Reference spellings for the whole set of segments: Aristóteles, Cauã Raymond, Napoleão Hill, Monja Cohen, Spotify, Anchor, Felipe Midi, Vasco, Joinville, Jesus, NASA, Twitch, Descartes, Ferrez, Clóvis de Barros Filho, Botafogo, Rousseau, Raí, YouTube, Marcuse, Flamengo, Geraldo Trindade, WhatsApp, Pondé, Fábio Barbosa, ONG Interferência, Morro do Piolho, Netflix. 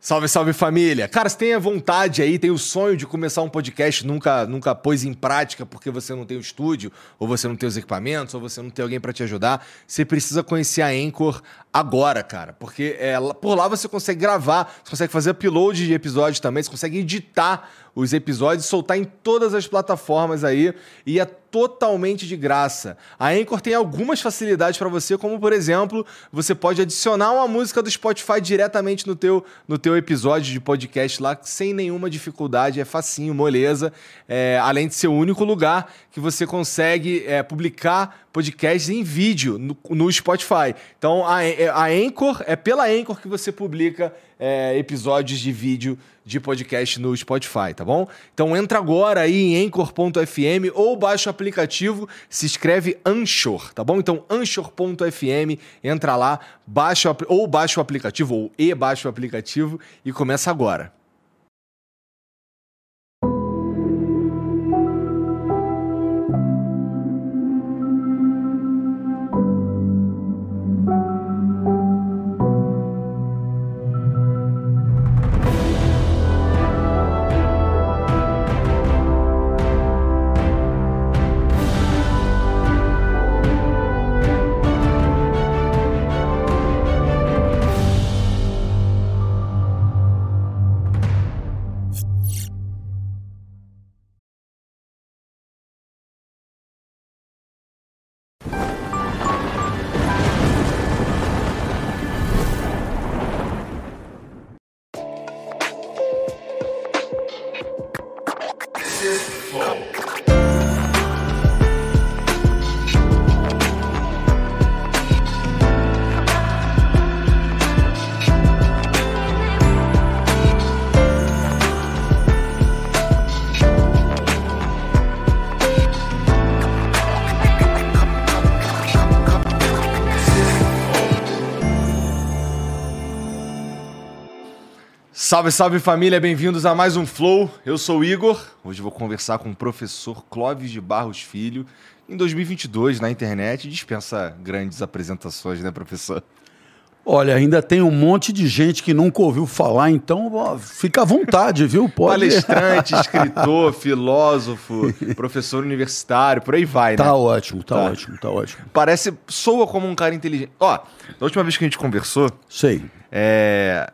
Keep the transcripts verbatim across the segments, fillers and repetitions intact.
Salve, salve família! Cara, se tem a vontade aí, tem o sonho de começar um podcast, nunca, nunca pôs em prática porque você não tem o estúdio, ou você não tem os equipamentos, ou você não tem alguém para te ajudar, você precisa conhecer a Anchor agora, cara, porque é, por lá você consegue gravar, você consegue fazer upload de episódios também, você consegue editar os episódios, soltar em todas as plataformas aí, e é totalmente de graça. A Anchor tem algumas facilidades para você, como por exemplo, você pode adicionar uma música do Spotify diretamente no teu, no teu episódio de podcast lá, sem nenhuma dificuldade, é facinho, moleza, é, além de ser o único lugar que você consegue é, publicar podcasts em vídeo no, no Spotify. Então, a, a Anchor, é pela Anchor que você publica é, episódios de vídeo de podcast no Spotify, tá bom? Então, entra agora aí em anchor ponto f m ou baixa o aplicativo, se escreve Anchor, tá bom? Então, anchor ponto f m, entra lá, baixa, ou baixa o aplicativo, ou e baixa o aplicativo e começa agora. Salve, salve família, bem-vindos a mais um Flow. Eu sou o Igor. Hoje vou conversar com o professor Clóvis de Barros Filho. Em dois mil e vinte e dois, na internet, dispensa grandes apresentações, né, professor? Olha, ainda tem um monte de gente que nunca ouviu falar, então ó, fica à vontade, viu? Pode. Palestrante, escritor, filósofo, professor universitário, por aí vai, tá, né? Tá ótimo, tá, tá ótimo, tá ótimo. Parece, soa como um cara inteligente. Ó, da última vez que a gente conversou... Sei. É...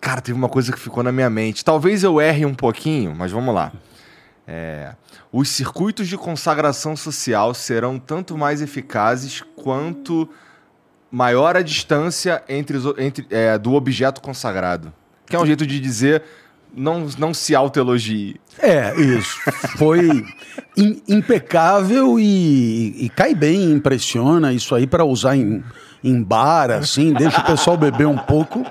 Cara, teve uma coisa que ficou na minha mente. Talvez eu erre um pouquinho, mas vamos lá. É, os circuitos de consagração social serão tanto mais eficazes quanto maior a distância entre, entre, é, do objeto consagrado. Que é um jeito de dizer, não, não se autoelogie. É, isso. Foi in, impecável e, e cai bem, impressiona isso aí para usar em, em bar, assim, deixa o pessoal beber um pouco.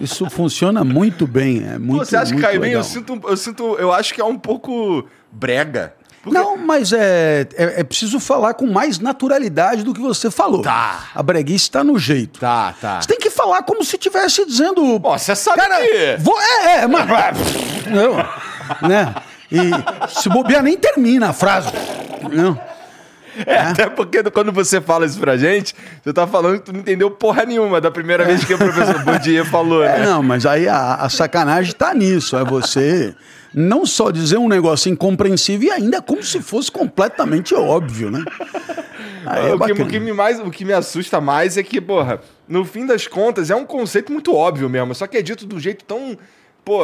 Isso funciona muito bem, é muito. Você acha muito que cai bem? Eu sinto, eu sinto, eu acho que é um pouco brega. Porque... Não, mas é, é, é preciso falar com mais naturalidade do que você falou. Tá. A breguice está no jeito. Tá, tá. Você tem que falar como se estivesse dizendo. Pô, você sabe cara, que... Vou... É, é, mas... Não, né? E se bobear nem termina a frase. Não. É, é. Até porque quando você fala isso pra gente, você tá falando que tu não entendeu porra nenhuma da primeira é. vez que o professor Bourdieu falou, né? É, não, mas aí a, a sacanagem tá nisso, é você não só dizer um negócio incompreensível e ainda como se fosse completamente óbvio, né? Aí é o, que, o, que me mais, o que me assusta mais é que, porra, no fim das contas é um conceito muito óbvio mesmo, só que é dito de um jeito tão, pô...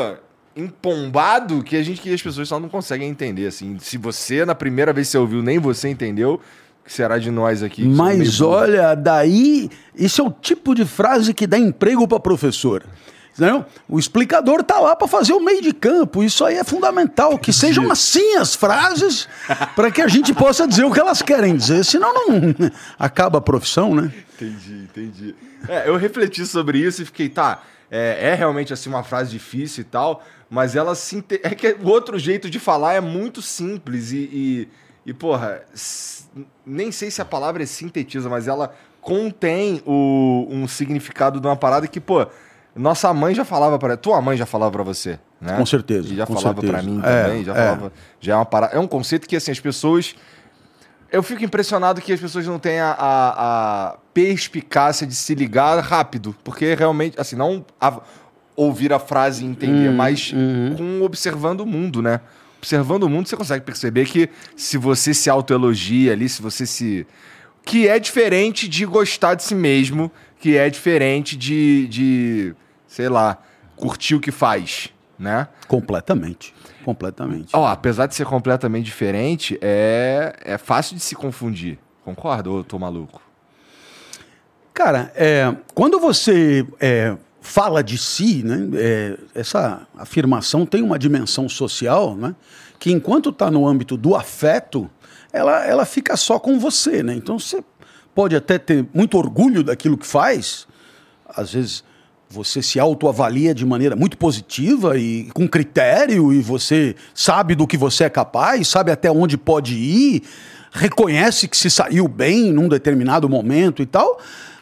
empombado que a gente que as pessoas só não conseguem entender, assim. Se você, na primeira vez que você ouviu, nem você entendeu, o que será de nós aqui? Mas olha, daí, isso é o tipo de frase que dá emprego para professor. Não? O explicador está lá para fazer o meio de campo. Isso aí é fundamental, que sejam assim as frases para que a gente possa dizer o que elas querem dizer, senão não acaba a profissão, né? Entendi, entendi. É, eu refleti sobre isso e fiquei, tá, é, é realmente assim uma frase difícil e tal, mas ela se inte... é que o outro jeito de falar é muito simples e, e, e porra, s... nem sei se a palavra é sintetiza, mas ela contém o, um significado de uma parada que, pô, nossa mãe já falava para... Tua mãe já falava para você, né? Com certeza. E já com falava para mim também, é, já falava... É. Já é uma parada... É um conceito que, assim, as pessoas... Eu fico impressionado que as pessoas não têm a, a, a perspicácia de se ligar rápido, porque realmente, assim, não... A... ouvir a frase e entender, hum, mas hum. com, observando o mundo, né? Observando o mundo, você consegue perceber que se você se autoelogia ali, se você se... Que é diferente de gostar de si mesmo, que é diferente de, de sei lá, curtir o que faz, né? Completamente. Completamente. Ó, apesar de ser completamente diferente, é, é fácil de se confundir. Concorda ou eu tô maluco? Cara, é, quando você é, fala de si, né, é, essa afirmação tem uma dimensão social, né, que enquanto está no âmbito do afeto, ela, ela fica só com você, né? Então você pode até ter muito orgulho daquilo que faz, às vezes você se autoavalia de maneira muito positiva e com critério, e você sabe do que você é capaz, sabe até onde pode ir, reconhece que se saiu bem num determinado momento e tal.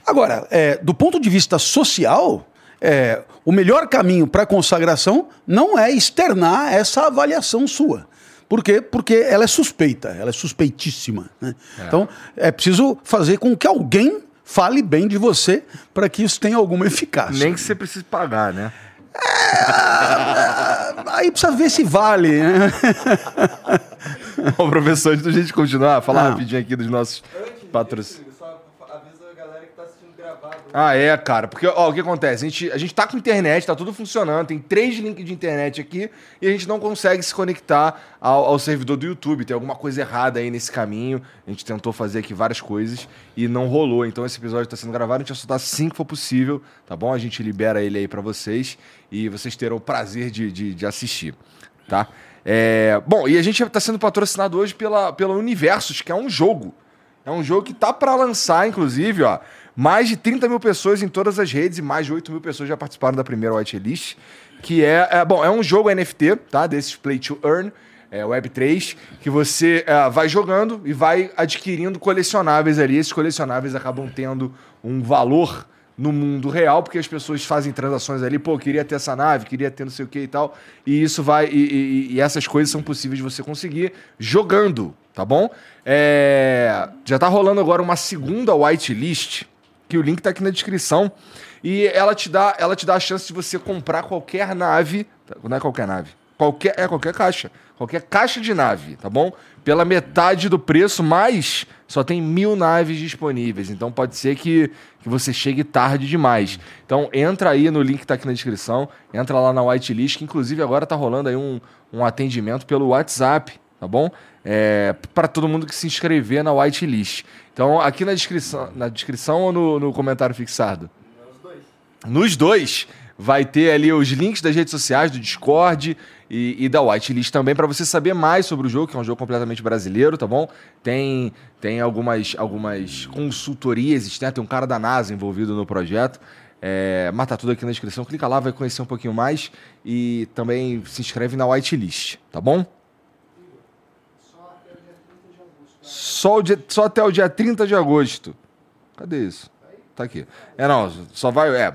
Agora, é, do ponto de vista social, é, o melhor caminho para a consagração não é externar essa avaliação sua. Por quê? Porque ela é suspeita, ela é suspeitíssima, né? É. Então, é preciso fazer com que alguém fale bem de você para que isso tenha alguma eficácia. Nem que você precise pagar, né? É, aí precisa ver se vale, né? Bom, professor, antes da gente continuar, falar ah. rapidinho aqui dos nossos patrocínios. Ah, é, cara. Porque, ó, o que acontece? A gente, a gente tá com internet, tá tudo funcionando, tem três links de internet aqui e a gente não consegue se conectar ao, ao servidor do YouTube. Tem alguma coisa errada aí nesse caminho. A gente tentou fazer aqui várias coisas e não rolou. Então esse episódio tá sendo gravado, a gente vai soltar assim que for possível, tá bom? A gente libera ele aí pra vocês e vocês terão o prazer de, de, de assistir, tá? É, bom, e a gente tá sendo patrocinado hoje pela, pela Universus, que é um jogo. É um jogo que tá pra lançar, inclusive, ó. Mais de trinta mil pessoas em todas as redes e mais de oito mil pessoas já participaram da primeira whitelist, que é, é... Bom, é um jogo N F T, tá? Desses Play to Earn, é, Web três, que você é, vai jogando e vai adquirindo colecionáveis ali. Esses colecionáveis acabam tendo um valor no mundo real, porque as pessoas fazem transações ali, pô, queria ter essa nave, queria ter não sei o que e tal, e isso vai... E, e, e essas coisas são possíveis de você conseguir jogando, tá bom? É, já tá rolando agora uma segunda whitelist, que o link tá aqui na descrição, e ela te dá, ela te dá a chance de você comprar qualquer nave, não é qualquer nave, qualquer, é qualquer caixa, qualquer caixa de nave, tá bom? Pela metade do preço, mas só tem mil naves disponíveis, então pode ser que, que você chegue tarde demais. Então entra aí no link que tá aqui na descrição, entra lá na whitelist, que inclusive agora tá rolando aí um, um atendimento pelo WhatsApp, tá bom? É, para todo mundo que se inscrever na whitelist. Então, aqui na descrição, na descrição ou no, no comentário fixado? Nos dois. Nos dois vai ter ali os links das redes sociais, do Discord e, e da whitelist também, para você saber mais sobre o jogo, que é um jogo completamente brasileiro, tá bom? Tem, tem algumas, algumas consultorias externas, tem um cara da NASA envolvido no projeto. É, mas tá tudo aqui na descrição, clica lá, vai conhecer um pouquinho mais e também se inscreve na whitelist, tá bom? Só, o dia, só até o dia trinta de agosto. Cadê isso? Tá aqui. É, não, só vai... É.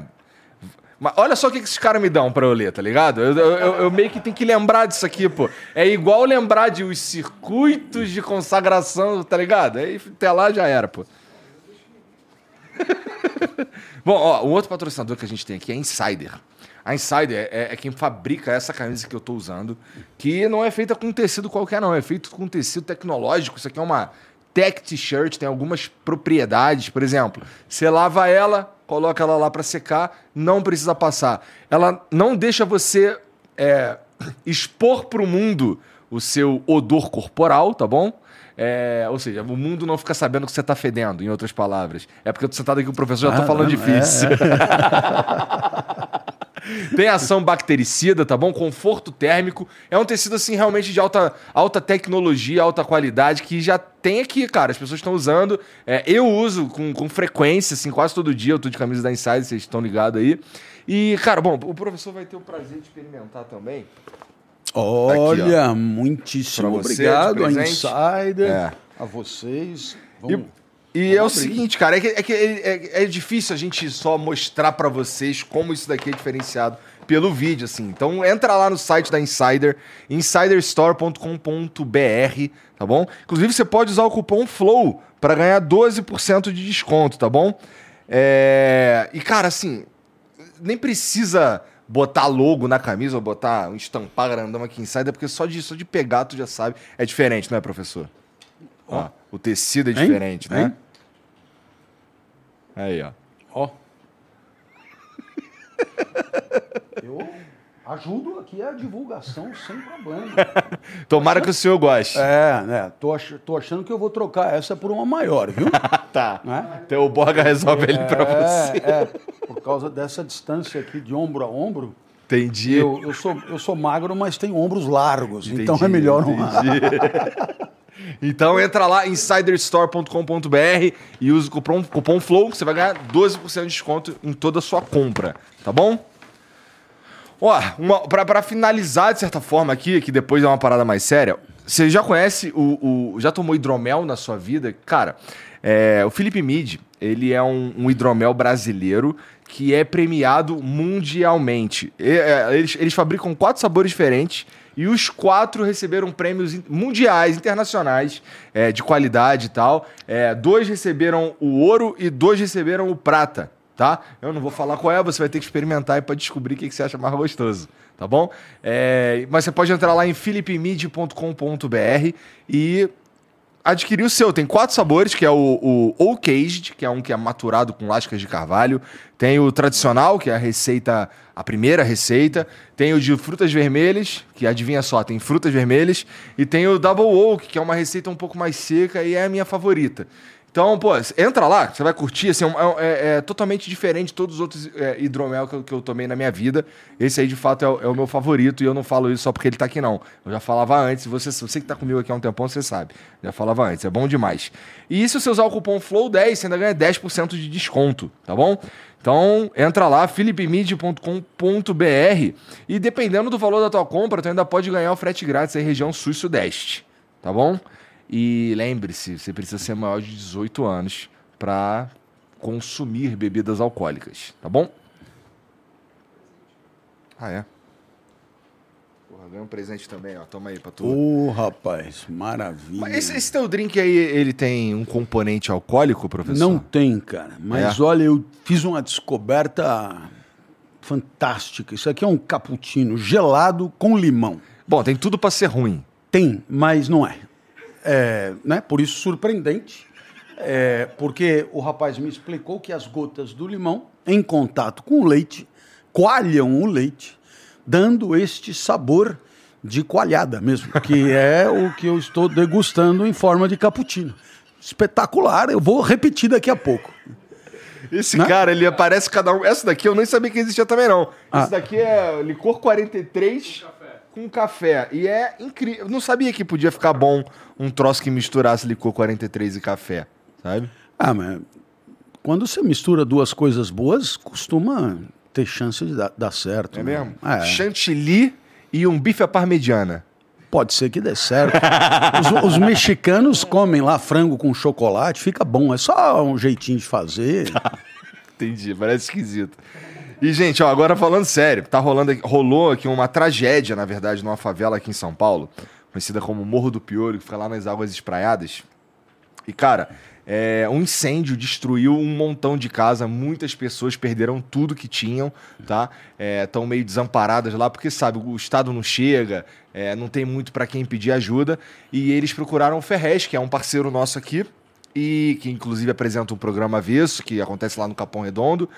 Mas olha só o que esses caras me dão pra eu ler, tá ligado? Eu, eu, eu meio que tenho que lembrar disso aqui, pô. É igual lembrar de os circuitos de consagração, tá ligado? Aí até lá já era, pô. Bom, ó, o outro patrocinador que a gente tem aqui é Insider. A Insider é, é quem fabrica essa camisa que eu estou usando, que não é feita com tecido qualquer, não. É feito com tecido tecnológico. Isso aqui é uma tech t-shirt, tem algumas propriedades. Por exemplo, você lava ela, coloca ela lá para secar, não precisa passar. Ela não deixa você é, expor para o mundo o seu odor corporal, tá bom? É, ou seja, o mundo não fica sabendo que você está fedendo, em outras palavras. É porque eu estou sentado aqui com o professor, já estou ah, falando não, difícil. É. Tem ação bactericida, tá bom? Conforto térmico. É um tecido, assim, realmente de alta, alta tecnologia, alta qualidade, que já tem aqui, cara. As pessoas estão usando. É, eu uso com, com frequência, assim, quase todo dia. Eu tô de camisa da Insider, vocês estão ligados aí. E, cara, bom, o professor vai ter o prazer de experimentar também. Olha, aqui, muitíssimo obrigado a Insider, é. a vocês. Vamos... E... E é o seguinte, cara, é que, é, que é, é difícil a gente só mostrar pra vocês como isso daqui é diferenciado pelo vídeo, assim. Então entra lá no site da Insider, insider store ponto com ponto b r, tá bom? Inclusive você pode usar o cupom FLOW pra ganhar doze por cento de desconto, tá bom? É... E cara, assim, nem precisa botar logo na camisa, ou botar um estampar grandão aqui Insider, porque só de, só de pegar tu já sabe. É diferente, não é, professor? Oh. Ó, o tecido é diferente, hein? Né? Hein? Aí, ó. Ó. Oh. Eu ajudo aqui a divulgação sem problema. Tomara que o senhor goste. É, né? Tô, ach- tô achando que eu vou trocar essa por uma maior, viu? Tá. Né? Então o Borga resolve é, ele pra você. É, por causa dessa distância aqui de ombro a ombro. Entendi. Eu, eu, sou, eu sou magro, mas tenho ombros largos. Entendi, então é melhor não. Então entra lá, insider store ponto com ponto b r e usa o cupom, cupom FLOW, que você vai ganhar doze por cento de desconto em toda a sua compra, tá bom? Ó, uma, pra, pra finalizar, de certa forma aqui, que depois é uma parada mais séria, você já conhece, o, o já tomou hidromel na sua vida? Cara, é, o Felipe Midi, ele é um, um hidromel brasileiro que é premiado mundialmente. Eles, eles fabricam quatro sabores diferentes, e os quatro receberam prêmios mundiais, internacionais, é, de qualidade e tal. É, dois receberam o ouro e dois receberam o prata, tá? Eu não vou falar qual é, você vai ter que experimentar aí pra descobrir o que, que você acha mais gostoso, tá bom? É, mas você pode entrar lá em felipe midi ponto com ponto b r e adquirir o seu. Tem quatro sabores, que é o Old Caged, que é um que é maturado com lascas de carvalho. Tem o tradicional, que é a receita, a primeira receita. Tem o de frutas vermelhas, que adivinha só, tem frutas vermelhas. E tem o Double Oak, que é uma receita um pouco mais seca e é a minha favorita. Então, pô, entra lá, você vai curtir. Assim, é, é totalmente diferente de todos os outros é, hidromel que eu, que eu tomei na minha vida. Esse aí, de fato, é o, é o meu favorito. E eu não falo isso só porque ele tá aqui, não. Eu já falava antes. Você, você que tá comigo aqui há um tempão, você sabe. Já falava antes. É bom demais. E se você usar o cupom flow dez, você ainda ganha dez por cento de desconto, tá bom? Então, entra lá, felipe midi ponto com ponto b r. E dependendo do valor da tua compra, tu ainda pode ganhar o frete grátis aí, região sul e sudeste, tá bom? E lembre-se, você precisa ser maior de dezoito anos para consumir bebidas alcoólicas, tá bom? Ah, é? Porra, ganha um presente também, ó. Toma aí pra tu. Ô, oh, rapaz, maravilha. Mas esse, esse teu drink aí, ele tem um componente alcoólico, professor? Não tem, cara. Mas é. Olha, eu fiz uma descoberta fantástica. Isso aqui é um cappuccino gelado com limão. Bom, tem tudo pra ser ruim. Tem, mas não é. É, né? Por isso, surpreendente, é, porque o rapaz me explicou que as gotas do limão, em contato com o leite, coalham o leite, dando este sabor de coalhada mesmo, que é o que eu estou degustando em forma de cappuccino. Espetacular, eu vou repetir daqui a pouco. Esse não? Cara, ele aparece cada um... Essa daqui eu nem sabia que existia também, não. Ah. Esse daqui é licor quarenta e três... com café. E é incrível. Não sabia que podia ficar bom um troço que misturasse licor quarenta e três e café, sabe? Ah, mas quando você mistura duas coisas boas, costuma ter chance de dar, dar certo. É, né? Mesmo? Ah, é. Chantilly e um bife à parmegiana. Pode ser que dê certo. Os, os mexicanos comem lá frango com chocolate, fica bom. É só um jeitinho de fazer. Tá. Entendi, parece esquisito. E, gente, ó, agora falando sério, tá rolando aqui, rolou aqui uma tragédia, na verdade, numa favela aqui em São Paulo, conhecida como Morro do Piolho, que fica lá nas Águas Espraiadas. E, cara, é, um incêndio destruiu um montão de casa, muitas pessoas perderam tudo que tinham, tá? Estão é, meio desamparadas lá, porque, sabe, o Estado não chega, é, não tem muito pra quem pedir ajuda, e eles procuraram o Ferrez, que é um parceiro nosso aqui, e que, inclusive, apresenta um programa Avesso, que acontece lá no Capão Redondo.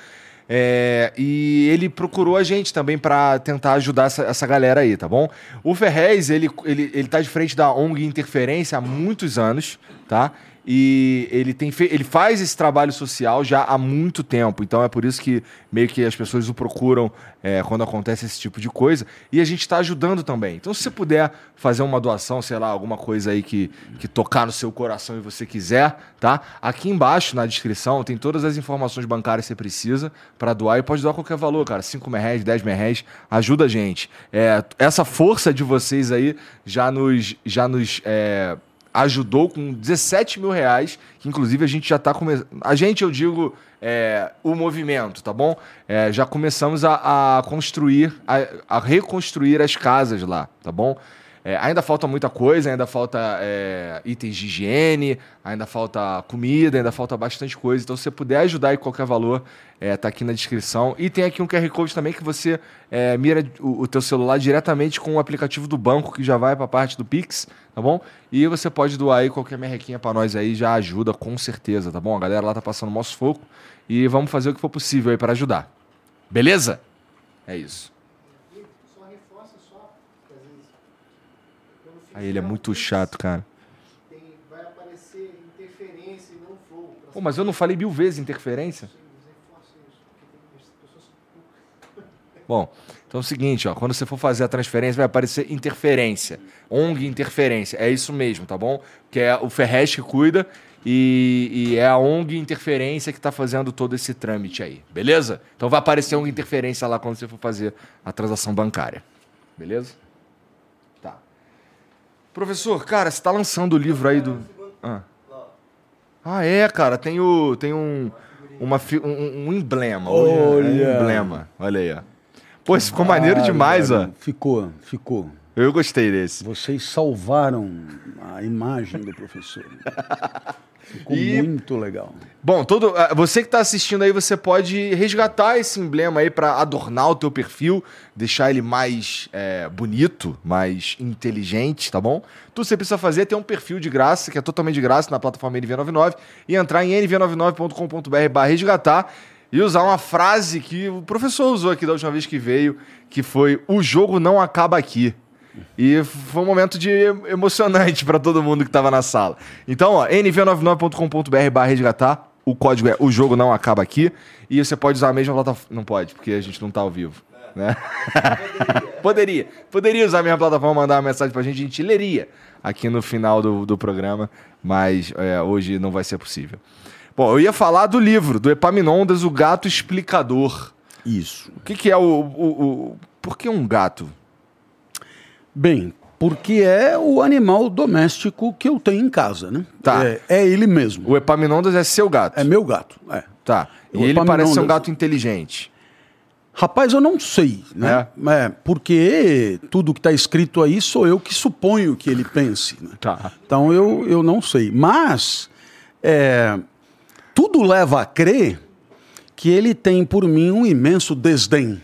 É, e ele procurou a gente também para tentar ajudar essa, essa galera aí, tá bom? O Ferrez, ele, ele, ele tá de frente da ONG Interferência há muitos anos, tá? E ele, tem fe... ele faz esse trabalho social já há muito tempo. Então é por isso que meio que as pessoas o procuram é, quando acontece esse tipo de coisa. E a gente está ajudando também. Então se você puder fazer uma doação, sei lá, alguma coisa aí que, que tocar no seu coração e você quiser, tá? Aqui embaixo na descrição tem todas as informações bancárias que você precisa para doar. E pode doar qualquer valor, cara. cinco reais, dez reais, ajuda a gente. É, essa força de vocês aí já nos... Já nos é... ajudou com dezessete mil reais, que inclusive a gente já está começando... A gente, eu digo, é, o movimento, tá bom? É, já começamos a, a construir, a, a reconstruir as casas lá, tá bom? É, ainda falta muita coisa, ainda falta é, itens de higiene, ainda falta comida, ainda falta bastante coisa. Então, se você puder ajudar em qualquer valor, é, tá aqui na descrição. E tem aqui um Q R Code também que você é, mira o, o teu celular diretamente com o aplicativo do banco, que já vai para a parte do Pix, tá bom? E você pode doar aí qualquer merrequinha para nós aí, já ajuda com certeza, tá bom? A galera lá tá passando o maior sufoco e vamos fazer o que for possível aí para ajudar. Beleza? É isso. Aí ele é muito chato, cara. Tem, vai aparecer interferência e não flow. Pô, mas eu não falei mil vezes interferência? Bom, então é o seguinte, ó, quando você for fazer a transferência, vai aparecer interferência. O N G Interferência, é isso mesmo, tá bom? Que é o Ferrez que cuida e, e é a O N G Interferência que tá fazendo todo esse trâmite aí, beleza? Então vai aparecer O N G Interferência lá quando você for fazer a transação bancária, beleza? Professor, cara, você tá lançando o livro aí do... Ah, ah é, cara, tem, o, tem um, uma, um, um emblema. Olha! É um emblema, olha aí, ó. Pô, isso ficou ah, maneiro demais, cara. Ó. Ficou, ficou. Eu gostei desse. Vocês salvaram a imagem do professor. Ficou e... muito legal. Bom, todo... você que está assistindo aí, você pode resgatar esse emblema aí para adornar o teu perfil, deixar ele mais é, bonito, mais inteligente, tá bom? Tudo que você precisa fazer é ter um perfil de graça, que é totalmente de graça na plataforma N V noventa e nove, e entrar em n v noventa e nove ponto com ponto b r barra resgatar e usar uma frase que o professor usou aqui da última vez que veio, que foi: o jogo não acaba aqui. E foi um momento de emocionante para todo mundo que estava na sala. Então, ó, n v noventa e nove ponto com ponto b r barra resgatar, o código é O Jogo Não Acaba Aqui, e você pode usar a mesma plataforma... Não pode, porque a gente não tá ao vivo, é. Né? Poderia. Poderia. Poderia usar a mesma plataforma, mandar uma mensagem pra gente, a gente leria aqui no final do, do programa, mas é, hoje não vai ser possível. Bom, eu ia falar do livro, do Epaminondas, O Gato Explicador. Isso. O que que é o... o, o... Por que um gato? Bem, porque é o animal doméstico que eu tenho em casa, né? Tá. É, é ele mesmo. O Epaminondas é seu gato? É meu gato, é. Tá. E o ele Epaminondas... parece ser um gato inteligente. Rapaz, eu não sei, né? É. É, porque tudo que está escrito aí sou eu que suponho que ele pense. Né? Tá. Então eu, eu não sei. Mas é, tudo leva a crer que ele tem por mim um imenso desdém.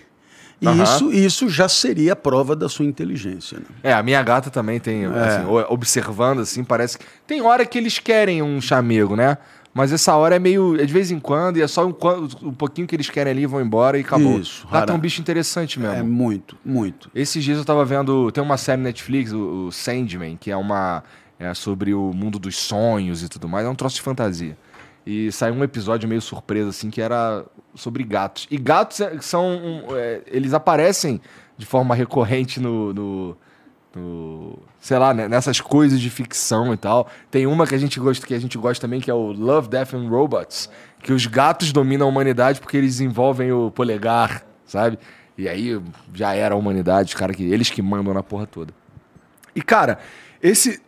E uhum. isso, isso já seria a prova da sua inteligência. Né? É, a minha gata também tem, é. assim, observando assim, parece que... Tem hora que eles querem um chamego, né? Mas essa hora é meio... É de vez em quando, e é só um, um pouquinho que eles querem ali, vão embora e acabou. Isso, gata é um bicho interessante mesmo. É, muito, muito. Esses dias eu tava vendo... Tem uma série Netflix, o, o Sandman, que é uma... É sobre o mundo dos sonhos e tudo mais. É um troço de fantasia. E saiu um episódio meio surpresa, assim, que era sobre gatos. E gatos são... É, eles aparecem de forma recorrente no, no, no... Sei lá, nessas coisas de ficção e tal. Tem uma que a gente gosta, que a gente gosta também, que é o Love, Death and Robots. Que os gatos dominam a humanidade porque eles envolvem o polegar, sabe? E aí já era a humanidade, os cara que, eles que mandam na porra toda. E, cara, esse...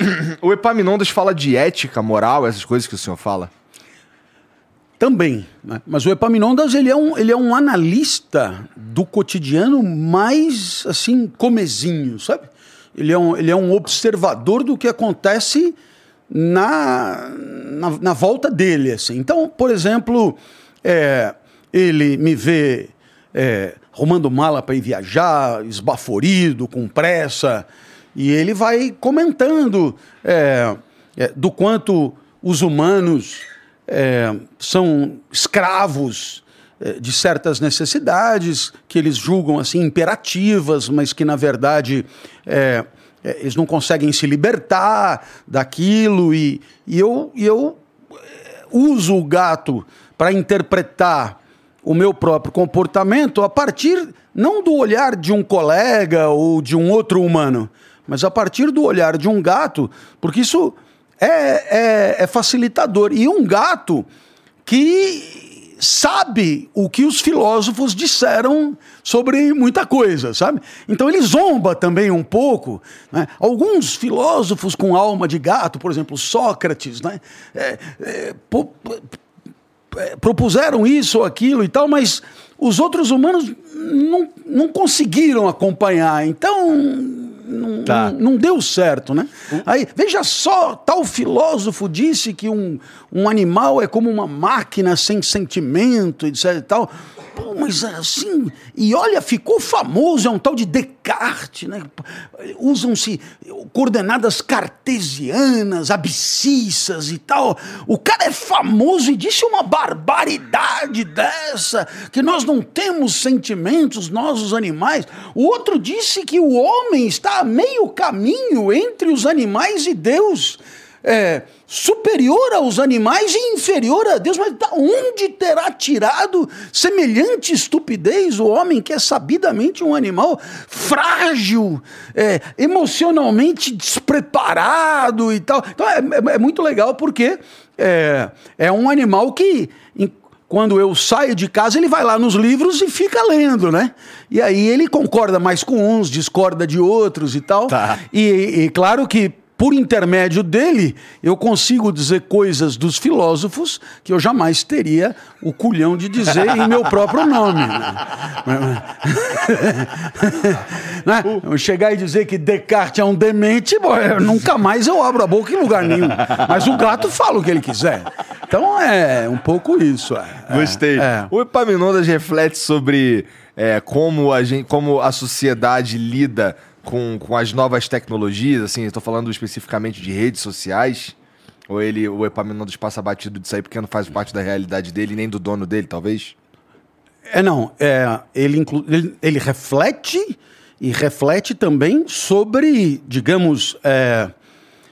o Epaminondas fala de ética, moral, essas coisas que o senhor fala. Também, né? Mas o Epaminondas ele é, um, ele é um analista do cotidiano mais, assim, comezinho, sabe? Ele é um, ele é um observador do que acontece na, na, na volta dele, assim. Então, por exemplo, é, ele me vê é, arrumando mala para ir viajar, esbaforido, com pressa, e ele vai comentando é, é, do quanto os humanos... É, são escravos é, de certas necessidades que eles julgam assim imperativas, mas que na verdade é, é, eles não conseguem se libertar daquilo, e, e eu, eu uso o gato para interpretar o meu próprio comportamento a partir não do olhar de um colega ou de um outro humano, mas a partir do olhar de um gato, porque isso... É, é, é facilitador. E um gato que sabe o que os filósofos disseram sobre muita coisa, sabe? Então ele zomba também um pouco, né? Alguns filósofos com alma de gato, por exemplo, Sócrates, né? é, é, po, é, propuseram isso ou aquilo e tal, mas os outros humanos não, não conseguiram acompanhar. Então... Não, tá. não, não deu certo, né? Uhum. Aí, veja só, tal filósofo disse que um, um animal é como uma máquina sem sentimento, etcétera e tal. Pô, mas assim, e olha, ficou famoso, é um tal de Descartes, né? Usam-se coordenadas cartesianas, abscissas e tal. O cara é famoso e disse uma barbaridade dessa, que nós não temos sentimentos, nós os animais. O outro disse que o homem está a meio caminho entre os animais e Deus. É, superior aos animais e inferior a Deus, mas de onde terá tirado semelhante estupidez o homem que é sabidamente um animal frágil, é, emocionalmente despreparado e tal? Então é, é, é muito legal porque é, é um animal que... Em, Quando eu saio de casa, ele vai lá nos livros e fica lendo, né? E aí ele concorda mais com uns, discorda de outros e tal. Tá. E, e claro que, por intermédio dele, eu consigo dizer coisas dos filósofos que eu jamais teria o culhão de dizer em meu próprio nome. Né? Eu chegar e dizer que Descartes é um demente, bom, eu, nunca mais eu abro a boca em lugar nenhum. Mas o gato fala o que ele quiser. Então é um pouco isso. É, Gostei. É. O Epaminondas reflete sobre é, como, a gente, como a sociedade lida Com, com as novas tecnologias, assim, estou falando especificamente de redes sociais, ou ele, o Epaminondas passa batido disso aí porque não faz parte da realidade dele, nem do dono dele, talvez? É, não. É, ele, inclu, ele, ele reflete e reflete também sobre, digamos, é,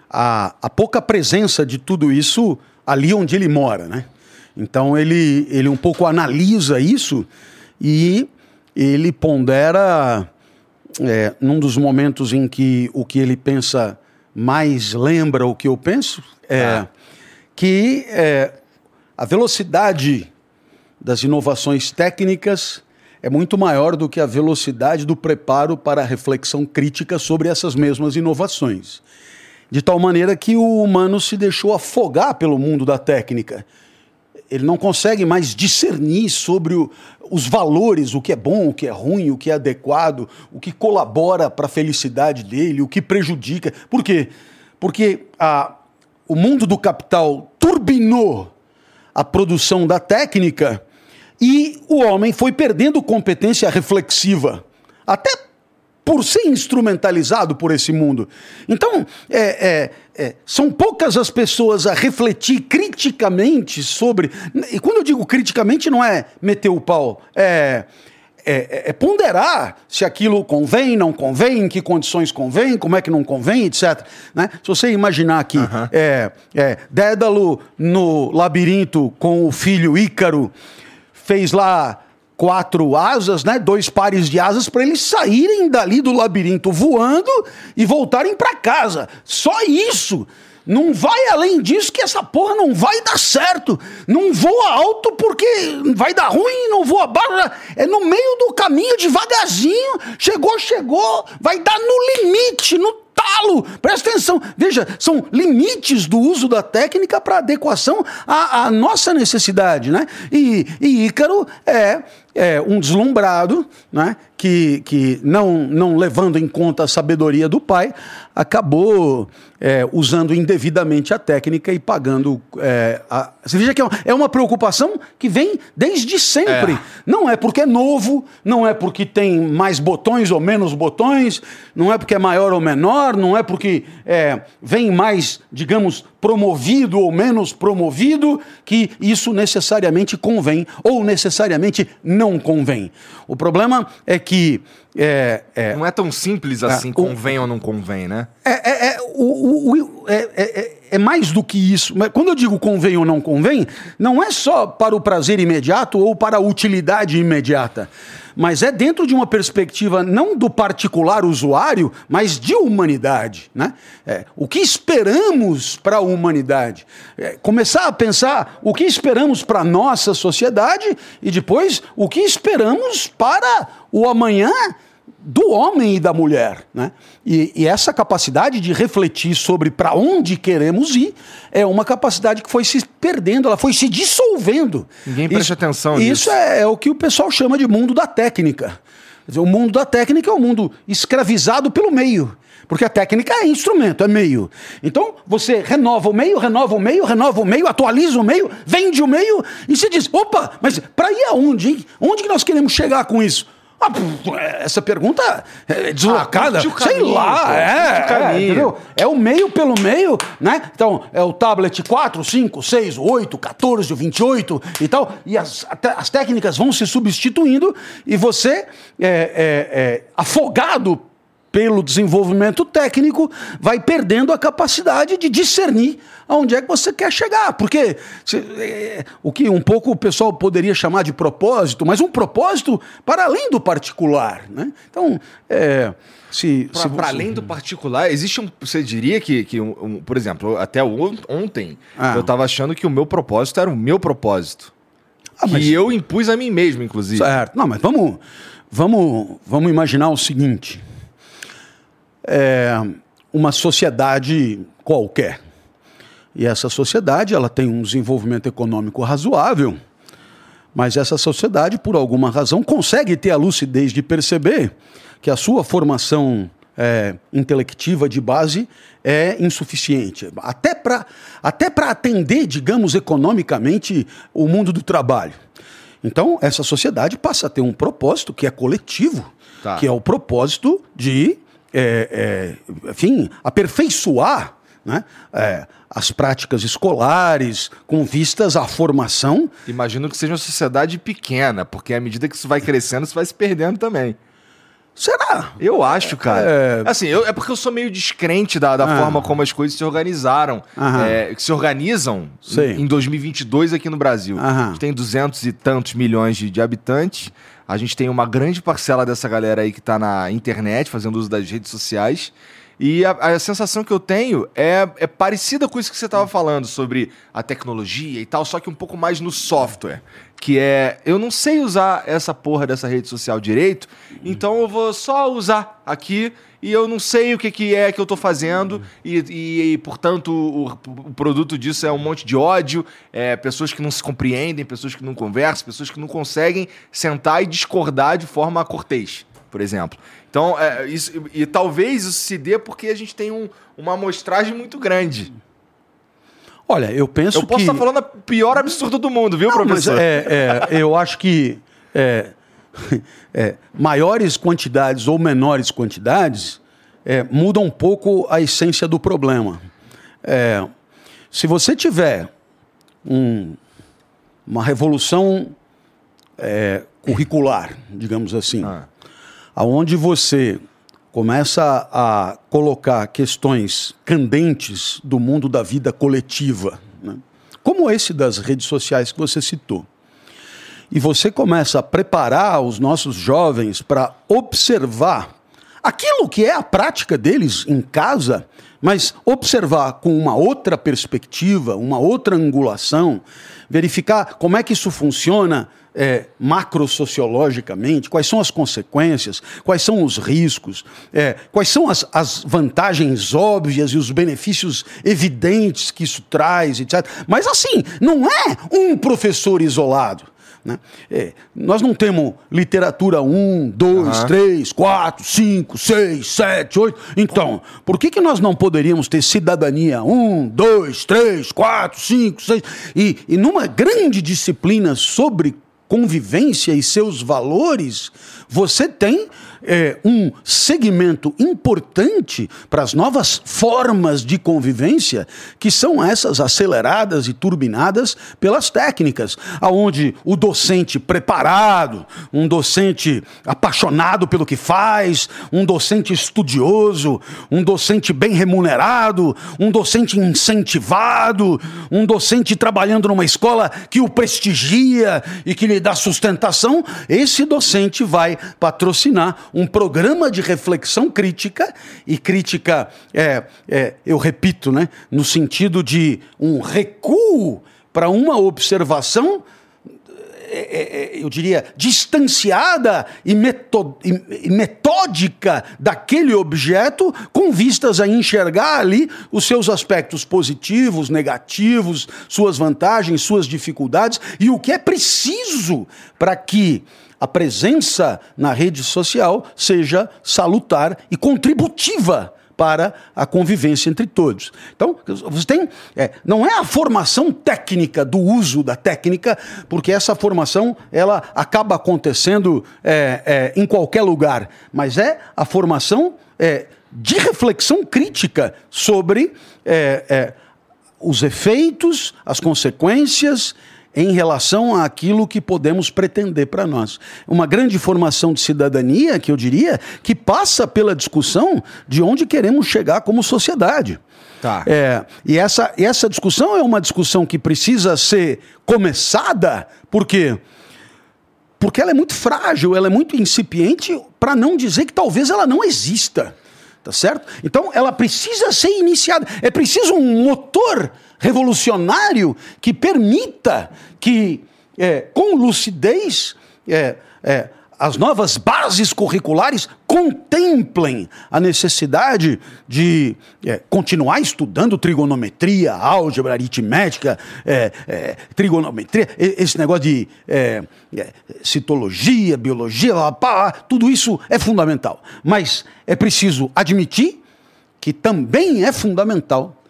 a, a pouca presença de tudo isso ali onde ele mora, né? Então ele, ele um pouco analisa isso e ele pondera... É, num dos momentos em que o que ele pensa mais lembra o que eu penso, é ah. que é, a velocidade das inovações técnicas é muito maior do que a velocidade do preparo para a reflexão crítica sobre essas mesmas inovações. De tal maneira que o humano se deixou afogar pelo mundo da técnica. Ele não consegue mais discernir sobre o, os valores, o que é bom, o que é ruim, o que é adequado, o que colabora para a felicidade dele, o que prejudica. Por quê? Porque a, o mundo do capital turbinou a produção da técnica e o homem foi perdendo competência reflexiva, até por ser instrumentalizado por esse mundo. Então, é, é, é, são poucas as pessoas a refletir criticamente sobre... E quando eu digo criticamente, não é meter o pau, é, é, é ponderar se aquilo convém, não convém, em que condições convém, como é que não convém, etcétera. Né? Se você imaginar aqui, uhum. é, é, Dédalo no labirinto com o filho Ícaro, fez lá... Quatro asas, né? Dois pares de asas para eles saírem dali do labirinto voando e voltarem para casa. Só isso. Não vai além disso que essa porra não vai dar certo. Não voa alto porque vai dar ruim, não voa baixo. É no meio do caminho, devagarzinho. Chegou, chegou. Vai dar no limite, no talo. Presta atenção. Veja, são limites do uso da técnica para adequação à, à nossa necessidade, né? E, e Ícaro é... É um deslumbrado, né, que, que não, não levando em conta a sabedoria do pai, acabou é, usando indevidamente a técnica e pagando... É, a... Você veja que é uma, é uma preocupação que vem desde sempre. É. Não é porque é novo, não é porque tem mais botões ou menos botões, não é porque é maior ou menor, não é porque é, vem mais, digamos, promovido ou menos promovido, que isso necessariamente convém ou necessariamente não não convém. O problema é que... É, é, não é tão simples assim, é, convém o, ou não convém, né? É, é, é, o, o, é, é, é mais do que isso. Mas quando eu digo convém ou não convém, não é só para o prazer imediato ou para a utilidade imediata, mas é dentro de uma perspectiva não do particular usuário, mas de humanidade, né? É, o que esperamos para a humanidade? É, começar a pensar o que esperamos para a nossa sociedade e depois o que esperamos para o amanhã do homem e da mulher, né? E, e essa capacidade de refletir sobre para onde queremos ir é uma capacidade que foi se perdendo, ela foi se dissolvendo. Ninguém presta atenção nisso. Isso é, é o que o pessoal chama de mundo da técnica. Quer dizer, o mundo da técnica é um mundo escravizado pelo meio, porque a técnica é instrumento, é meio. Então você renova o meio, renova o meio, renova o meio, atualiza o meio, vende o meio e se diz, opa, mas para ir aonde, hein? Onde que nós queremos chegar com isso? Ah, essa pergunta é deslocada, ah, sei caminho, lá, pô, é, é, entendeu? É o meio pelo meio, né? Então, é o tablet quatro, cinco, seis, oito, catorze, vinte e oito e tal, e as, as técnicas vão se substituindo e você, é, é, é, afogado pelo desenvolvimento técnico, vai perdendo a capacidade de discernir aonde é que você quer chegar. Porque se, é, o que um pouco o pessoal poderia chamar de propósito, mas um propósito para além do particular, né? Então, é, se... Para você... além do particular, existe um... Você diria que, que um, um, por exemplo, até ontem, ah. eu estava achando que o meu propósito era o meu propósito. Ah, mas... Que eu impus a mim mesmo, inclusive. Certo. Não, mas vamos, vamos, vamos imaginar o seguinte... É uma sociedade qualquer. E essa sociedade, ela tem um desenvolvimento econômico razoável, mas essa sociedade, por alguma razão, consegue ter a lucidez de perceber que a sua formação é, intelectiva de base é insuficiente. Até para até para atender, digamos, economicamente o mundo do trabalho. Então, essa sociedade passa a ter um propósito que é coletivo, tá. que é o propósito de... É, é, enfim, aperfeiçoar, né, é, as práticas escolares com vistas à formação. Imagino que seja uma sociedade pequena, porque à medida que isso vai crescendo, isso vai se perdendo também. Será? Eu acho, cara. É, assim, eu, é porque eu sou meio descrente da, da ah. forma como as coisas se organizaram, é, que se organizam Sim. em dois mil e vinte e dois aqui no Brasil. Aham. A gente tem duzentos e tantos milhões de, de habitantes. A gente tem uma grande parcela dessa galera aí que tá na internet, fazendo uso das redes sociais. E a, a sensação que eu tenho é, é parecida com isso que você tava falando sobre a tecnologia e tal, só que um pouco mais no software. Que é, eu não sei usar essa porra dessa rede social direito, então eu vou só usar aqui e eu não sei o que, que é que eu tô fazendo e, e, e portanto, o, o produto disso é um monte de ódio, é, pessoas que não se compreendem, pessoas que não conversam, pessoas que não conseguem sentar e discordar de forma cortês, por exemplo. Então, é, isso, e, e talvez isso se dê porque a gente tem um, uma amostragem muito grande. Olha, eu penso que... Eu posso estar que... tá falando a pior absurdo do mundo, viu, não, professor? Mas é, é, eu acho que é, é, maiores quantidades ou menores quantidades é, mudam um pouco a essência do problema. É, se você tiver um, uma revolução é, curricular, digamos assim, ah. onde você... começa a colocar questões candentes do mundo da vida coletiva, né? Como esse das redes sociais que você citou. E você começa a preparar os nossos jovens para observar aquilo que é a prática deles em casa, mas observar com uma outra perspectiva, uma outra angulação, verificar como é que isso funciona é, macro-sociologicamente, quais são as consequências, quais são os riscos, é, quais são as, as vantagens óbvias e os benefícios evidentes que isso traz, etcétera. Mas assim, não é um professor isolado. Né? É, nós não temos literatura um, dois, três, quatro, cinco, seis, sete, oito. Então, por que, que nós não poderíamos ter cidadania um, dois, três, quatro, cinco, seis? E, e numa grande disciplina sobre convivência e seus valores, você tem é, um segmento importante para as novas formas de convivência, que são essas aceleradas e turbinadas pelas técnicas, onde o docente preparado, um docente apaixonado pelo que faz, um docente estudioso, um docente bem remunerado, um docente incentivado, um docente trabalhando numa escola que o prestigia e que lhe da sustentação, esse docente vai patrocinar um programa de reflexão crítica, e crítica, é, é, eu repito, né, no sentido de um recuo para uma observação, é, é, eu diria, distanciada e, meto- e metódica daquele objeto, com vistas a enxergar ali os seus aspectos positivos, negativos, suas vantagens, suas dificuldades, e o que é preciso para que a presença na rede social seja salutar e contributiva para a convivência entre todos. Então, você tem, é, não é a formação técnica do uso da técnica, porque essa formação ela acaba acontecendo é, é, em qualquer lugar, mas é a formação é, de reflexão crítica sobre é, é, os efeitos, as consequências em relação àquilo que podemos pretender para nós. Uma grande formação de cidadania, que eu diria, que passa pela discussão de onde queremos chegar como sociedade. Tá. É, e essa, essa discussão é uma discussão que precisa ser começada, por quê? Porque ela é muito frágil, ela é muito incipiente, para não dizer que talvez ela não exista. Tá certo? Então ela precisa ser iniciada. É preciso um motor revolucionário que permita que, é, com lucidez, é, é, as novas bases curriculares contemplem a necessidade de é, continuar estudando trigonometria, álgebra, aritmética, é, é, trigonometria, esse negócio de é, é, citologia, biologia, lá, pá, tudo isso é fundamental. Mas é preciso admitir que também é fundamental.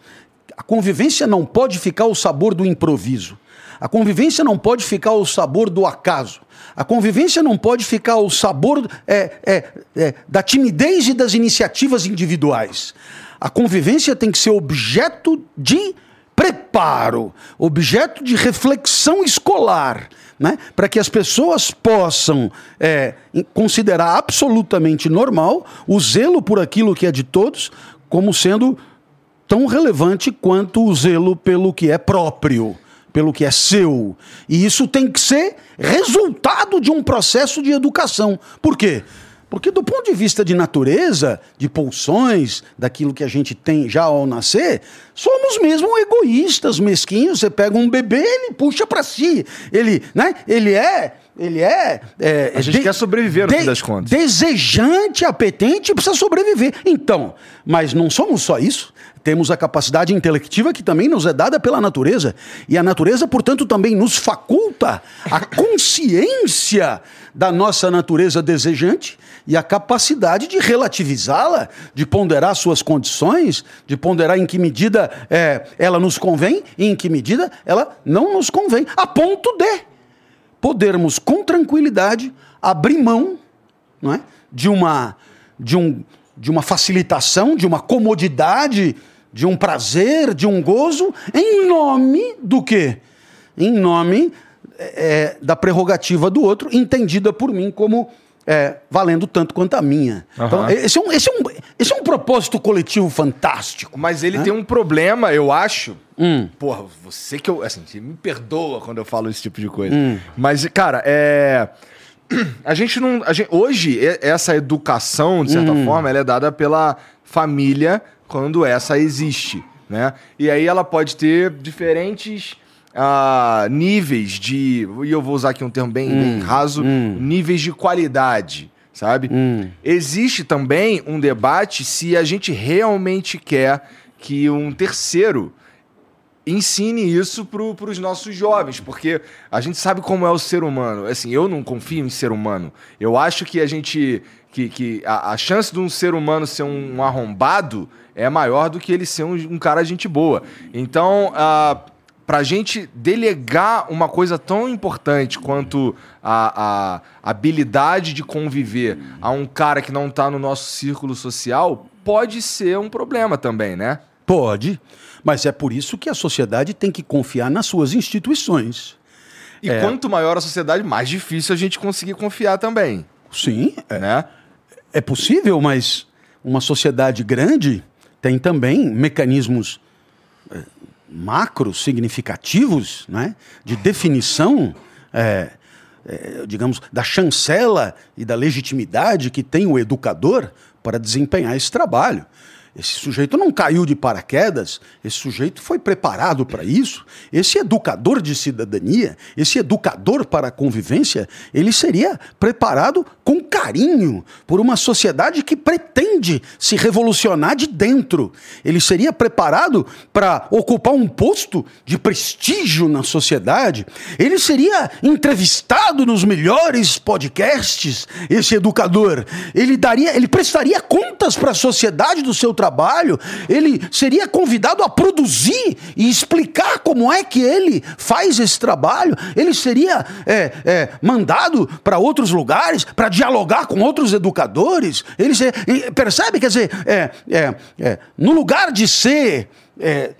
A convivência não pode ficar ao sabor do improviso. A convivência não pode ficar ao sabor do acaso. A convivência não pode ficar ao sabor é, é, é, da timidez e das iniciativas individuais. A convivência tem que ser objeto de preparo, objeto de reflexão escolar, né? Para que as pessoas possam é, considerar absolutamente normal o zelo por aquilo que é de todos como sendo tão relevante quanto o zelo pelo que é próprio, pelo que é seu. E isso tem que ser resultado de um processo de educação. Por quê? Porque do ponto de vista de natureza, de pulsões, daquilo que a gente tem já ao nascer, somos mesmo egoístas, mesquinhos. Você pega um bebê, ele puxa para si. Ele, né? Ele é... Ele é... é a gente de, quer sobreviver, no de, fim das contas. Desejante, apetente, precisa sobreviver. Então, mas não somos só isso. Temos a capacidade intelectiva que também nos é dada pela natureza. E a natureza, portanto, também nos faculta a consciência da nossa natureza desejante e a capacidade de relativizá-la, de ponderar suas condições, de ponderar em que medida é, ela nos convém e em que medida ela não nos convém, a ponto de podermos com tranquilidade abrir mão, não é, de uma, de um, de uma facilitação, de uma comodidade, de um prazer, de um gozo, em nome do quê? Em nome é, da prerrogativa do outro, entendida por mim como é, valendo tanto quanto a minha. Uhum. Então, esse é, um, esse, é um, esse é um propósito coletivo fantástico. Mas ele, né, tem um problema, eu acho... Hum. Porra, você que eu... Assim, você me perdoa quando eu falo esse tipo de coisa. Hum. Mas, cara, é... A gente não... A gente, hoje, essa educação, de certa hum. forma, ela é dada pela família quando essa existe, né? E aí ela pode ter diferentes uh, níveis de... E eu vou usar aqui um termo bem, hum. bem raso. Hum. Níveis de qualidade, sabe? Hum. Existe também um debate se a gente realmente quer que um terceiro... ensine isso para os nossos jovens, porque a gente sabe como é o ser humano. Assim, eu não confio em ser humano. Eu acho que a gente... Que, que a, a chance de um ser humano ser um, um arrombado é maior do que ele ser um, um cara gente boa. Então, uh, para a gente delegar uma coisa tão importante quanto a, a habilidade de conviver a um cara que não está no nosso círculo social, pode ser um problema também, né? Pode. Mas é por isso que a sociedade tem que confiar nas suas instituições. E é... quanto maior a sociedade, mais difícil a gente conseguir confiar também. Sim, é, né? É possível, mas uma sociedade grande tem também mecanismos é, macro significativos, né, de definição, é, é, digamos, da chancela e da legitimidade que tem o educador para desempenhar esse trabalho. Esse sujeito não caiu de paraquedas, esse sujeito foi preparado para isso. Esse educador de cidadania, esse educador para a convivência, ele seria preparado com carinho por uma sociedade que pretende se revolucionar de dentro. Ele seria preparado para ocupar um posto de prestígio na sociedade. Ele seria entrevistado nos melhores podcasts, esse educador. Ele daria, ele prestaria contas para a sociedade do seu trabalho, ele seria convidado a produzir e explicar como é que ele faz esse trabalho, ele seria é, é, mandado para outros lugares, para dialogar com outros educadores, ele seria, percebe? Quer dizer, é, é, é, no lugar de ser... É,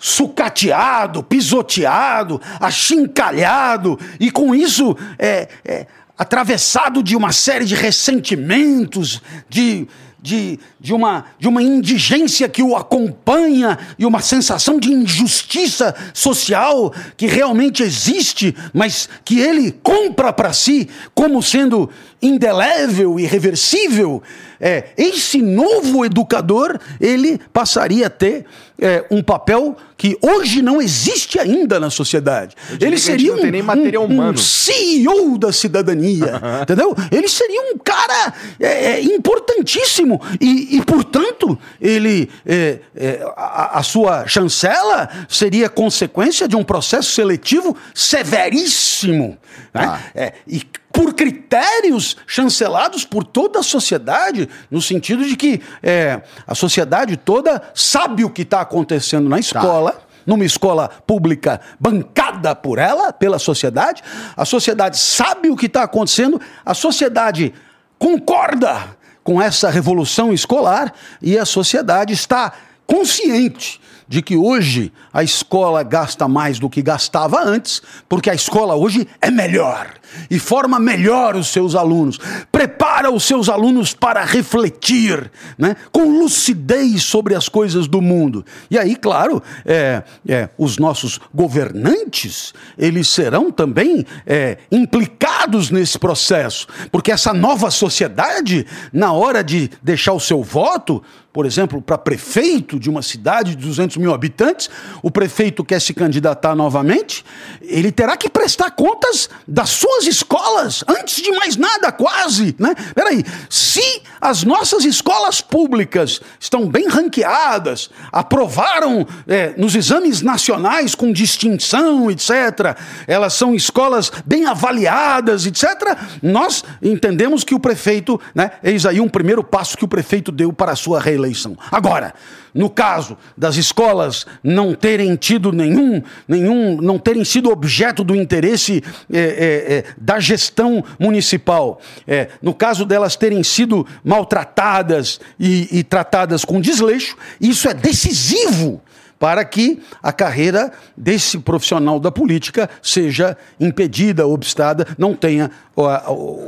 sucateado, pisoteado, achincalhado e com isso é, é, atravessado de uma série de ressentimentos, de, de, de, uma, de uma indigência que o acompanha e uma sensação de injustiça social que realmente existe, mas que ele compra para si como sendo indelével, irreversível. É, esse novo educador, ele passaria a ter é, um papel que hoje não existe ainda na sociedade. Ele seria um, nem material humano. um C E O da cidadania, entendeu? Ele seria um cara é, importantíssimo e, e portanto, ele, é, é, a, a sua chancela seria consequência de um processo seletivo severíssimo, né? Ah. É, e por critérios chancelados por toda a sociedade, no sentido de que é, a sociedade toda sabe o que está acontecendo na escola, tá. Numa escola pública bancada por ela, pela sociedade, a sociedade sabe o que está acontecendo, a sociedade concorda com essa revolução escolar e a sociedade está consciente de que hoje a escola gasta mais do que gastava antes, porque a escola hoje é melhor e forma melhor os seus alunos, prepara os seus alunos para refletir, né, com lucidez sobre as coisas do mundo. E aí, claro, é, é, os nossos governantes, eles serão também é, implicados nesse processo, porque essa nova sociedade, na hora de deixar o seu voto, por exemplo, para prefeito de uma cidade de duzentos mil habitantes, o prefeito quer se candidatar novamente, ele terá que prestar contas das suas escolas, antes de mais nada, quase, né? Peraí, se as nossas escolas públicas estão bem ranqueadas, aprovaram é, nos exames nacionais com distinção, etcétera, elas são escolas bem avaliadas, etcétera, nós entendemos que o prefeito, né, eis aí um primeiro passo que o prefeito deu para a sua reeleição. Agora, no caso das escolas não terem tido nenhum, nenhum não terem sido objeto do interesse é, é, é, da gestão municipal, é, no caso delas terem sido maltratadas e, e tratadas com desleixo, isso é decisivo para que a carreira desse profissional da política seja impedida, obstada, não tenha a,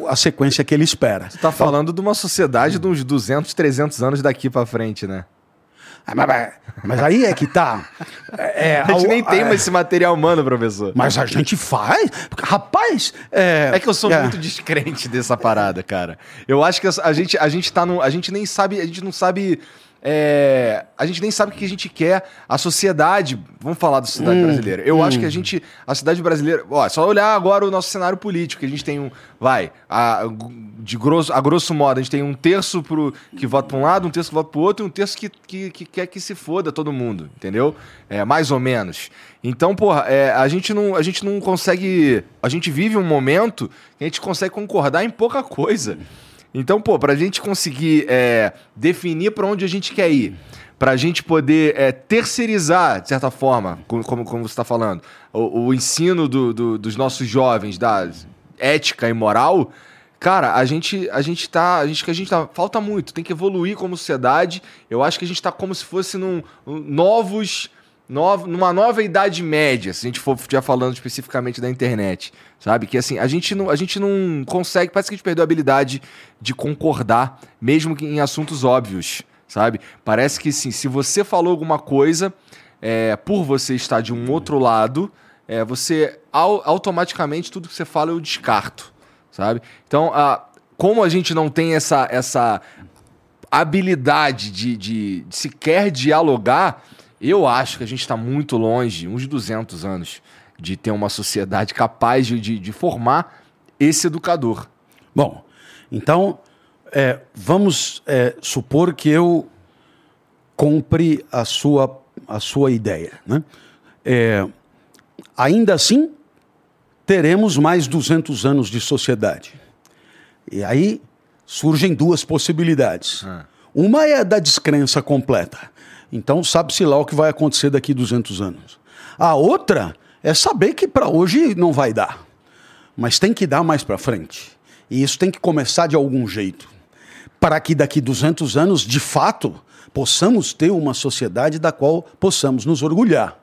a, a sequência que ele espera. Você está falando então, de uma sociedade de uns duzentos, trezentos anos daqui para frente, né? Mas, mas aí é que tá. É, a gente nem tem mais esse material humano, professor. Mas a gente faz. Rapaz. É, é que eu sou é. muito descrente dessa parada, cara. Eu acho que a gente, a gente tá num. A gente nem sabe. A gente não sabe. É, a gente nem sabe o que a gente quer. A sociedade, vamos falar da sociedade hum, brasileira. Eu hum. acho que a gente, a sociedade brasileira, ó, é só olhar agora o nosso cenário político, que a gente tem um, vai, a, de grosso, a grosso modo, a gente tem um terço pro, que vota para um lado, um terço que vota para o outro e um terço que, que, que quer que se foda todo mundo, entendeu? É, mais ou menos. Então, porra, é, a, gente não, a gente não consegue, a gente vive um momento que a gente consegue concordar em pouca coisa. Então, pô, pra gente conseguir é, definir pra onde a gente quer ir, pra gente poder é, terceirizar, de certa forma, como, como você tá falando, o, o ensino do, do, dos nossos jovens, da ética e moral, cara, a gente, a gente tá... A gente, a gente tá falta muito, tem que evoluir como sociedade. Eu acho que a gente tá como se fosse num, um, novos... Nova, numa nova idade média, se a gente for já falando especificamente da internet, sabe? Que assim, a gente não, a gente não consegue, parece que a gente perdeu a habilidade de concordar, mesmo que em assuntos óbvios, sabe? Parece que sim, se você falou alguma coisa, é, por você estar de um outro lado, é, você ao, automaticamente tudo que você fala eu descarto, sabe? Então, a, como a gente não tem essa... essa habilidade de, de, de sequer dialogar, eu acho que a gente está muito longe, uns duzentos anos, de ter uma sociedade capaz de, de, de formar esse educador. Bom, então, é, vamos é, supor que eu compre a sua, a sua ideia, né? É, ainda assim, teremos mais duzentos anos de sociedade. E aí surgem duas possibilidades. Ah. Uma é a da descrença completa. Então, sabe-se lá o que vai acontecer daqui duzentos anos. A outra é saber que para hoje não vai dar, mas tem que dar mais para frente. E isso tem que começar de algum jeito, para que daqui duzentos anos, de fato, possamos ter uma sociedade da qual possamos nos orgulhar.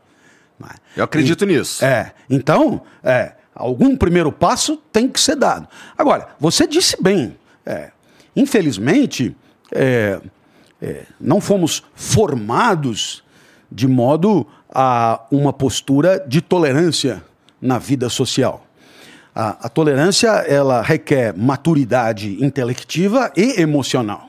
Eu acredito e, nisso. É, então, é, algum primeiro passo tem que ser dado. Agora, você disse bem, é, infelizmente, é, é, não fomos formados de modo a uma postura de tolerância na vida social. A, a tolerância, ela requer maturidade intelectiva e emocional.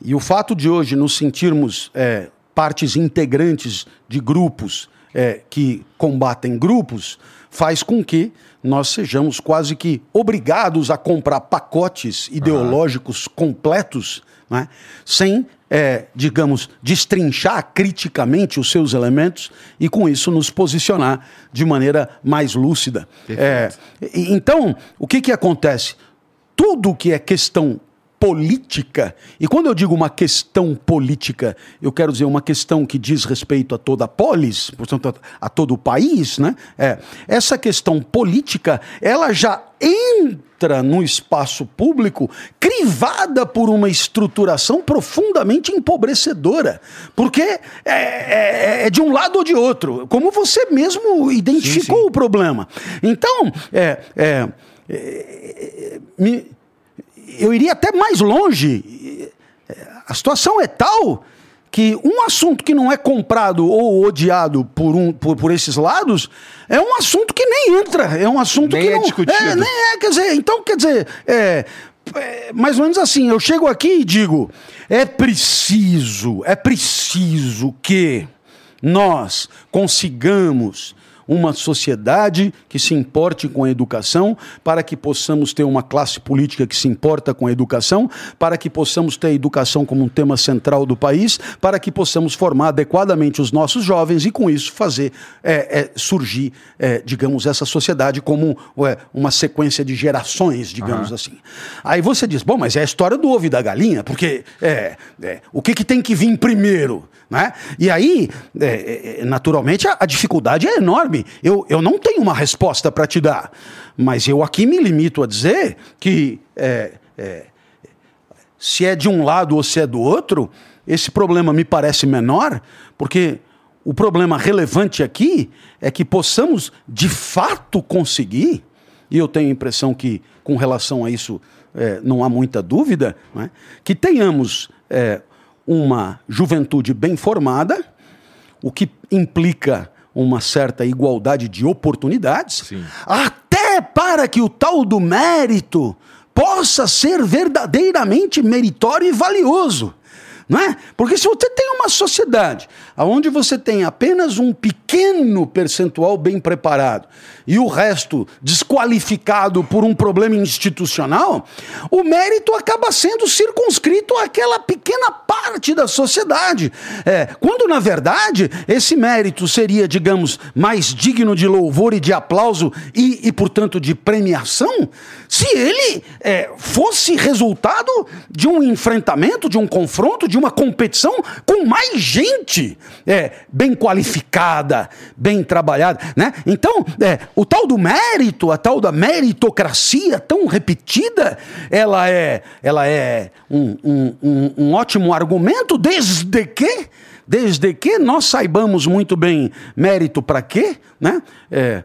E o fato de hoje nos sentirmos é, partes integrantes de grupos é, que combatem grupos, faz com que nós sejamos quase que obrigados a comprar pacotes ideológicos uhum. completos, né, sem, é, digamos, destrinchar criticamente os seus elementos e, com isso, nos posicionar de maneira mais lúcida. É, então, o que, que acontece? Tudo que é questão política, e quando eu digo uma questão política, eu quero dizer uma questão que diz respeito a toda a polis, portanto a todo o país, né? É, essa questão política, ela já entra no espaço público crivada por uma estruturação profundamente empobrecedora, porque é, é, é de um lado ou de outro, como você mesmo identificou sim, sim. o problema. Então, é, é, é, é, me... eu iria até mais longe. A situação é tal que um assunto que não é comprado ou odiado por, um, por, por esses lados é um assunto que nem entra, é um assunto nem que é não discutido. É, nem é, quer dizer, então, quer dizer, é, é, mais ou menos assim, eu chego aqui e digo, é preciso, é preciso que nós consigamos uma sociedade que se importe com a educação, para que possamos ter uma classe política que se importa com a educação, para que possamos ter a educação como um tema central do país, para que possamos formar adequadamente os nossos jovens e, com isso, fazer é, é, surgir, é, digamos, essa sociedade como é, uma sequência de gerações, digamos uhum. assim. Aí você diz, bom, mas é a história do ovo e da galinha, porque é, é, o que, que tem que vir primeiro? Né? E aí, é, é, naturalmente, a, a dificuldade é enorme. Eu, eu não tenho uma resposta para te dar, mas eu aqui me limito a dizer que é, é, se é de um lado ou se é do outro, esse problema me parece menor, porque o problema relevante aqui é que possamos de fato conseguir, e eu tenho a impressão que com relação a isso é, não há muita dúvida, né, que tenhamos é, uma juventude bem formada, o que implica uma certa igualdade de oportunidades, sim. até para que o tal do mérito possa ser verdadeiramente meritório e valioso. Não é? Porque se você tem uma sociedade onde você tem apenas um pequeno percentual bem preparado e o resto desqualificado por um problema institucional, o mérito acaba sendo circunscrito àquela pequena parte da sociedade. É, quando, na verdade, esse mérito seria, digamos, mais digno de louvor e de aplauso e, e portanto, de premiação, se ele é, fosse resultado de um enfrentamento, de um confronto, de uma competição com mais gente é, bem qualificada, bem trabalhada, né? Então, é, o tal do mérito, a tal da meritocracia tão repetida, ela é, ela é um, um, um, um ótimo argumento, desde que, desde que nós saibamos muito bem mérito para quê, né? É,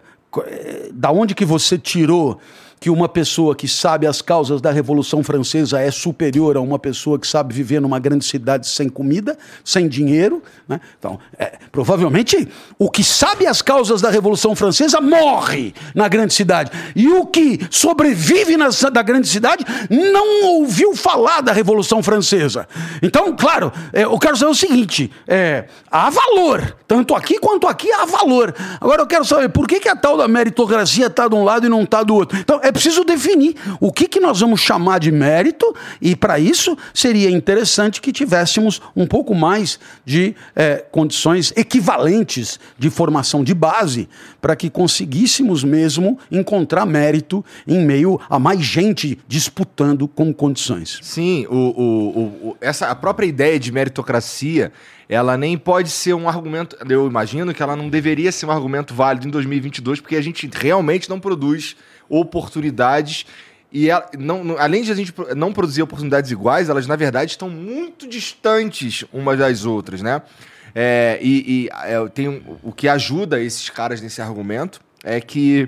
da onde que você tirou que uma pessoa que sabe as causas da Revolução Francesa é superior a uma pessoa que sabe viver numa grande cidade sem comida, sem dinheiro, né? Então, é, provavelmente, o que sabe as causas da Revolução Francesa morre na grande cidade. E o que sobrevive na, na grande cidade não ouviu falar da Revolução Francesa. Então, claro, é, eu quero saber o seguinte, é, há valor, tanto aqui quanto aqui há valor. Agora eu quero saber por que, que a tal da meritocracia está de um lado e não está do outro. Então, é preciso definir o que, que nós vamos chamar de mérito, e para isso seria interessante que tivéssemos um pouco mais de é, condições equivalentes de formação de base para que conseguíssemos mesmo encontrar mérito em meio a mais gente disputando com condições. Sim, o, o, o, essa, a própria ideia de meritocracia, ela nem pode ser um argumento, eu imagino que ela não deveria ser um argumento válido em dois mil e vinte e dois, porque a gente realmente não produz oportunidades, e ela, não, além de a gente não produzir oportunidades iguais, elas na verdade estão muito distantes umas das outras, né? É, e e é, tem um, o que ajuda esses caras nesse argumento é que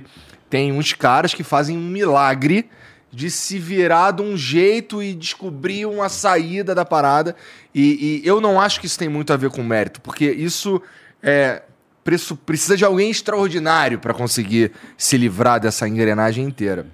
tem uns caras que fazem um milagre de se virar de um jeito e descobrir uma saída da parada, e, e eu não acho que isso tem muito a ver com mérito, porque isso é, preço, precisa de alguém extraordinário para conseguir se livrar dessa engrenagem inteira.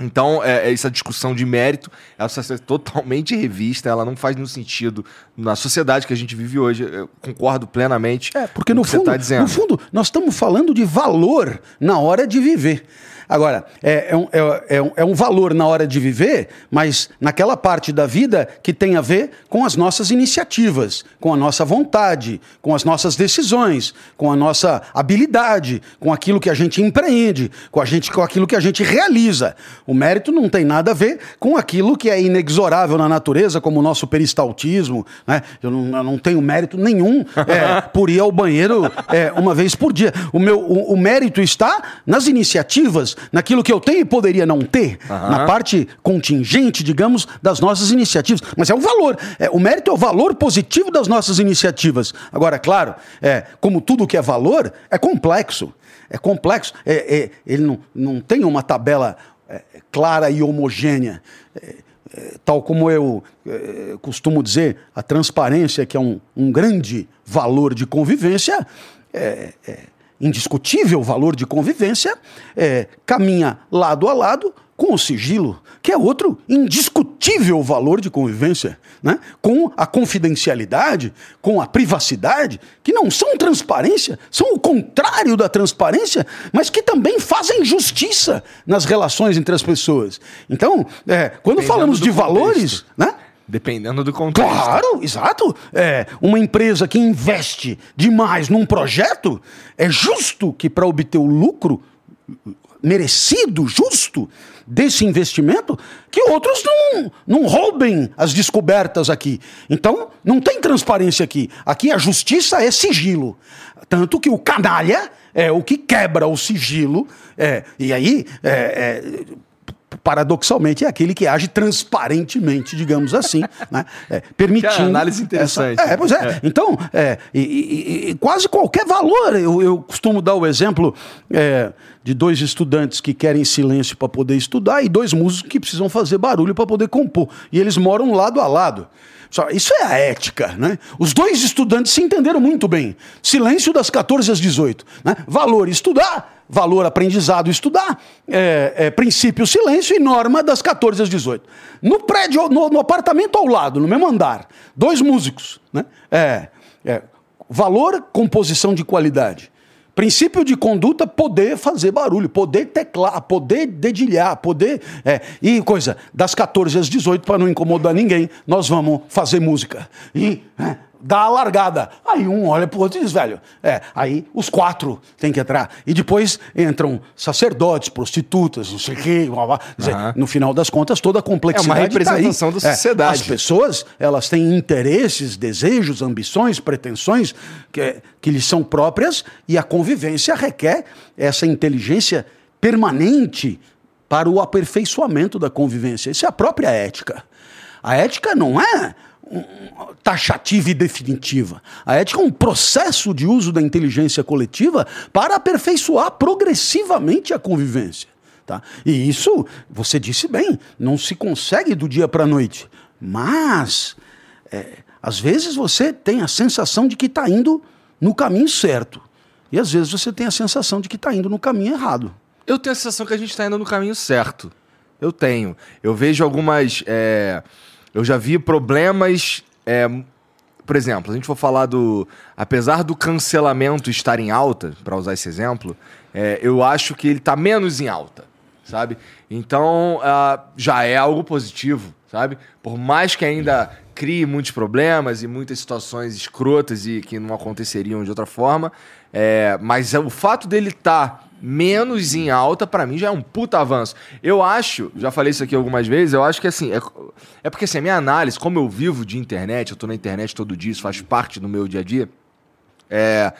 Então, é, essa discussão de mérito, ela precisa ser totalmente revista, ela não faz nenhum sentido na sociedade que a gente vive hoje. Eu concordo plenamente é, porque com no que fundo, você tá dizendo. No fundo, nós estamos falando de valor na hora de viver. Agora, é, é, um, é, um, é um valor na hora de viver, mas naquela parte da vida que tem a ver com as nossas iniciativas, com a nossa vontade, com as nossas decisões, com a nossa habilidade, com aquilo que a gente empreende, com, a gente, com aquilo que a gente realiza. O mérito não tem nada a ver com aquilo que é inexorável na natureza, como o nosso peristaltismo, né? Eu não, eu não tenho mérito nenhum é, por ir ao banheiro é, uma vez por dia. O, meu, o, o mérito está nas iniciativas, naquilo que eu tenho e poderia não ter, uhum. na parte contingente, digamos, das nossas iniciativas. Mas é o valor, é, o mérito é o valor positivo das nossas iniciativas. Agora, claro, é, como tudo que é valor, é complexo. É complexo, é, é, ele não, não tem uma tabela é, clara e homogênea. É, é, tal como eu é, costumo dizer, a transparência, que é um, um grande valor de convivência, é, é, indiscutível valor de convivência, é, caminha lado a lado com o sigilo, que é outro indiscutível valor de convivência, né? Com a confidencialidade, com a privacidade, que não são transparência, são o contrário da transparência, mas que também fazem justiça nas relações entre as pessoas. Então, é, quando falamos de valores, né? Dependendo do contexto. Claro, exato. É, uma empresa que investe demais num projeto, é justo que para obter o lucro merecido, justo, desse investimento, que outros não, não roubem as descobertas aqui. Então, não tem transparência aqui. Aqui a justiça é sigilo. Tanto que o canalha é o que quebra o sigilo. É, e aí... É, é, paradoxalmente, é aquele que age transparentemente, digamos assim, né? É, permitindo... Que análise interessante. Essa... É, pois é. é. Então, é, e, e, e quase qualquer valor, eu, eu costumo dar o exemplo é, de dois estudantes que querem silêncio para poder estudar e dois músicos que precisam fazer barulho para poder compor. E eles moram lado a lado. Isso é a ética, né? Os dois estudantes se entenderam muito bem. Silêncio das quatorze às dezoito, né? Valor estudar, valor aprendizado estudar, é, é, princípio silêncio e norma das quatorze às dezoito. No prédio, no, no apartamento ao lado, no mesmo andar, dois músicos, né? É, é, valor, composição de qualidade. Princípio de conduta, poder fazer barulho, poder teclar, poder dedilhar, poder... É, e coisa, das quatorze às dezoito, para não incomodar ninguém, nós vamos fazer música. E é, dá a largada. Aí um olha pro outro e diz, velho, é, aí os quatro tem que entrar. E depois entram sacerdotes, prostitutas, não sei o quê. Blá, blá. Quer dizer, uhum. No final das contas, toda a complexidade é uma representação tá aí. Da sociedade. É, as pessoas, elas têm interesses, desejos, ambições, pretensões... que que lhes são próprias, e a convivência requer essa inteligência permanente para o aperfeiçoamento da convivência. Isso é a própria ética. A ética não é taxativa e definitiva. A ética é um processo de uso da inteligência coletiva para aperfeiçoar progressivamente a convivência. Tá? E isso, você disse bem, não se consegue do dia para a noite. Mas, é, às vezes você tem a sensação de que está indo no caminho certo. E às vezes você tem a sensação de que está indo no caminho errado. Eu tenho a sensação que a gente está indo no caminho certo. Eu tenho. Eu vejo algumas... É... Eu já vi problemas... É... Por exemplo, a gente for falar do... Apesar do cancelamento estar em alta, para usar esse exemplo, é... eu acho que ele está menos em alta, sabe? Então, uh... já é algo positivo, sabe? Por mais que ainda crie muitos problemas e muitas situações escrotas e que não aconteceriam de outra forma, é... mas o fato dele estar... menos em alta, pra mim já é um puta avanço. Eu acho, já falei isso aqui algumas vezes, eu acho que assim, é, é porque assim, a minha análise, como eu vivo de internet, eu tô na internet todo dia, isso faz parte do meu dia a dia, é,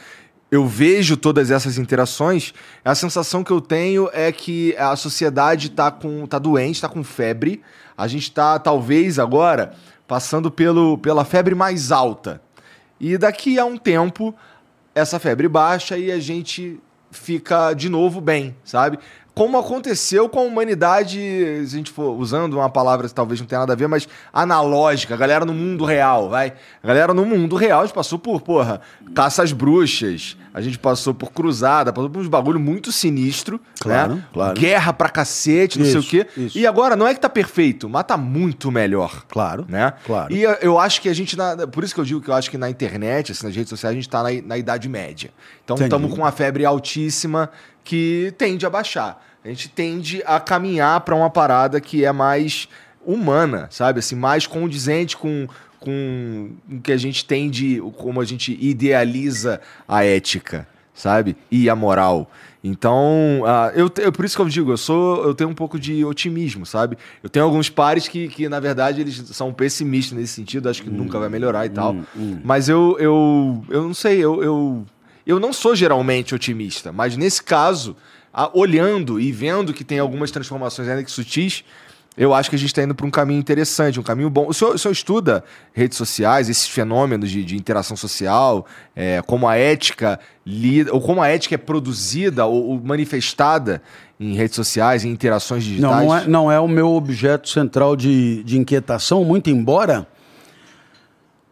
eu vejo todas essas interações, a sensação que eu tenho é que a sociedade tá, com, tá doente, tá com febre, a gente tá talvez agora passando pelo, pela febre mais alta. E daqui a um tempo, essa febre baixa e a gente... fica de novo bem, sabe? Como aconteceu com a humanidade, se a gente for usando uma palavra que talvez não tenha nada a ver, mas analógica, a galera no mundo real, vai. A galera no mundo real, a gente passou por, porra, caça às bruxas, a gente passou por cruzada, passou por uns bagulho muito sinistro, claro, né? Claro. Guerra pra cacete, não isso, sei o quê. Isso. E agora, não é que tá perfeito, mas tá muito melhor. Claro, né? Claro. E eu acho que a gente, na, por isso que eu digo que eu acho que na internet, assim, nas redes sociais, a gente tá na, na Idade Média. Então, estamos com uma febre altíssima, que tende a baixar. A gente tende a caminhar para uma parada que é mais humana, sabe? Assim, mais condizente com, com o que a gente tende, como a gente idealiza a ética, sabe? E a moral. Então, uh, eu, eu, por isso que eu digo, eu, sou, eu tenho um pouco de otimismo, sabe? Eu tenho alguns pares que, que na verdade, eles são pessimistas nesse sentido, acho que hum, nunca vai melhorar e hum, tal. Hum. Mas eu, eu, eu não sei, eu... eu Eu não sou geralmente otimista, mas nesse caso, a, olhando e vendo que tem algumas transformações ainda que sutis, eu acho que a gente está indo para um caminho interessante, um caminho bom. O senhor, o senhor estuda redes sociais, esses fenômenos de, de interação social, é, como a ética lida, ou como a ética é produzida ou, ou manifestada em redes sociais, em interações digitais? Não, não, é, não é o meu objeto central de, de inquietação, muito embora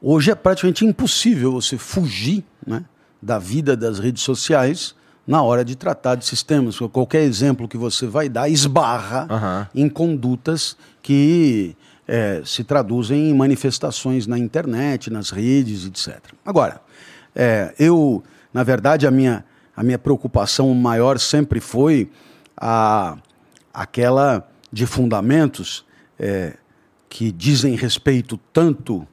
hoje é praticamente impossível você fugir, né, da vida das redes sociais na hora de tratar de sistemas. Qualquer exemplo que você vai dar esbarra uhum. em condutas que é, se traduzem em manifestações na internet, nas redes, etcétera. Agora, é, eu, na verdade, a minha, a minha preocupação maior sempre foi a, aquela de fundamentos é, que dizem respeito tanto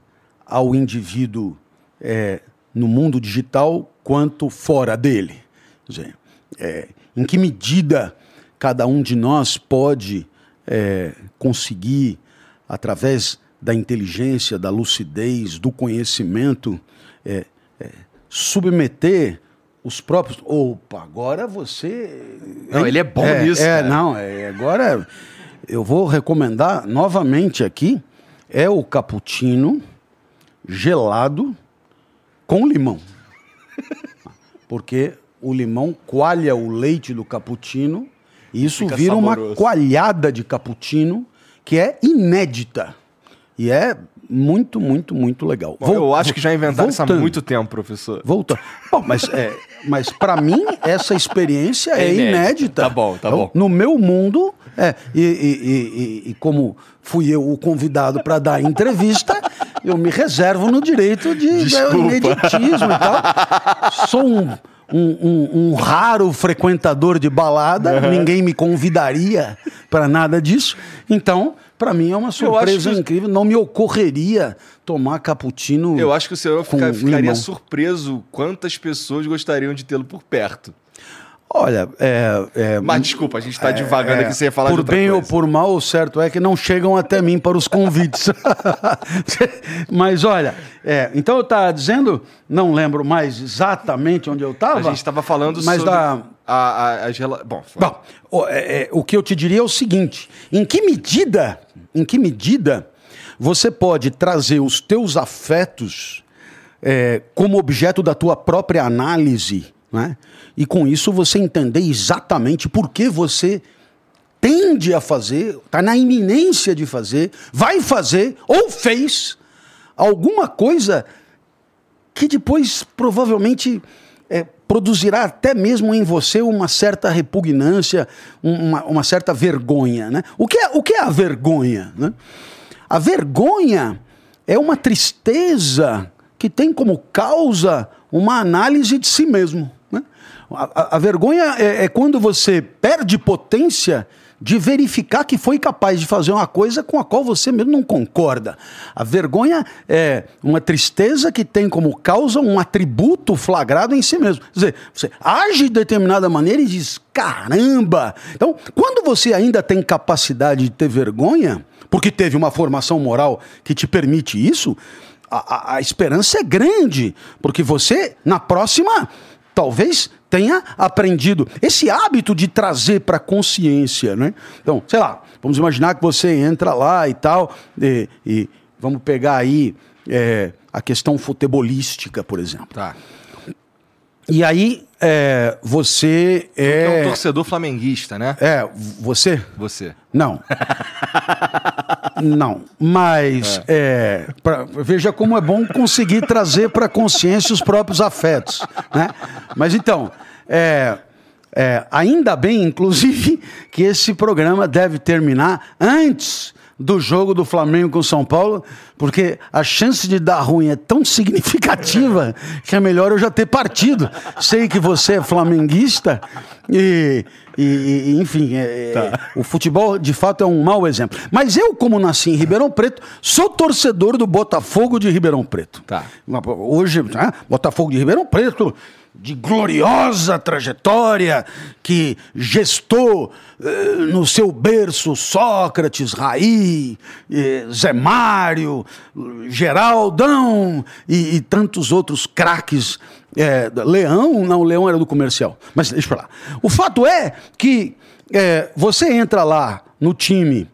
ao indivíduo é, no mundo digital quanto fora dele. Quer dizer, é, em que medida cada um de nós pode é, conseguir, através da inteligência, da lucidez, do conhecimento, é, é, submeter os próprios... Opa, agora você... Não, ele é bom é, nisso. É, cara. Não, é, agora eu vou recomendar novamente aqui, é o cappuccino gelado com limão. Porque o limão coalha o leite do cappuccino e isso fica vira saboroso. Uma coalhada de cappuccino que é inédita. E é muito, muito, muito legal. Bom, Vol- eu acho que já inventaram isso há muito tempo, professor. Voltando. Bom, mas, é, mas para mim, essa experiência é, é inédita. inédita. Tá bom, tá então, bom. No meu mundo, é, e, e, e, e como fui eu o convidado para dar entrevista, eu me reservo no direito de, de ineditismo e tal. Sou um, um, um, um raro frequentador de balada, uhum. ninguém me convidaria para nada disso. Então... Pra mim é uma surpresa que... incrível. Não me ocorreria tomar cappuccino. Eu acho que o senhor fica, ficaria limão. Surpreso quantas pessoas gostariam de tê-lo por perto. Olha, é... é mas desculpa, a gente tá é, divagando é, aqui, você ia falar por de outra bem coisa. Ou por mal, o certo é que não chegam até mim para os convites. Mas olha, é, então eu tava dizendo, não lembro mais exatamente onde eu tava. A gente tava falando mas sobre... Da, A, a, a gela... Bom, Bom o, é, o que eu te diria é o seguinte, em que medida, em que medida você pode trazer os teus afetos é, como objeto da tua própria análise, né? E com isso você entender exatamente por que você tende a fazer, está na iminência de fazer, vai fazer ou fez alguma coisa que depois provavelmente é, produzirá até mesmo em você uma certa repugnância, uma, uma certa vergonha, né? O que é, o que é a vergonha, né? A vergonha é uma tristeza que tem como causa uma análise de si mesmo, né? A, a, a vergonha é, é quando você perde potência de verificar que foi capaz de fazer uma coisa com a qual você mesmo não concorda. A vergonha é uma tristeza que tem como causa um atributo flagrado em si mesmo. Quer dizer, você age de determinada maneira e diz, caramba! Então, quando você ainda tem capacidade de ter vergonha, porque teve uma formação moral que te permite isso, a, a, a esperança é grande, porque você, na próxima, talvez tenha aprendido esse hábito de trazer para a consciência, né? Então, sei lá, vamos imaginar que você entra lá e tal, e, e vamos pegar aí é, a questão futebolística, por exemplo. Tá. E aí é, você é... Porque é um torcedor flamenguista, né? É, você? Você. Não. Não, mas é. É, pra, veja como é bom conseguir trazer para a consciência os próprios afetos, né? Mas então, é, é, ainda bem, inclusive, que esse programa deve terminar antes do jogo do Flamengo com São Paulo, porque a chance de dar ruim é tão significativa que é melhor eu já ter partido. Sei que você é flamenguista e, e, e enfim, é, tá. O futebol de fato é um mau exemplo. Mas eu, como nasci em Ribeirão Preto, sou torcedor do Botafogo de Ribeirão Preto. Tá. Hoje, né, Botafogo de Ribeirão Preto, de gloriosa trajetória, que gestou eh, no seu berço Sócrates, Raí, eh, Zé Mário, Geraldão e, e tantos outros craques. Eh, Leão, não, Leão era do comercial, mas deixa pra lá. O fato é que eh, você entra lá no time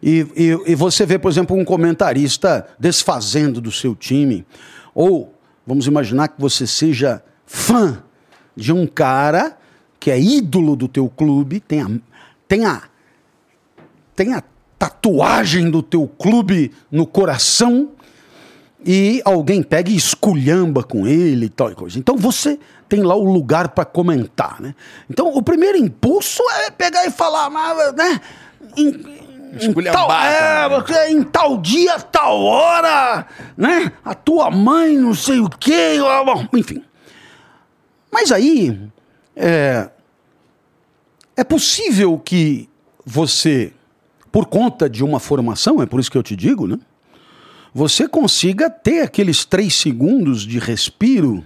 e, e, e você vê, por exemplo, um comentarista desfazendo do seu time, ou vamos imaginar que você seja fã de um cara que é ídolo do teu clube, tem a, tem a, tem a tatuagem do teu clube no coração, e alguém pega e esculhamba com ele e tal e coisa. Então você tem lá o lugar para comentar, né? Então o primeiro impulso é pegar e falar, né? Em, Em tal, é, em tal dia, tal hora, né? A tua mãe, não sei o quê, enfim. Mas aí, é, é possível que você, por conta de uma formação, é por isso que eu te digo, né? Você consiga ter aqueles três segundos de respiro,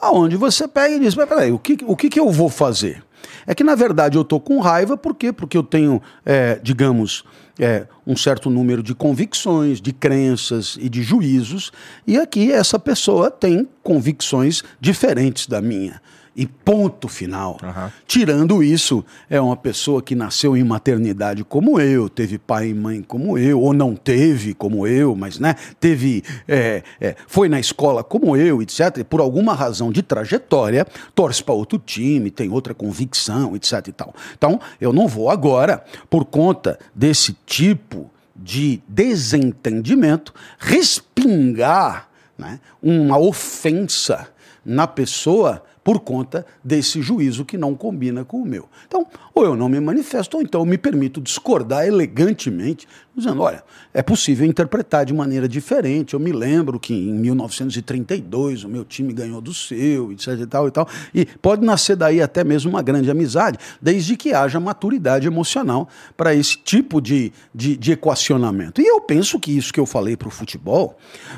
aonde você pega e diz, mas peraí, o que, o que, que eu vou fazer? É que, na verdade, eu estou com raiva, por quê? Porque eu tenho, é, digamos, é, um certo número de convicções, de crenças e de juízos, e aqui essa pessoa tem convicções diferentes da minha. E ponto final. Uhum. Tirando isso, é uma pessoa que nasceu em maternidade como eu, teve pai e mãe como eu, ou não teve como eu, mas né, teve, é, é, foi na escola como eu, etcétera. E por alguma razão de trajetória, torce para outro time, tem outra convicção, etcétera. E tal. Então, eu não vou agora, por conta desse tipo de desentendimento, respingar, né, uma ofensa na pessoa por conta desse juízo que não combina com o meu. Então, ou eu não me manifesto, ou então eu me permito discordar elegantemente, dizendo, olha, é possível interpretar de maneira diferente. Eu me lembro que em mil novecentos e trinta e dois o meu time ganhou do seu, etcétera e tal e tal. E pode nascer daí até mesmo uma grande amizade, desde que haja maturidade emocional para esse tipo de, de, de equacionamento. E eu penso que isso que eu falei para o futebol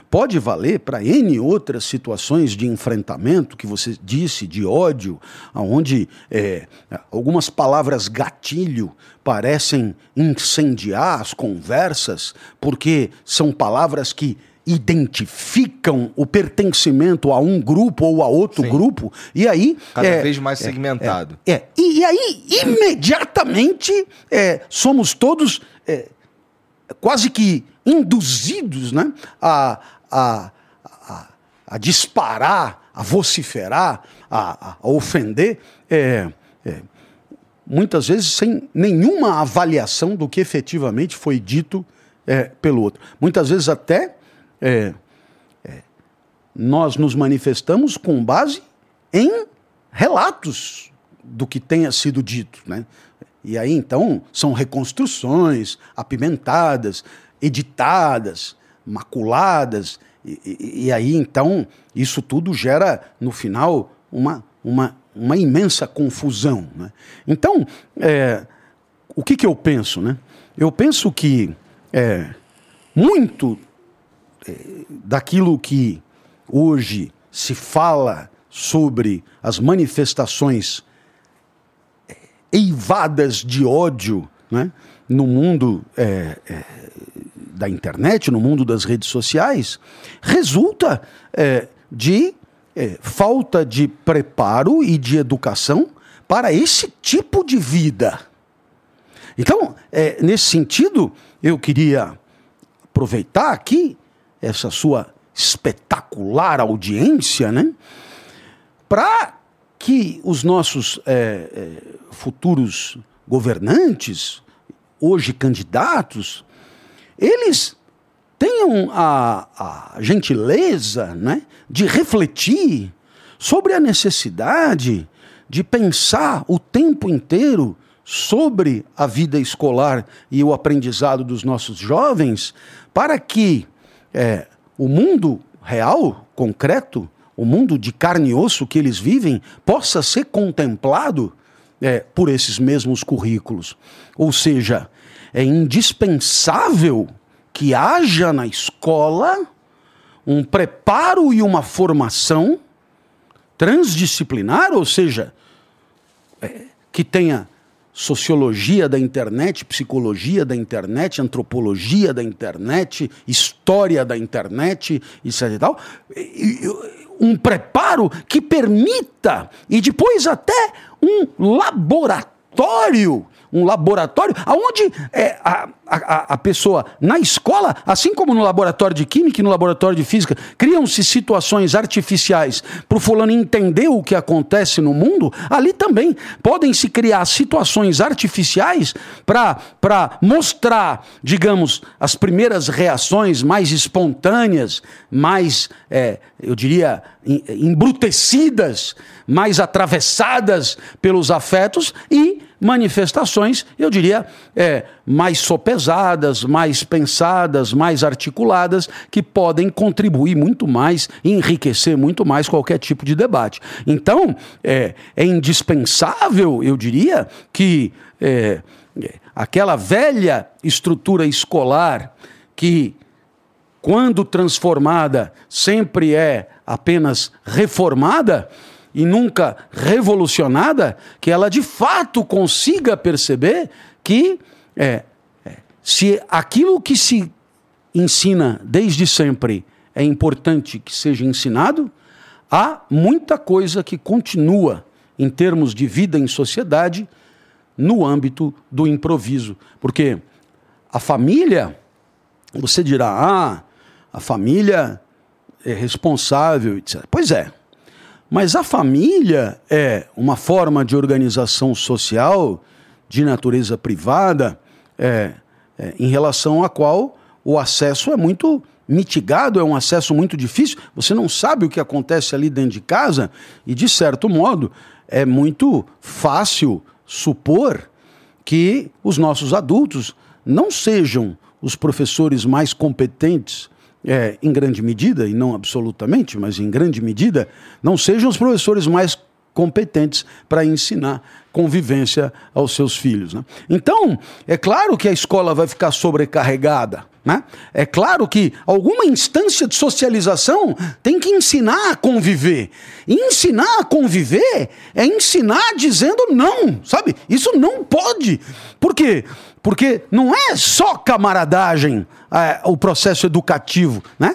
pode valer para N outras situações de enfrentamento que você disse, de ódio, onde é, algumas palavras gatilho parecem incendiar as conversas, porque são palavras que identificam o pertencimento a um grupo ou a outro. Sim. Grupo, e aí... Cada é, vez mais segmentado. É, é, é. E, e aí, imediatamente, é, somos todos é, quase que induzidos, né, a, a, a, a disparar, a vociferar, a, a ofender, é, é, muitas vezes sem nenhuma avaliação do que efetivamente foi dito é, pelo outro. Muitas vezes até é, é, nós nos manifestamos com base em relatos do que tenha sido dito, né? E aí, então, são reconstruções apimentadas, editadas, maculadas, e, e, e aí, então, isso tudo gera, no final, uma, uma, uma imensa confusão, né? Então, é, o que, que eu penso, né? Eu penso que é, muito é, daquilo que hoje se fala sobre as manifestações eivadas de ódio, né, no mundo é, é, da internet, no mundo das redes sociais, resulta é, de é, falta de preparo e de educação para esse tipo de vida. Então, é, nesse sentido, eu queria aproveitar aqui essa sua espetacular audiência, né, para que os nossos é, é, futuros governantes, hoje candidatos, eles tenham a, a gentileza, né, de refletir sobre a necessidade de pensar o tempo inteiro sobre a vida escolar e o aprendizado dos nossos jovens, para que é, o mundo real, concreto, o mundo de carne e osso que eles vivem possa ser contemplado é, por esses mesmos currículos. Ou seja, é indispensável que haja na escola um preparo e uma formação transdisciplinar, ou seja, é, que tenha sociologia da internet, psicologia da internet, antropologia da internet, história da internet, etcétera e tal, um preparo que permita, e depois até um laboratório, um laboratório onde é, a, a, a pessoa na escola, assim como no laboratório de química e no laboratório de física, criam-se situações artificiais para o fulano entender o que acontece no mundo, ali também podem-se criar situações artificiais para mostrar, digamos, as primeiras reações mais espontâneas, mais, é, eu diria, embrutecidas, mais atravessadas pelos afetos e manifestações, eu diria, é, mais sopesadas, mais pensadas, mais articuladas, que podem contribuir muito mais, enriquecer muito mais qualquer tipo de debate. Então, é, é indispensável, eu diria, que é, aquela velha estrutura escolar que, quando transformada, sempre é apenas reformada, e nunca revolucionada, que ela de fato consiga perceber que é, se aquilo que se ensina desde sempre é importante que seja ensinado, há muita coisa que continua em termos de vida em sociedade no âmbito do improviso. Porque a família, você dirá, ah, a família é responsável, etcétera. Pois é. Mas a família é uma forma de organização social de natureza privada é, é, em relação à qual o acesso é muito mitigado, é um acesso muito difícil. Você não sabe o que acontece ali dentro de casa e, de certo modo, é muito fácil supor que os nossos adultos não sejam os professores mais competentes, É, em grande medida, e não absolutamente, mas em grande medida, não sejam os professores mais competentes para ensinar convivência aos seus filhos, né? Então, é claro que a escola vai ficar sobrecarregada, né? É claro que alguma instância de socialização tem que ensinar a conviver. E ensinar a conviver é ensinar dizendo não, sabe? Isso não pode. Por quê? Porque não é só camaradagem, é, o processo educativo, né?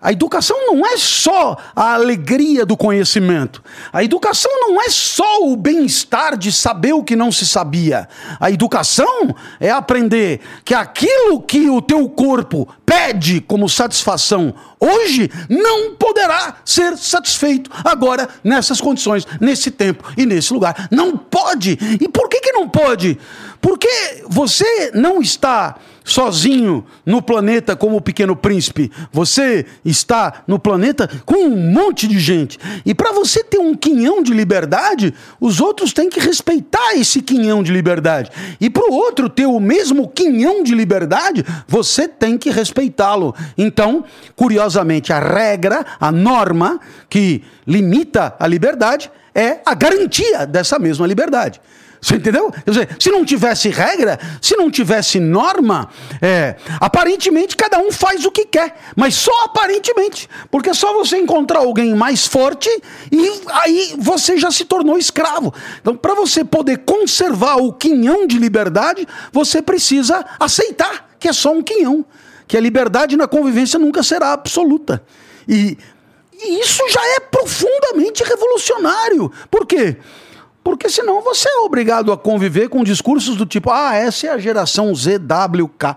A educação não é só a alegria do conhecimento. A educação não é só o bem-estar de saber o que não se sabia. A educação é aprender que aquilo que o teu corpo pede como satisfação hoje não poderá ser satisfeito agora, nessas condições, nesse tempo e nesse lugar. Não pode. E por que que não pode? Porque você não está sozinho no planeta como o Pequeno Príncipe. Você está no planeta com um monte de gente. E para você ter um quinhão de liberdade, os outros têm que respeitar esse quinhão de liberdade. E para o outro ter o mesmo quinhão de liberdade, você tem que respeitá-lo. Então, curiosamente, a regra, a norma que limita a liberdade é a garantia dessa mesma liberdade. Você entendeu? Quer dizer, se não tivesse regra, se não tivesse norma, é, aparentemente cada um faz o que quer, mas só aparentemente, porque é só você encontrar alguém mais forte e aí você já se tornou escravo. Então, para você poder conservar o quinhão de liberdade, você precisa aceitar que é só um quinhão, que a liberdade na convivência nunca será absoluta. E, e isso já é profundamente revolucionário. Por quê? Porque senão você é obrigado a conviver com discursos do tipo, ah, essa é a geração Z W K.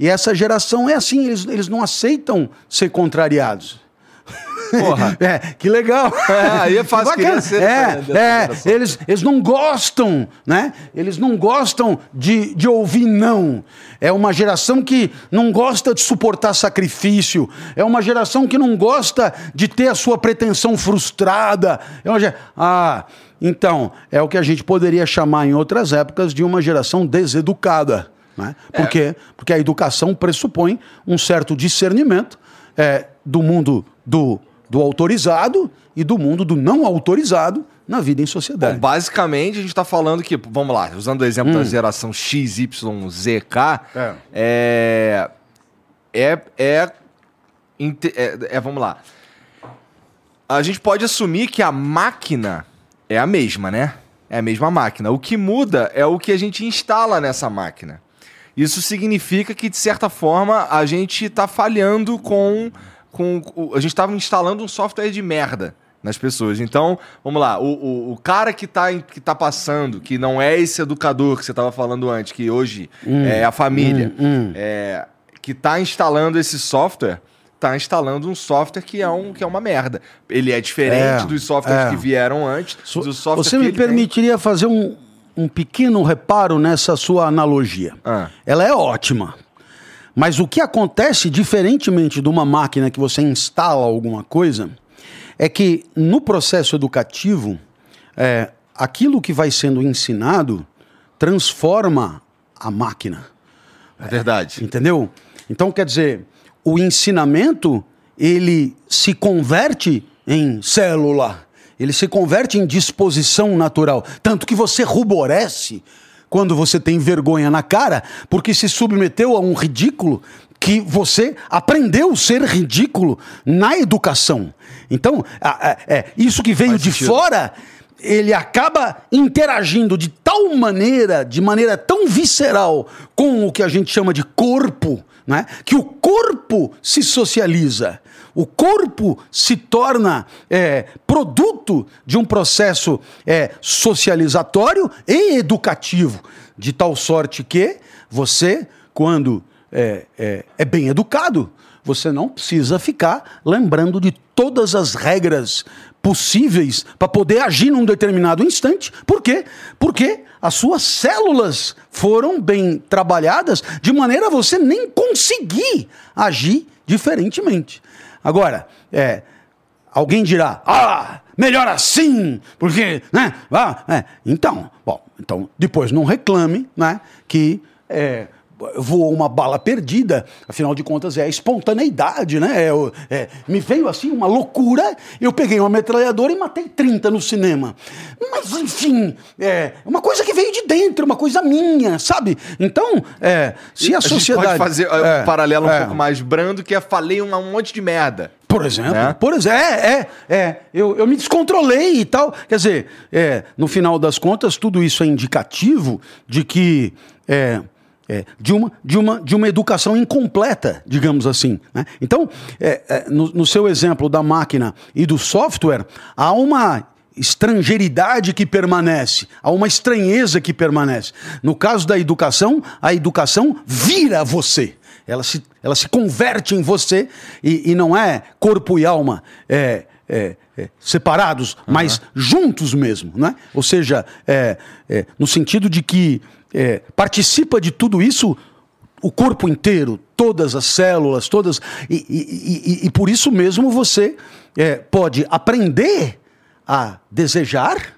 E essa geração é assim, eles, eles não aceitam ser contrariados. Porra. É, que legal. É, aí é fácil crescer. É, é, eles, eles não gostam, né? Eles não gostam de, de ouvir não. É uma geração que não gosta de suportar sacrifício. É uma geração que não gosta de ter a sua pretensão frustrada. É uma geração... Ah, então, é o que a gente poderia chamar em outras épocas de uma geração deseducada, né? Por quê? Porque a educação pressupõe um certo discernimento é, do mundo do... do autorizado e do mundo do não autorizado na vida em sociedade. Bom, basicamente, a gente está falando que, vamos lá, usando o exemplo hum. da geração X Y Z K, é. É, é, é, é, é, vamos lá, a gente pode assumir que a máquina é a mesma, né? É a mesma máquina. O que muda é o que a gente instala nessa máquina. Isso significa que, de certa forma, a gente está falhando com... Com, a gente estava instalando um software de merda nas pessoas. Então, vamos lá, o, o, o cara que está que tá passando, que não é esse educador que você estava falando antes, que hoje hum, é a família, hum, hum. É, que está instalando esse software, está instalando um software que é, um, que é uma merda. Ele é diferente é, dos softwares é. que vieram antes. So, do software você que me permitiria tem... fazer um, um pequeno reparo nessa sua analogia. Ah. Ela é ótima. Mas o que acontece, diferentemente de uma máquina que você instala alguma coisa, é que no processo educativo, é, aquilo que vai sendo ensinado transforma a máquina. É verdade. É, entendeu? Então, quer dizer, o ensinamento, ele se converte em célula, ele se converte em disposição natural, tanto que você ruborece quando você tem vergonha na cara, porque se submeteu a um ridículo que você aprendeu ser ridículo na educação. Então, é, é, isso que veio Faz de sentido. fora, ele acaba interagindo de tal maneira, de maneira tão visceral, com o que a gente chama de corpo, né? Que o corpo se socializa. O corpo se torna é, produto de um processo é, socializatório e educativo, de tal sorte que você, quando é, é, é bem educado, você não precisa ficar lembrando de todas as regras possíveis para poder agir num determinado instante. Por quê? Porque as suas células foram bem trabalhadas de maneira a você nem conseguir agir diferentemente. Agora, é, alguém dirá, ah, melhor assim, porque, né? Ah, é. Então, bom, então, depois não reclame, né, que é, voou uma bala perdida, afinal de contas é a espontaneidade, né? É, é, me veio assim uma loucura, eu peguei uma metralhadora e matei trinta no cinema. Mas, enfim, é uma coisa que veio de dentro, uma coisa minha, sabe? Então, é, se a, a sociedade... Gente pode fazer é, um paralelo um é, pouco mais brando, que é falei um, um monte de merda. Por exemplo, é. por exemplo, é, é, é, eu, eu me descontrolei e tal. Quer dizer, é, no final das contas, tudo isso é indicativo de que... É, é, de, uma, de, uma, de uma educação incompleta, digamos assim, né? Então, é, é, no, no seu exemplo da máquina e do software, há uma estrangeiridade que permanece, há uma estranheza que permanece. No caso da educação, a educação vira você. Ela se, ela se converte em você e, e não é corpo e alma é, é, é, separados, uhum. mas juntos mesmo, né? Ou seja, é, é, no sentido de que é, participa de tudo isso o corpo inteiro, todas as células, todas... E, e, e, e por isso mesmo você é, pode aprender a desejar...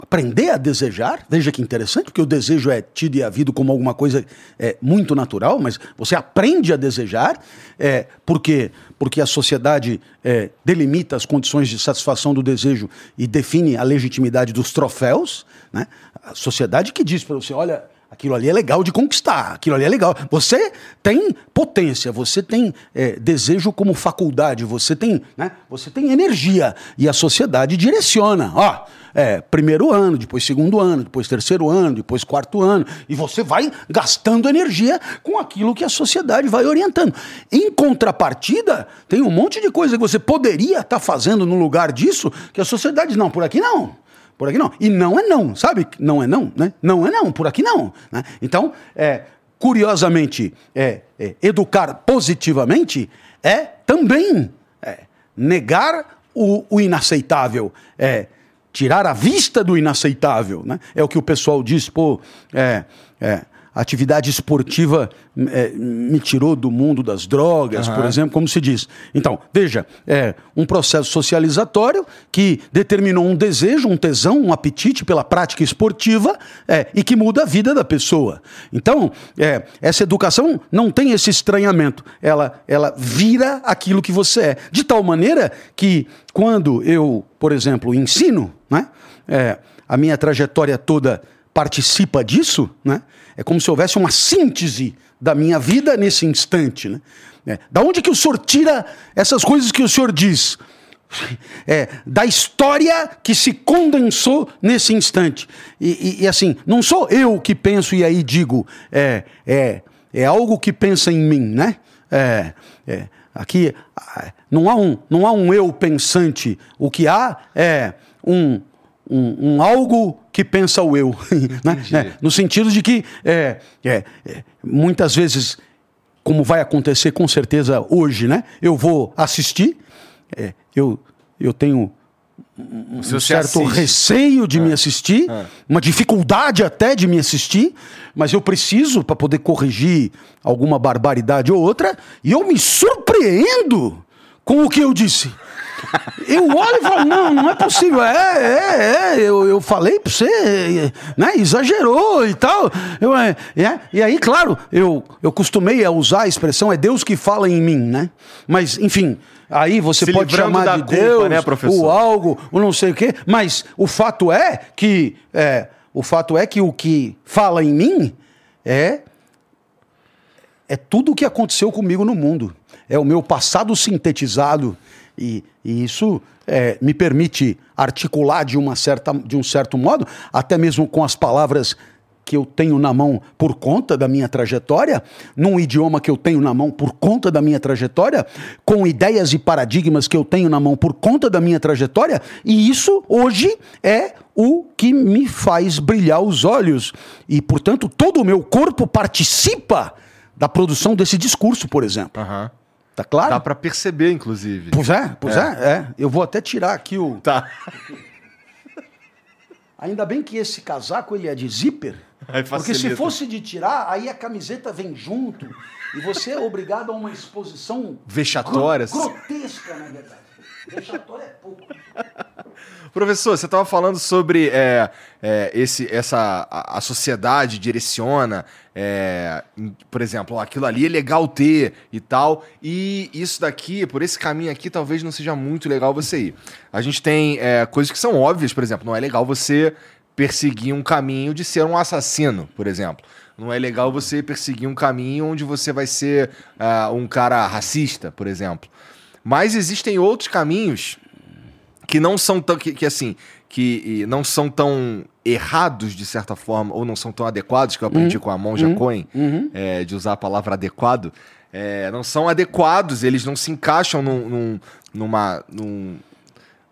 Aprender a desejar, veja que interessante, porque o desejo é tido e havido como alguma coisa é, muito natural, mas você aprende a desejar, é, porque, porque a sociedade é, delimita as condições de satisfação do desejo e define a legitimidade dos troféus, né? A sociedade que diz para você, olha, aquilo ali é legal de conquistar, aquilo ali é legal. Você tem potência, você tem é, desejo como faculdade, você tem, né? Você tem energia e a sociedade direciona, ó... É, primeiro ano, depois segundo ano, depois terceiro ano, depois quarto ano. E você vai gastando energia com aquilo que a sociedade vai orientando. Em contrapartida, tem um monte de coisa que você poderia estar tá fazendo no lugar disso, que a sociedade diz, não, por aqui não. Por aqui não. E não é não, sabe? Não é não, né? Não é não, por aqui não. Né? Então, é, curiosamente, é, é, educar positivamente é também é, negar o, o inaceitável, é, tirar a vista do inaceitável, né? É o que o pessoal diz, pô, é, é, atividade esportiva é, me tirou do mundo das drogas, uhum. por exemplo, como se diz. Então, veja, é um processo socializatório que determinou um desejo, um tesão, um apetite pela prática esportiva é, e que muda a vida da pessoa. Então, é, essa educação não tem esse estranhamento, ela, ela vira aquilo que você é. De tal maneira que quando eu, por exemplo, ensino, né, é, a minha trajetória toda participa disso, né? É como se houvesse uma síntese da minha vida nesse instante, né? É. Da onde que o senhor tira essas coisas que o senhor diz? É, da história que se condensou nesse instante. E, e, e assim, não sou eu que penso e aí digo, é, é, é algo que pensa em mim, né? É, é, aqui não há, um, não há um eu pensante, o que há é um... Um, um algo que pensa o eu, né? No sentido de que é, é, é, muitas vezes, como vai acontecer com certeza hoje, né? Eu vou assistir, é, eu, eu tenho um, um certo assiste. receio de é. me assistir, é. uma dificuldade até de me assistir, mas eu preciso para poder corrigir alguma barbaridade ou outra, e eu me surpreendo com o que eu disse. Eu olho e falo, não, não é possível. É, é, é, eu, eu falei pra você, né, exagerou e tal. Eu, é, é. E aí, claro, eu, eu costumei a usar a expressão, é Deus que fala em mim, né? Mas, enfim, aí você se pode chamar de culpa, Deus, né, ou algo, ou não sei o quê. Mas o fato é que, é, o fato é que o que fala em mim é, é tudo o que aconteceu comigo no mundo. É o meu passado sintetizado. E, e isso é, me permite articular de, uma certa, de um certo modo, até mesmo com as palavras que eu tenho na mão por conta da minha trajetória, num idioma que eu tenho na mão por conta da minha trajetória, com ideias e paradigmas que eu tenho na mão por conta da minha trajetória, e isso hoje é o que me faz brilhar os olhos. E, portanto, todo o meu corpo participa da produção desse discurso, por exemplo. Aham. Uhum. Tá claro? Dá pra perceber, inclusive. Pois é, pois é. é, é. Eu vou até tirar aqui o... Tá. Ainda bem que esse casaco, ele é de zíper. Aí porque se fosse de tirar, aí a camiseta vem junto. E você é obrigado a uma exposição... Vexatória. Gr- grotesca, na verdade. Vexatória é pouco. Professor, você estava falando sobre é, é, esse, essa, a, a sociedade direciona, é, em, por exemplo, aquilo ali é legal ter e tal, e isso daqui, por esse caminho aqui, talvez não seja muito legal você ir. A gente tem é, coisas que são óbvias, por exemplo, não é legal você perseguir um caminho de ser um assassino, por exemplo. Não é legal você perseguir um caminho onde você vai ser uh, um cara racista, por exemplo. Mas existem outros caminhos... que não são tão... Que, que assim... que não são tão errados, de certa forma, ou não são tão adequados, que eu aprendi uhum. com a Monja uhum. Cohen, uhum. É, de usar a palavra adequado, é, não são adequados, eles não se encaixam num, num, numa, num,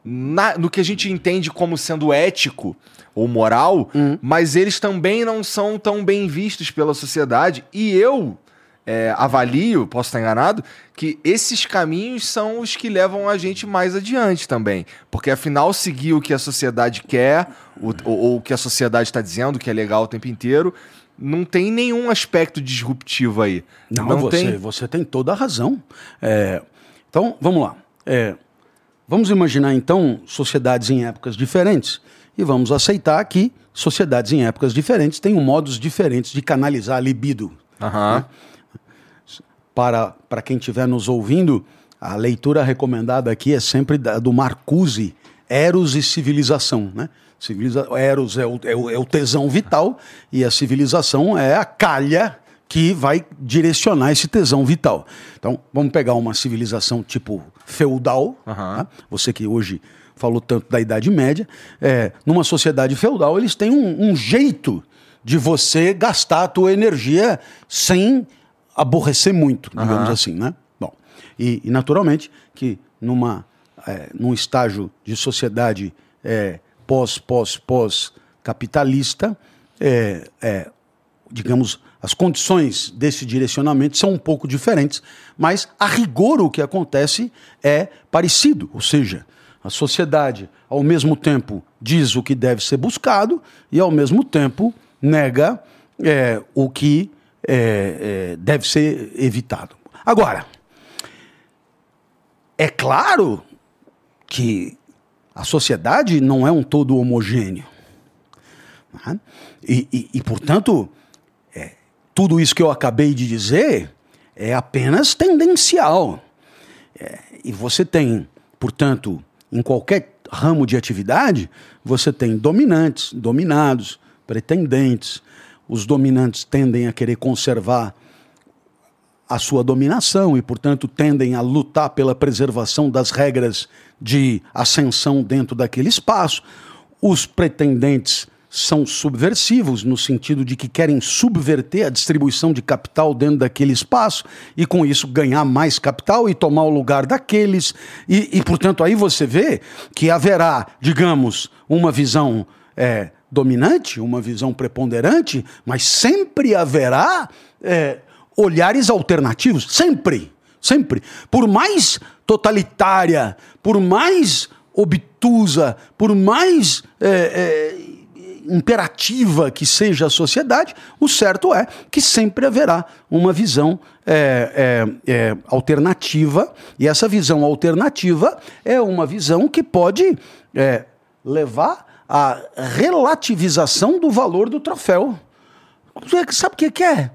na, no que a gente entende como sendo ético ou moral, uhum. mas eles também não são tão bem vistos pela sociedade. E eu é, avalio, posso estar enganado, que esses caminhos são os que levam a gente mais adiante também. Porque, afinal, seguir o que a sociedade quer, o, ou, ou o que a sociedade está dizendo, que é legal o tempo inteiro, não tem nenhum aspecto disruptivo aí. Não, não você, tem... você tem toda a razão. É, então, vamos lá. É, vamos imaginar, então, sociedades em épocas diferentes. E vamos aceitar que sociedades em épocas diferentes têm um modos diferentes de canalizar a libido. Uhum. Né? Para, para quem estiver nos ouvindo, a leitura recomendada aqui é sempre da, do Marcuse, Eros e Civilização. Né? Civiliza... Eros é o, é, o, é o tesão vital e a civilização é a calha que vai direcionar esse tesão vital. Então, vamos pegar uma civilização tipo feudal, uhum. tá? Você que hoje... falou tanto da Idade Média, é, numa sociedade feudal eles têm um, um jeito de você gastar a tua energia sem aborrecer muito, digamos uhum. assim, né? Bom, e, e naturalmente que numa, é, num estágio de sociedade é, pós, pós, pós capitalista, é, é, digamos, as condições desse direcionamento são um pouco diferentes, mas a rigor o que acontece é parecido, ou seja... A sociedade, ao mesmo tempo, diz o que deve ser buscado e, ao mesmo tempo, nega é, o que é, é, deve ser evitado. Agora, é claro que a sociedade não é um todo homogêneo. Né? E, e, e, portanto, é, tudo isso que eu acabei de dizer é apenas tendencial. É, e você tem, portanto... Em qualquer ramo de atividade, você tem dominantes, dominados, pretendentes. Os dominantes tendem a querer conservar a sua dominação e, portanto, tendem a lutar pela preservação das regras de ascensão dentro daquele espaço. Os pretendentes são subversivos, no sentido de que querem subverter a distribuição de capital dentro daquele espaço e, com isso, ganhar mais capital e tomar o lugar daqueles. E, e portanto, aí você vê que haverá, digamos, uma visão é, dominante, uma visão preponderante, mas sempre haverá é, olhares alternativos. Sempre, sempre. Por mais totalitária, por mais obtusa, por mais... É, é, imperativa que seja a sociedade, o certo é que sempre haverá uma visão é, é, é, alternativa, e essa visão alternativa é uma visão que pode é, levar à relativização do valor do troféu. Sabe o que é?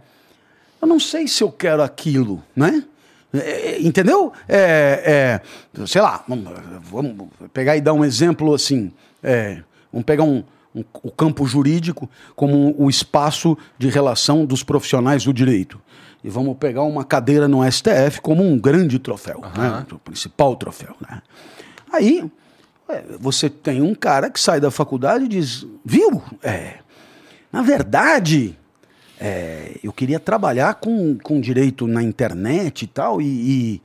Eu não sei se eu quero aquilo, né? É, entendeu? É, é, sei lá, vamos pegar e dar um exemplo assim, é, vamos pegar um o campo jurídico como o espaço de relação dos profissionais do direito. E vamos pegar uma cadeira no S T F como um grande troféu, uhum. né? O principal troféu. Né? Aí você tem um cara que sai da faculdade e diz, viu, é, na verdade, é, eu queria trabalhar com, com direito na internet e tal, e,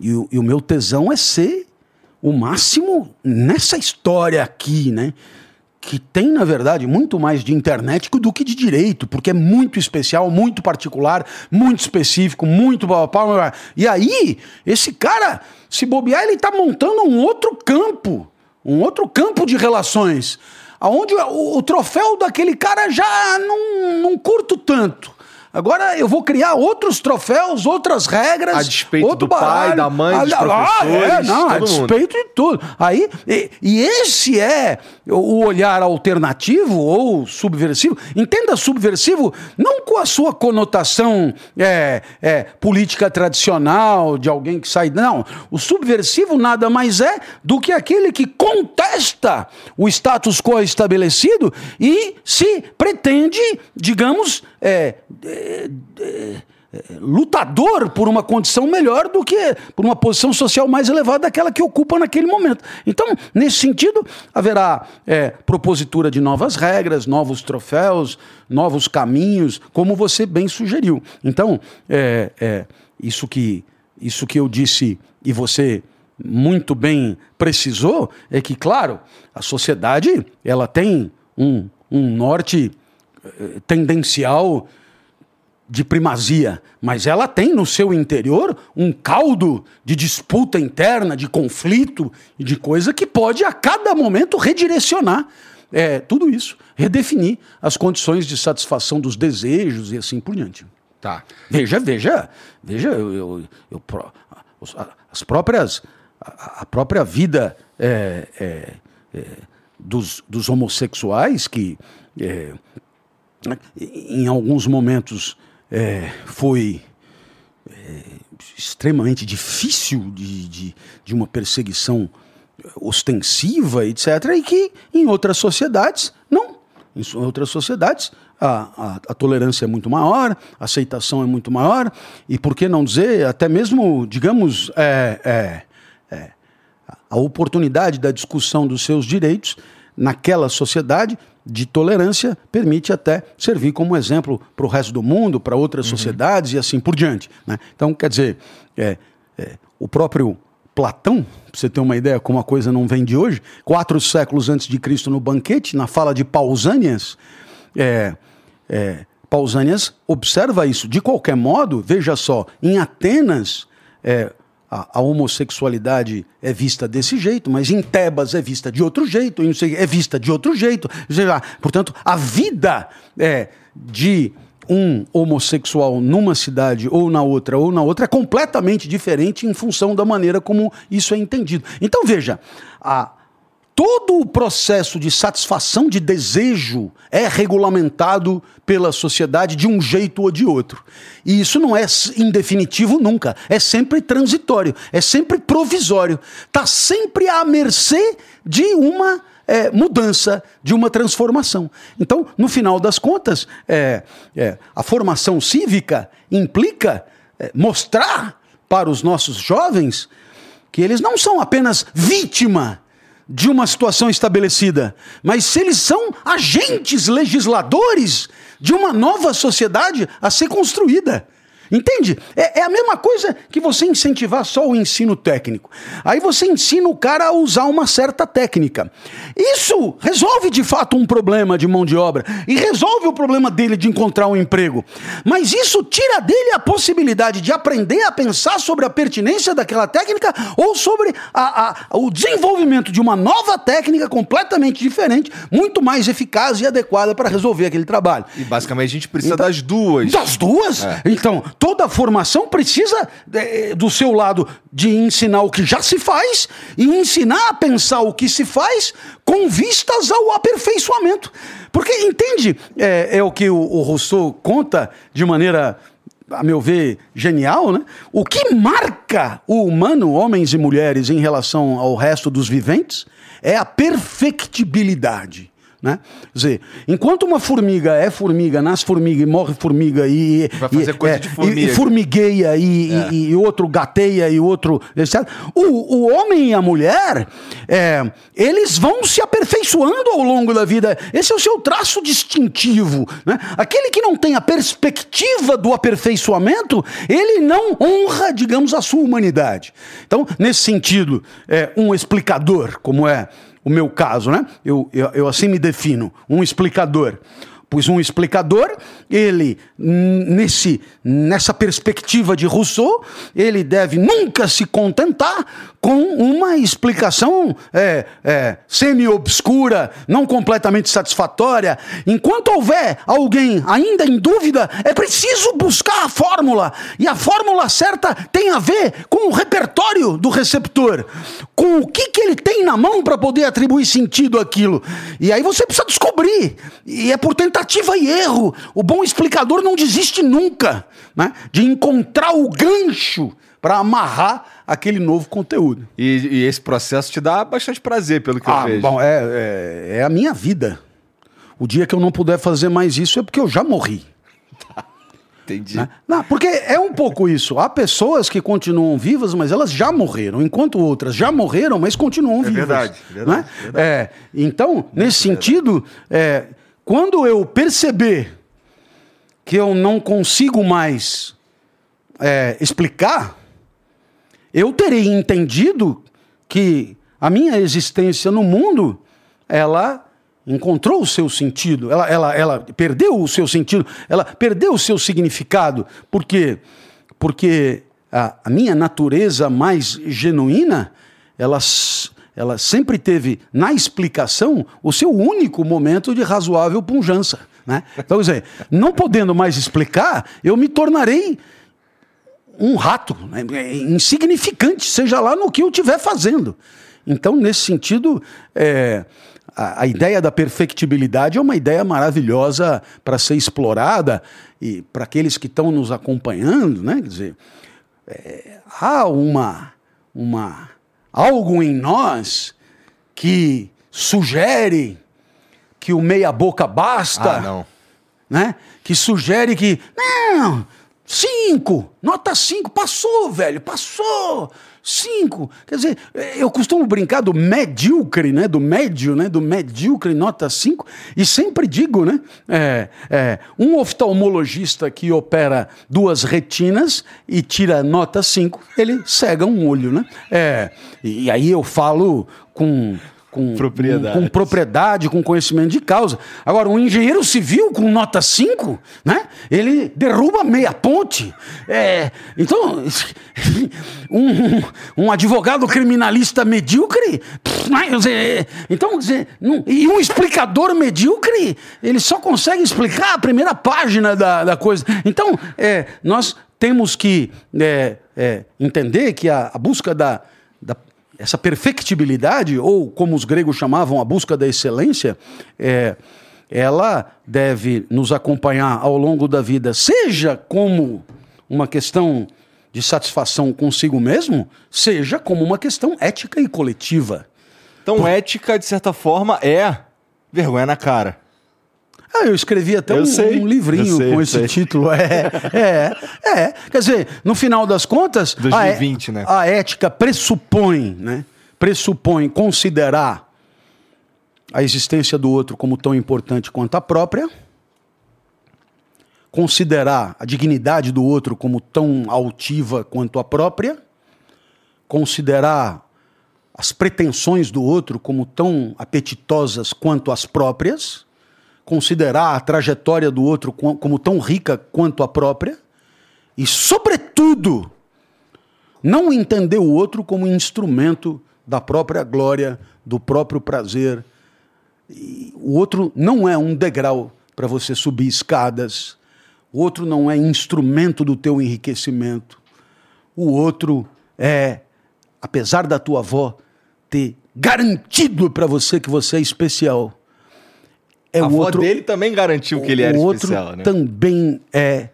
e, e, o, e o meu tesão é ser o máximo nessa história aqui, né? Que tem, na verdade, muito mais de internet do que de direito, porque é muito especial, muito particular, muito específico, muito... E aí, esse cara, se bobear, ele está montando um outro campo, um outro campo de relações, onde o, o troféu daquele cara já não, não curto tanto. Agora eu vou criar outros troféus, outras regras... A despeito outro do baralho, pai, da mãe, dos a, professores... Ah, é, não, a despeito mundo. De tudo. Aí, e, e esse é o olhar alternativo ou subversivo. Entenda subversivo não com a sua conotação é, é, política tradicional, de alguém que sai... Não, o subversivo nada mais é do que aquele que contesta o status quo estabelecido e se pretende, digamos... É, É, é, lutador por uma condição melhor do que por uma posição social mais elevada daquela que ocupa naquele momento. Então, nesse sentido, haverá é, propositura de novas regras, novos troféus, novos caminhos, como você bem sugeriu. Então, é, é, isso que, isso que eu disse e você muito bem precisou é que, claro, a sociedade ela tem um, um norte eh, tendencial de primazia, mas ela tem no seu interior um caldo de disputa interna, de conflito e de coisa que pode a cada momento redirecionar é, tudo isso, redefinir as condições de satisfação dos desejos e assim por diante. Tá. Veja, veja, veja, eu, eu, eu, as próprias, a, a própria vida é, é, é, dos, dos homossexuais que é, em alguns momentos É, foi é, extremamente difícil de, de, de uma perseguição ostensiva, etcétera, e que em outras sociedades, não. Em outras sociedades, a, a, a tolerância é muito maior, a aceitação é muito maior, e por que não dizer, até mesmo, digamos, é, é, é, a oportunidade da discussão dos seus direitos naquela sociedade de tolerância permite até servir como exemplo para o resto do mundo, para outras uhum. sociedades e assim por diante, né? Então, quer dizer, é, é, o próprio Platão, para você ter uma ideia como a coisa não vem de hoje, quatro séculos antes de Cristo no banquete, na fala de Pausânias, é, é, Pausânias observa isso. De qualquer modo, veja só, em Atenas é, a, a homossexualidade é vista desse jeito, mas em Tebas é vista de outro jeito, é vista de outro jeito. Portanto, a vida é, de um homossexual numa cidade ou na outra ou na outra é completamente diferente em função da maneira como isso é entendido. Então, veja, a, todo o processo de satisfação de desejo é regulamentado pela sociedade de um jeito ou de outro. E isso não é indefinitivo nunca. É sempre transitório, é sempre provisório. Está sempre à mercê de uma é, mudança, de uma transformação. Então, no final das contas, é, é, a formação cívica implica é, mostrar para os nossos jovens que eles não são apenas vítima de uma situação estabelecida, mas se eles são agentes legisladores de uma nova sociedade a ser construída. Entende? É, é a mesma coisa que você incentivar só o ensino técnico. Aí você ensina o cara a usar uma certa técnica. Isso resolve de fato um problema de mão de obra e resolve o problema dele de encontrar um emprego. Mas isso tira dele a possibilidade de aprender a pensar sobre a pertinência daquela técnica ou sobre a, a, o desenvolvimento de uma nova técnica completamente diferente, muito mais eficaz e adequada para resolver aquele trabalho. E basicamente a gente precisa então, das duas. Das duas? É. Então, toda formação precisa, é, do seu lado, de ensinar o que já se faz e ensinar a pensar o que se faz com vistas ao aperfeiçoamento. Porque, entende, é, é o que o, o Rousseau conta de maneira, a meu ver, genial, né? O que marca o humano, homens e mulheres, em relação ao resto dos viventes, é a perfectibilidade. Né? Quer dizer, enquanto uma formiga é formiga, nasce formiga e morre formiga e, vai fazer e, coisa é, de formiga. e, e formigueia e, é. e, e outro gateia e outro etcétera. O, o homem e a mulher é, eles vão se aperfeiçoando ao longo da vida. Esse é o seu traço distintivo, né? Aquele que não tem a perspectiva do aperfeiçoamento, ele não honra, digamos, a sua humanidade. Então, nesse sentido, é, um explicador, como é o meu caso, né? Eu, eu, eu assim me defino, um explicador. Pois um explicador, ele, nesse, nessa perspectiva de Rousseau, ele deve nunca se contentar com uma explicação é, é, semi-obscura, não completamente satisfatória. Enquanto houver alguém ainda em dúvida, é preciso buscar a fórmula. E a fórmula certa tem a ver com o repertório do receptor, com o que, que ele tem na mão para poder atribuir sentido àquilo. E aí você precisa descobrir. E é por tentar tentativa e erro. O bom explicador não desiste nunca, né, de encontrar o gancho para amarrar aquele novo conteúdo. E, e esse processo te dá bastante prazer, pelo que ah, eu vejo. Bom, é, é, é a minha vida. O dia que eu não puder fazer mais isso é porque eu já morri. Tá. Entendi. Né? Não, porque é um pouco isso. Há pessoas que continuam vivas, mas elas já morreram, enquanto outras já morreram, mas continuam é vivas. Verdade, verdade, né? verdade. É, então, nesse é sentido, é, quando eu perceber que eu não consigo mais é, explicar, eu terei entendido que a minha existência no mundo, ela encontrou o seu sentido, ela, ela, ela perdeu o seu sentido, ela perdeu o seu significado. Por quê? Porque a, a minha natureza mais genuína, ela, ela sempre teve na explicação o seu único momento de razoável pujança, né? Então, quer dizer, não podendo mais explicar, eu me tornarei um rato, né? Insignificante, seja lá no que eu estiver fazendo. Então, nesse sentido, é... A, a ideia da perfectibilidade é uma ideia maravilhosa para ser explorada e para aqueles que estão nos acompanhando, né? Quer dizer, é, há uma, uma, algo em nós que sugere que o meia boca basta, ah, não. né? Que sugere que, não, cinco, nota cinco, passou, velho, passou. Cinco. Quer dizer, eu costumo brincar do medíocre, né? Do médio, né? Do medíocre, nota cinco. E sempre digo, né? É, é, um oftalmologista que opera duas retinas e tira nota cinco, ele cega um olho, né? É, e aí eu falo com... Com propriedade. Com, com propriedade, com conhecimento de causa. Agora, um engenheiro civil com nota cinco, né? Ele derruba meia ponte. É, então, um, um advogado criminalista medíocre... Então, e um explicador medíocre, ele só consegue explicar a primeira página da, da coisa. Então, é, nós temos que é, é, entender que a, a busca da... da essa perfectibilidade, ou como os gregos chamavam, a busca da excelência, é, ela deve nos acompanhar ao longo da vida, seja como uma questão de satisfação consigo mesmo, seja como uma questão ética e coletiva. Então, Por... ética, de certa forma, é vergonha na cara. Ah, eu escrevi até eu um, sei, um livrinho sei, com esse sei. título. É, é, é. Quer dizer, no final das contas, dois mil e vinte, a, né? a ética pressupõe, né? Pressupõe considerar a existência do outro como tão importante quanto a própria, considerar a dignidade do outro como tão altiva quanto a própria, considerar as pretensões do outro como tão apetitosas quanto as próprias, considerar a trajetória do outro como tão rica quanto a própria e, sobretudo, não entender o outro como instrumento da própria glória, do próprio prazer. E o outro não é um degrau para você subir escadas. O outro não é instrumento do teu enriquecimento. O outro é, apesar da tua avó ter garantido para você que você é especial... É a o avó outro, dele também garantiu que ele era especial, né? O outro também é...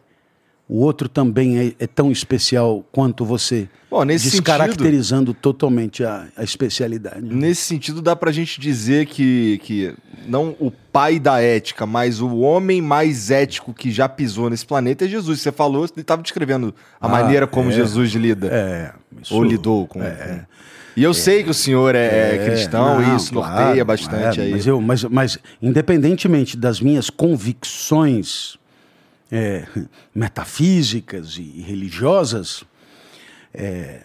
O outro também é, é tão especial quanto você. Bom, nesse descaracterizando sentido, totalmente a, a especialidade. Nesse sentido, dá pra gente dizer que, que... Não o pai da ética, mas o homem mais ético que já pisou nesse planeta é Jesus. Você falou, ele estava descrevendo a ah, maneira como é, Jesus lida. É, isso, ou lidou com... É, com E eu é, sei que o senhor é, é cristão e isso claro, norteia bastante é, aí. Mas, eu, mas, mas, independentemente das minhas convicções é, metafísicas e religiosas, é,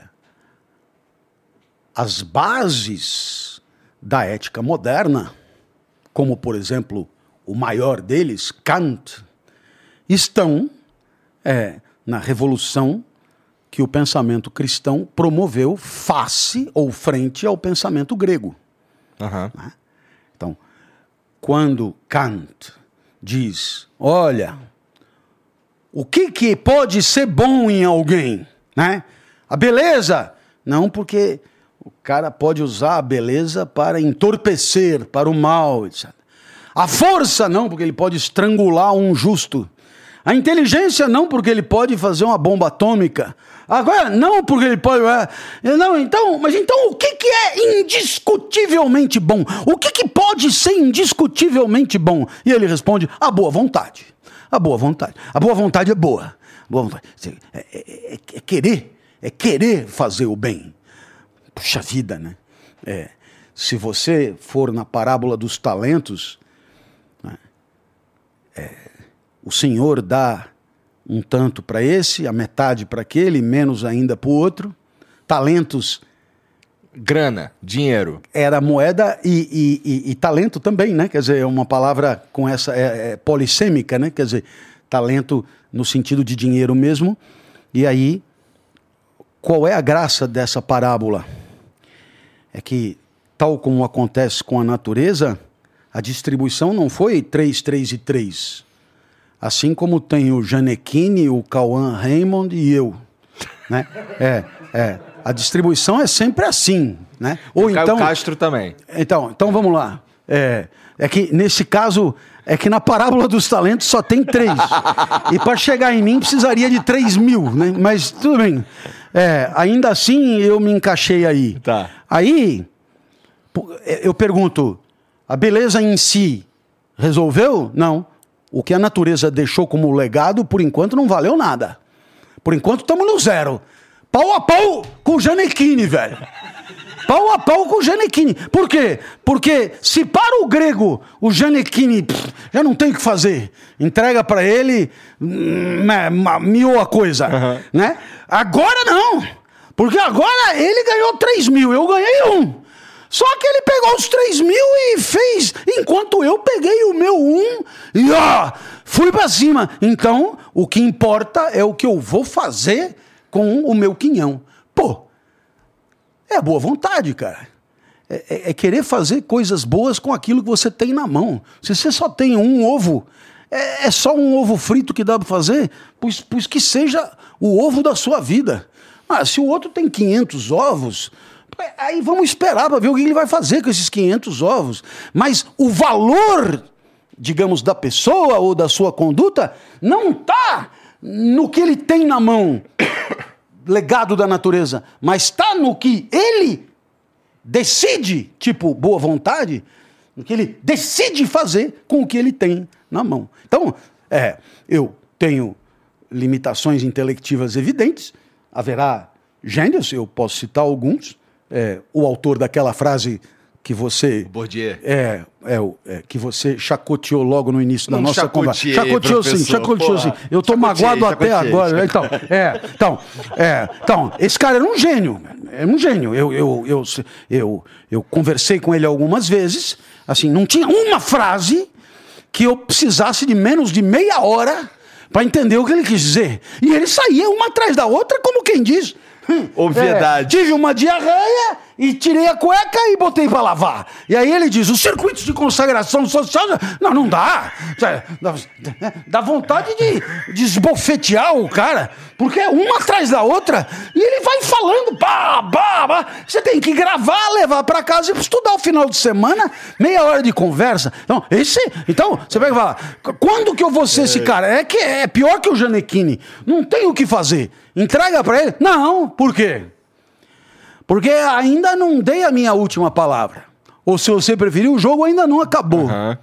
as bases da ética moderna, como, por exemplo, o maior deles, Kant, estão é, na revolução que o pensamento cristão promoveu face ou frente ao pensamento grego. Uhum. Né? Então, quando Kant diz, olha, o que, que pode ser bom em alguém? Né? A beleza? Não, porque o cara pode usar a beleza para entorpecer, para o mal, etcétera. A força? Não, porque ele pode estrangular um justo. A inteligência não, porque ele pode fazer uma bomba atômica. Agora, não, porque ele pode... Não, então, mas então o que, que é indiscutivelmente bom? O que, que pode ser indiscutivelmente bom? E ele responde, a boa vontade. A boa vontade. A boa vontade é boa. Boa vontade. É, é, é querer. É querer fazer o bem. Puxa vida, né? É, se você for na parábola dos talentos, né? É, o Senhor dá um tanto para esse, a metade para aquele, menos ainda para o outro. Talentos... Grana, dinheiro. Era moeda e, e, e, e talento também, né? Quer dizer, é uma palavra com essa é, é, polissêmica, né? Quer dizer, talento no sentido de dinheiro mesmo. E aí, qual é a graça dessa parábola? É que, tal como acontece com a natureza, a distribuição não foi três, três e três. Assim como tem o Janequine, o Cauã Raymond e eu, né? É, é. A distribuição é sempre assim, né? Ou Caio então Castro também. Então, então vamos lá. É, é que nesse caso é que na parábola dos talentos só tem três. E para chegar em mim precisaria de três mil, né? Mas tudo bem. É, ainda assim eu me encaixei aí. Tá. Aí eu pergunto: a beleza em si resolveu? Não. O que a natureza deixou como legado, por enquanto, não valeu nada. Por enquanto estamos no zero. Pau a pau com o Janequine, velho. Pau a pau com o Janequine. Por quê? Porque se para o grego o Janequine pff, já não tem o que fazer, entrega para ele miou a coisa, uhum. Né? Agora não. Porque agora ele ganhou três mil, eu ganhei um. Só que ele pegou os três mil e fez, enquanto eu peguei o meu um e ó, fui para cima. Então, o que importa é o que eu vou fazer com o meu quinhão. Pô, é boa vontade, cara. É, é, é querer fazer coisas boas com aquilo que você tem na mão. Se você só tem um ovo, é, é só um ovo frito que dá para fazer, pois, pois que seja o ovo da sua vida. Ah, se o outro tem quinhentos ovos, aí vamos esperar para ver o que ele vai fazer com esses quinhentos ovos. Mas o valor, digamos, da pessoa ou da sua conduta não está no que ele tem na mão, legado da natureza, mas está no que ele decide, tipo boa vontade, no que ele decide fazer com o que ele tem na mão. Então, é, eu tenho limitações intelectivas evidentes, haverá gênios, eu posso citar alguns, é, o autor daquela frase que você... Bourdieu. É, é, é, que você chacoteou logo no início da Não nossa conversa. Chacoteou sim, chacoteou sim. Eu tô magoado chacoteei, até chacoteei. Agora. Então, é, então, é, então, esse cara era um gênio. Era um gênio. Eu, eu, eu, eu, eu, eu conversei com ele algumas vezes. Assim, não tinha uma frase que eu precisasse de menos de meia hora para entender o que ele quis dizer. E ele saía uma atrás da outra, como quem diz... Hum, Obviedade. É, tive uma diarreia e tirei a cueca e botei para lavar. E aí ele diz, os circuitos de consagração social, não, não dá. Dá vontade de, de esbofetear o cara, porque é uma atrás da outra e ele vai falando, bah, bah, bah. Você tem que gravar, levar para casa e estudar o final de semana, meia hora de conversa. Então, esse, então você vai falar, quando que eu vou ser esse cara? É, que, é pior que o Janequine, não tem o que fazer. Entrega para ele? Não. Por quê? Porque ainda não dei a minha última palavra. Ou se você preferir, o jogo ainda não acabou. Uhum.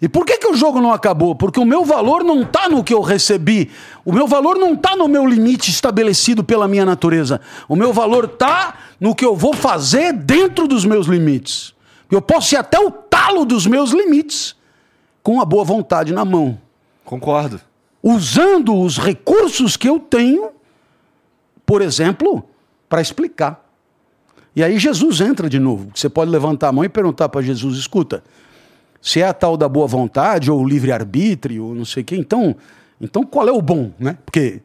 E por que que o jogo não acabou? Porque o meu valor não está no que eu recebi. O meu valor não está no meu limite estabelecido pela minha natureza. O meu valor está no que eu vou fazer dentro dos meus limites. Eu posso ir até o talo dos meus limites com a boa vontade na mão. Concordo. Usando os recursos que eu tenho... Por exemplo, para explicar. E aí Jesus entra de novo. Você pode levantar a mão e perguntar para Jesus, escuta, se é a tal da boa vontade, ou o livre-arbítrio, ou não sei o quê, então, então qual é o bom, né? Porque,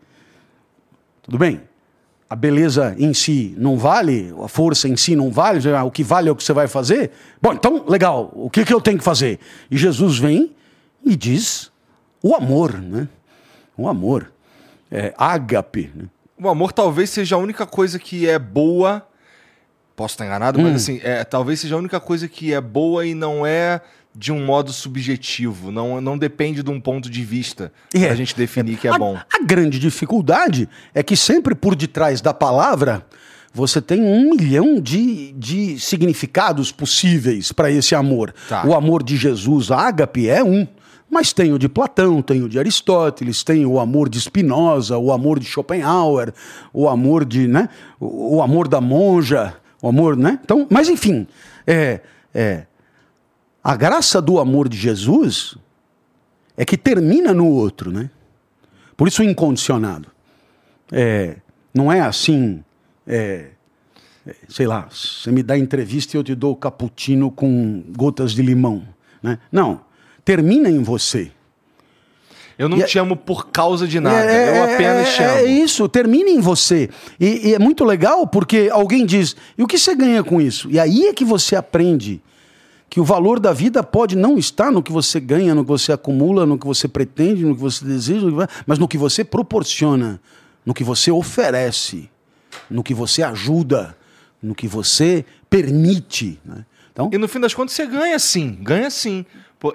tudo bem, a beleza em si não vale, a força em si não vale, o que vale é o que você vai fazer. Bom, então, legal, o que, que eu tenho que fazer? E Jesus vem e diz o amor, né? O amor, é, ágape, né? O amor talvez seja a única coisa que é boa... Posso estar enganado, hum. mas assim... É, talvez seja a única coisa que é boa e não é de um modo subjetivo. Não, não depende de um ponto de vista é. para a gente definir que é a, bom. A grande dificuldade é que sempre por detrás da palavra... Você tem um milhão de, de significados possíveis para esse amor. Tá. O amor de Jesus, ágape, é um. Mas tem o de Platão, tem o de Aristóteles, tem o amor de Spinoza, o amor de Schopenhauer, o amor de, né, o amor da monja, o amor, né? Então, mas enfim, é, é, a graça do amor de Jesus é que termina no outro, né? Por isso o incondicionado. É, não é assim, é, sei lá, você me dá entrevista e eu te dou cappuccino com gotas de limão, né? Não, termina em você. Eu não e te é, amo por causa de nada, é, eu apenas é, te amo. É isso, termina em você. E, e é muito legal porque alguém diz, e o que você ganha com isso? E aí é que você aprende que o valor da vida pode não estar no que você ganha, no que você acumula, no que você pretende, no que você deseja, mas no que você proporciona, no que você oferece, no que você ajuda, no que você permite, né? Então, e no fim das contas você ganha sim, ganha sim.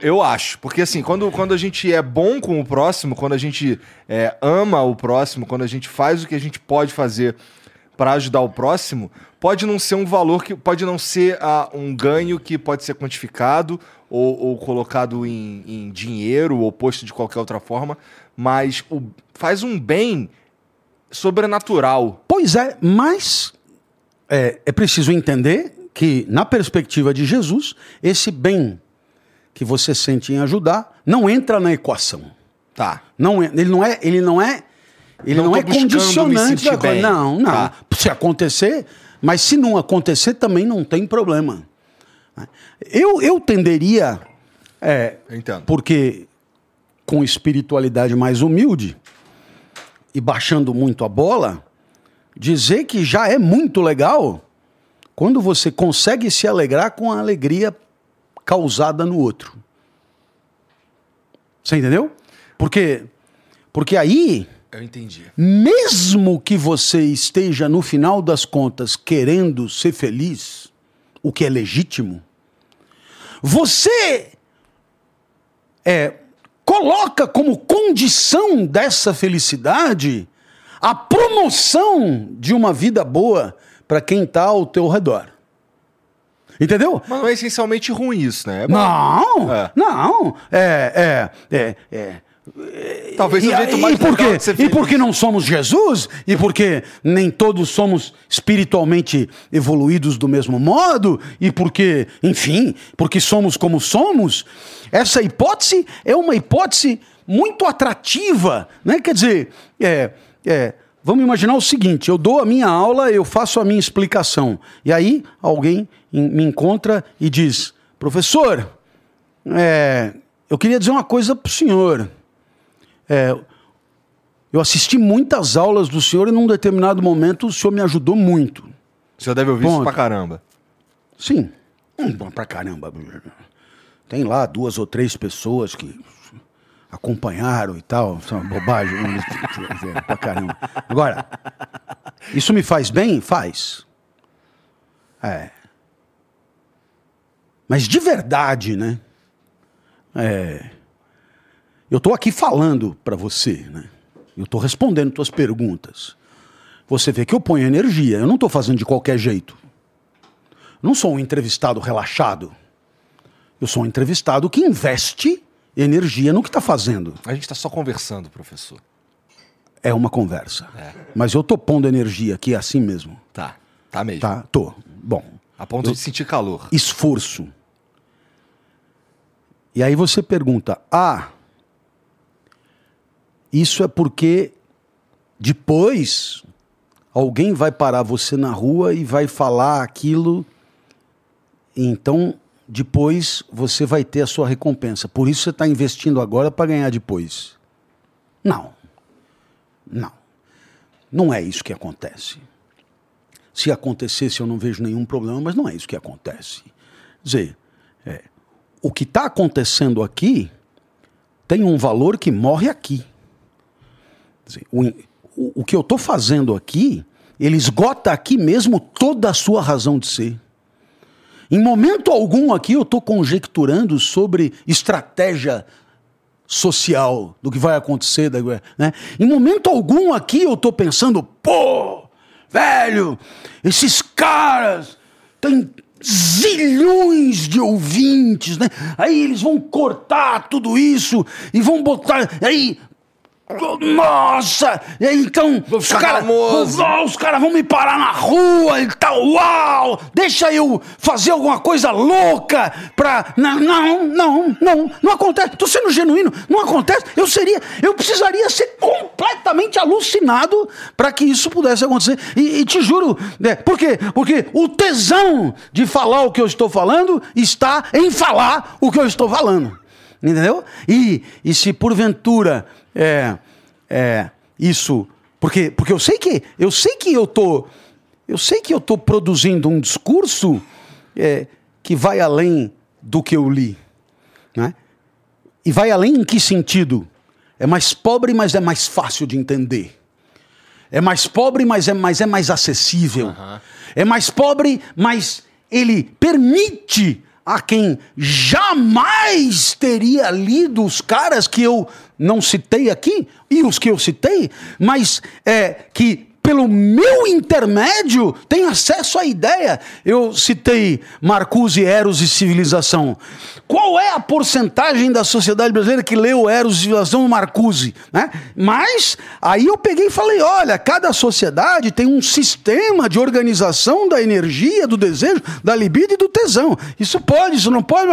Eu acho, porque assim, quando, quando a gente é bom com o próximo, quando a gente é, ama o próximo, quando a gente faz o que a gente pode fazer para ajudar o próximo, pode não ser um valor, que pode não ser ah, um ganho que pode ser quantificado ou, ou colocado em, em dinheiro ou posto de qualquer outra forma, mas o, faz um bem sobrenatural. Pois é, mas é, é preciso entender que, na perspectiva de Jesus, esse bem que você sente em ajudar não entra na equação. Tá. Não, ele não é... Ele não é Ele não, não é condicionante da coisa. Não, não. Tá. Se acontecer, mas se não acontecer, também não tem problema. Eu, eu tenderia, é, entendo, porque com espiritualidade mais humilde e baixando muito a bola, dizer que já é muito legal quando você consegue se alegrar com a alegria causada no outro. Você entendeu? Porque, porque aí... Eu entendi. Mesmo que você esteja, no final das contas, querendo ser feliz, o que é legítimo, você é, coloca como condição dessa felicidade a promoção de uma vida boa para quem está ao teu redor. Entendeu? Mas não é essencialmente ruim isso, né? É não, é. não. É, é, é, é. Talvez seja o jeito mais legal de ser feliz. E porque não somos Jesus, e porque nem todos somos espiritualmente evoluídos do mesmo modo, e porque, enfim, porque somos como somos, essa hipótese é uma hipótese muito atrativa, né? Quer dizer, é, é, vamos imaginar o seguinte, eu dou a minha aula, eu faço a minha explicação, e aí alguém me encontra e diz, professor, é, eu queria dizer uma coisa pro senhor. É, eu assisti muitas aulas do senhor e num determinado momento o senhor me ajudou muito. O senhor deve ouvir Ponto. Isso pra caramba. Sim. Hum, bom, pra caramba. Tem lá duas ou três pessoas que acompanharam e tal. São bobagem. Pra caramba. Agora, isso me faz bem? Faz. É. Mas de verdade, né? É... Eu estou aqui falando para você, né? Eu estou respondendo tuas perguntas. Você vê que eu ponho energia, eu não estou fazendo de qualquer jeito. Eu não sou um entrevistado relaxado. Eu sou um entrevistado que investe energia no que está fazendo. A gente está só conversando, professor. É uma conversa. É. Mas eu estou pondo energia aqui assim mesmo. Tá, tá mesmo. Tá, tô. Bom. A ponto eu... de sentir calor. Esforço. E aí você pergunta, ah... Isso é porque depois alguém vai parar você na rua e vai falar aquilo. Então, depois você vai ter a sua recompensa. Por isso você está investindo agora para ganhar depois. Não. Não. Não é isso que acontece. Se acontecesse, eu não vejo nenhum problema, mas não é isso que acontece. Quer dizer, é, o que está acontecendo aqui tem um valor que morre aqui. O, o, o que eu estou fazendo aqui, ele esgota aqui mesmo toda a sua razão de ser. Em momento algum aqui eu estou conjecturando sobre estratégia social, do que vai acontecer. Né? Em momento algum aqui eu estou pensando, pô, velho, esses caras têm zilhões de ouvintes, né? Aí eles vão cortar tudo isso e vão botar... Aí... Nossa! Então, os caras os caras vão me parar na rua e tal. Uau! Deixa eu fazer alguma coisa louca pra... Não, não, não, não, não acontece. Tô sendo genuíno, não acontece. Eu seria, eu precisaria ser completamente alucinado pra que isso pudesse acontecer. E, e te juro, né? Por quê? Porque o tesão de falar o que eu estou falando está em falar o que eu estou falando. Entendeu? E, e se porventura... É, é, isso, porque, porque eu sei que, eu sei que eu tô, eu sei que eu tô produzindo um discurso é, que vai além do que eu li, né? E vai além em que sentido? É mais pobre, mas é mais fácil de entender. É mais pobre, mas é, mas é mais acessível. Uhum. É mais pobre, mas ele permite... a quem jamais teria lido os caras que eu não citei aqui, e os que eu citei, mas é, que pelo meu intermédio tem acesso à ideia. Eu citei Marcuse, Eros e Civilização. Qual é a porcentagem da sociedade brasileira que leu Eros e Civilização no Marcuse? Né? Mas aí eu peguei e falei, olha, cada sociedade tem um sistema de organização da energia, do desejo, da libido e do tesão. Isso pode, isso não pode.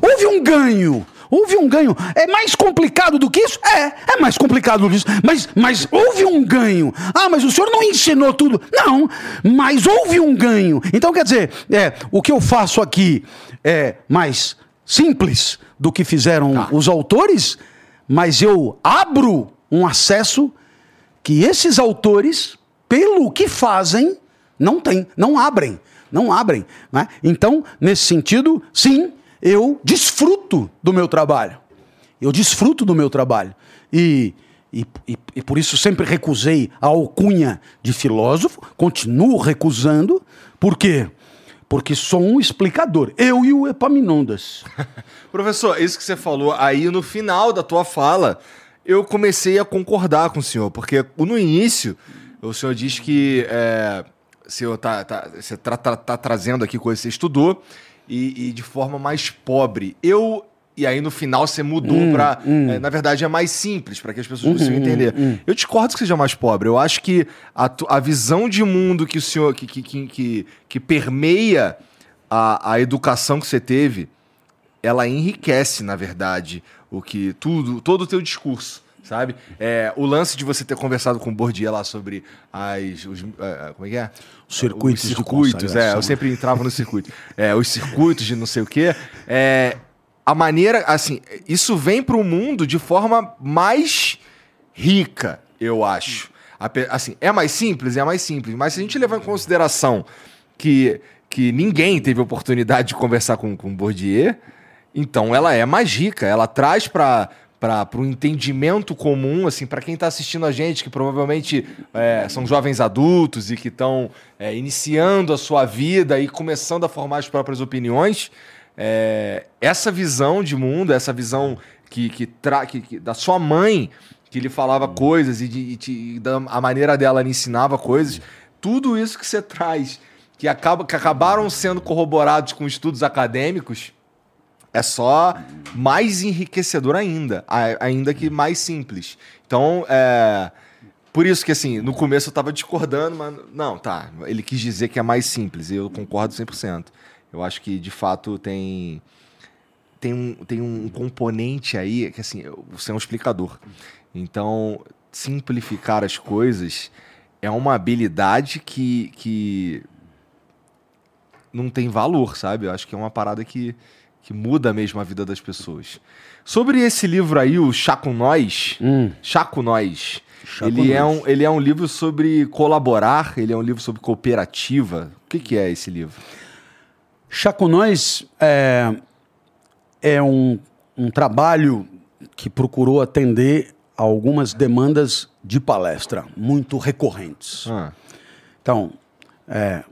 Houve um ganho. Houve um ganho. É mais complicado do que isso? É, é mais complicado do que isso. Mas, mas houve um ganho. Ah, mas o senhor não ensinou tudo. Não, mas houve um ganho. Então, quer dizer, é, o que eu faço aqui é mais simples do que fizeram tá. os autores, mas eu abro um acesso que esses autores, pelo que fazem, não têm, não abrem. Não abrem. Né? Então, nesse sentido, sim, eu desfruto do meu trabalho. Eu desfruto do meu trabalho. E, e, e, e por isso sempre recusei a alcunha de filósofo. Continuo recusando. Por quê? Porque sou um explicador. Eu e o Epaminondas. Professor, isso que você falou aí no final da tua fala, eu comecei a concordar com o senhor. Porque no início, o senhor diz que é, o senhor está tá, tá, tá, tá trazendo aqui coisa que você estudou. E, e de forma mais pobre. Eu... E aí no final você mudou hum, pra... Hum. É, na verdade é mais simples, para que as pessoas uhum, consigam entender. Uhum, uhum. Eu discordo que seja mais pobre. Eu acho que a, a visão de mundo que o senhor... Que, que, que, que, que permeia a, a educação que você teve, ela enriquece, na verdade, o que... Tudo, todo o teu discurso. Sabe? É, o lance de você ter conversado com o Bourdieu lá sobre as... Os, uh, como é que é? Circuitos os circuitos. É, eu sempre entrava no circuito. É, os circuitos de não sei o quê. É, a maneira... Assim, isso vem para o mundo de forma mais rica, eu acho. Assim, é mais simples? É mais simples. Mas se a gente levar em consideração que, que ninguém teve oportunidade de conversar com, com o Bourdieu, então ela é mais rica. Ela traz para... para o entendimento comum, assim, para quem está assistindo a gente, que provavelmente é, são jovens adultos e que estão é, iniciando a sua vida e começando a formar as próprias opiniões, é, essa visão de mundo, essa visão que, que, tra- que, que da sua mãe, que lhe falava uhum. coisas e, de, e, de, e da a maneira dela lhe ensinava coisas, uhum. tudo isso que você traz, que, acaba, que acabaram sendo corroborados com estudos acadêmicos, é só mais enriquecedor ainda, ainda que mais simples. Então, é... por isso que, assim, no começo eu estava discordando, mas não, tá, ele quis dizer que é mais simples, e eu concordo cem por cento. Eu acho que, de fato, tem, tem, um, tem um componente aí, que, assim, você é um explicador. Então, simplificar as coisas é uma habilidade que, que não tem valor, sabe? Eu acho que é uma parada que... que muda mesmo a vida das pessoas. Sobre esse livro aí, o Chá com Nós, hum. Chá com Nós, Chá ele, com é nós. Um, ele é um livro sobre colaborar, ele é um livro sobre cooperativa. O que, que é esse livro? Chá com Nós é, é um, um trabalho que procurou atender a algumas demandas de palestra, muito recorrentes. Ah. Então, é,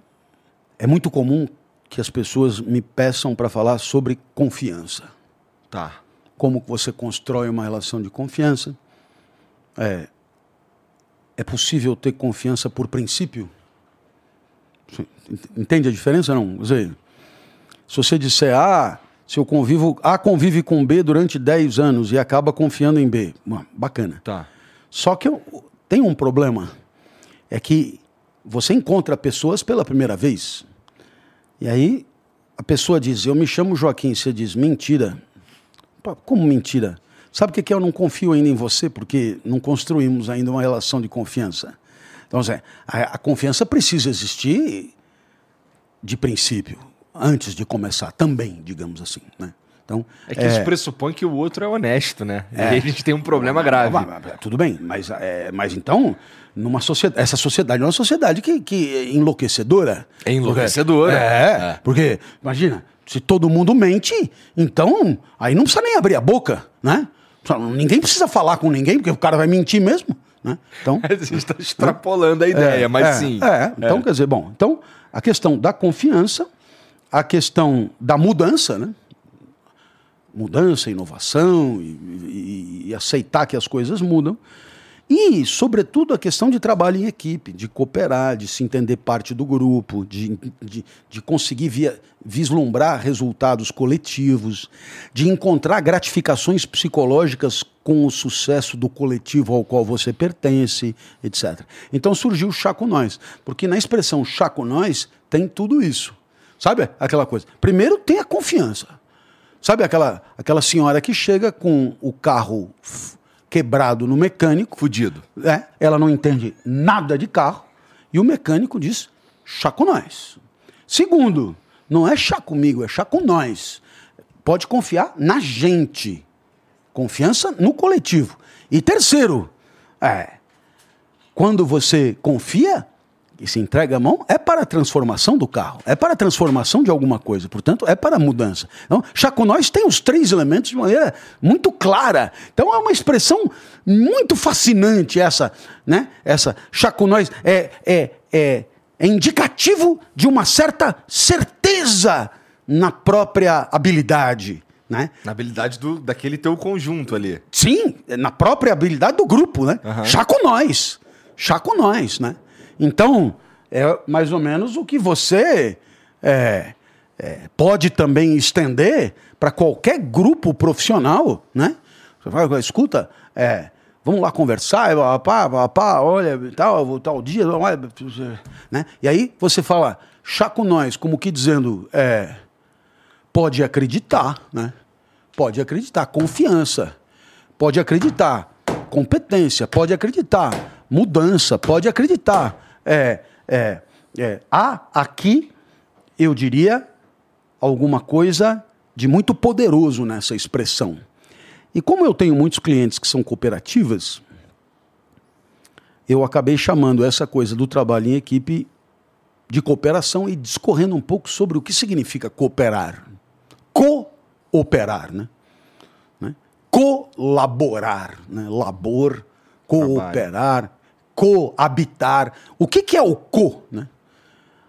é muito comum que as pessoas me peçam para falar sobre confiança. Tá. Como você constrói uma relação de confiança? É, é possível ter confiança por princípio? Entende a diferença, não? Quer dizer, Se você disser A, se eu convivo, A convive com B durante dez anos e acaba confiando em B. Bom, bacana. Tá. Só que eu, tem um problema. É que você encontra pessoas pela primeira vez. E aí a pessoa diz, eu me chamo Joaquim. Você diz, mentira. Pô, como mentira? Sabe o que é que eu não confio ainda em você? Porque não construímos ainda uma relação de confiança. Então, Zé, a, a confiança precisa existir de princípio, antes de começar também, digamos assim, né? Então, é que é... isso pressupõe que o outro é honesto, né? É... E aí a gente tem um problema grave. Tudo bem, mas, é, mas então, numa sociedade, essa sociedade é uma sociedade que, que é enlouquecedora. É enlouquecedora. Porque, é, é, porque, imagina, se todo mundo mente, então, aí não precisa nem abrir a boca, né? Ninguém precisa falar com ninguém, porque o cara vai mentir mesmo, né? Então, a gente está extrapolando a ideia, é, mas é, sim. É, então, é. quer dizer, bom, então, a questão da confiança, a questão da mudança, né? Mudança, inovação e, e, e aceitar que as coisas mudam. E, sobretudo, a questão de trabalho em equipe, de cooperar, de se entender parte do grupo, de, de, de conseguir via, vislumbrar resultados coletivos, de encontrar gratificações psicológicas com o sucesso do coletivo ao qual você pertence, etcétera. Então surgiu o Chá com Nós, porque na expressão Chá com Nós tem tudo isso. Sabe aquela coisa? Primeiro tem a confiança. Sabe aquela, aquela senhora que chega com o carro quebrado no mecânico. Fudido. É, ela não entende nada de carro. E o mecânico diz, chá com nós. Segundo, não é chá comigo, é chá com nós. Pode confiar na gente. Confiança no coletivo. E terceiro, é, quando você confia e se entrega a mão, é para a transformação do carro, é para a transformação de alguma coisa, portanto, é para a mudança. Então, Chá com Nós tem os três elementos de maneira muito clara. Então, é uma expressão muito fascinante essa, né? Essa Chá com Nós é, é, é, é indicativo de uma certa certeza na própria habilidade, né? Na habilidade do, daquele teu conjunto ali. Sim, na própria habilidade do grupo, né? Uhum. Chá com Nós, Chá com Nós, né? Então, é mais ou menos o que você é, é, pode também estender para qualquer grupo profissional, né? Você fala, escuta, é, vamos lá conversar, pá, pá, pá, olha, tal, tal dia, olha, né? E aí você fala, chá com nós, como que dizendo, é, pode acreditar, né? Pode acreditar, confiança, pode acreditar, competência, pode acreditar, mudança, pode acreditar. É, é, é. Há aqui, eu diria, alguma coisa de muito poderoso nessa expressão. E como eu tenho muitos clientes que são cooperativas, eu acabei chamando essa coisa do trabalho em equipe de cooperação e discorrendo um pouco sobre o que significa cooperar. Co-operar, né? né? Colaborar, né? Labor, cooperar, coabitar. O que, que é o co, né?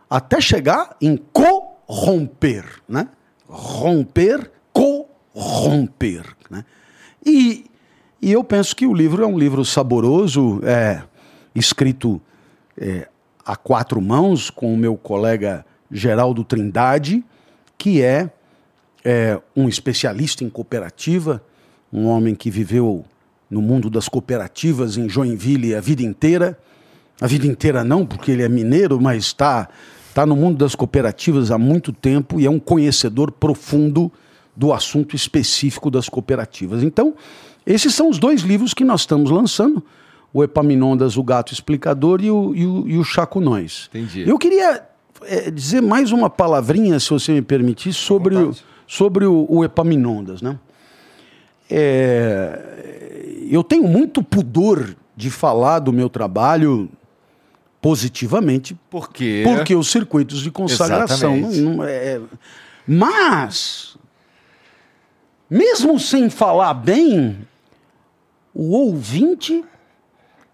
Até chegar em corromper, né? Romper, corromper, né? E, e eu penso que o livro é um livro saboroso, é, escrito é, a quatro mãos com o meu colega Geraldo Trindade, que é, é um especialista em cooperativa, um homem que viveu no mundo das cooperativas, em Joinville, a vida inteira. A vida inteira não, porque ele é mineiro, mas está tá no mundo das cooperativas há muito tempo e é um conhecedor profundo do assunto específico das cooperativas. Então, esses são os dois livros que nós estamos lançando, o Epaminondas, o Gato Explicador e o, e o, e o Chá com Nós. Entendi. Eu queria é, dizer mais uma palavrinha, se você me permitir, sobre, sobre o, o Epaminondas, né? É, eu tenho muito pudor de falar do meu trabalho positivamente. Por quê? Porque os circuitos de consagração... Não, não é, mas, mesmo sem falar bem, o ouvinte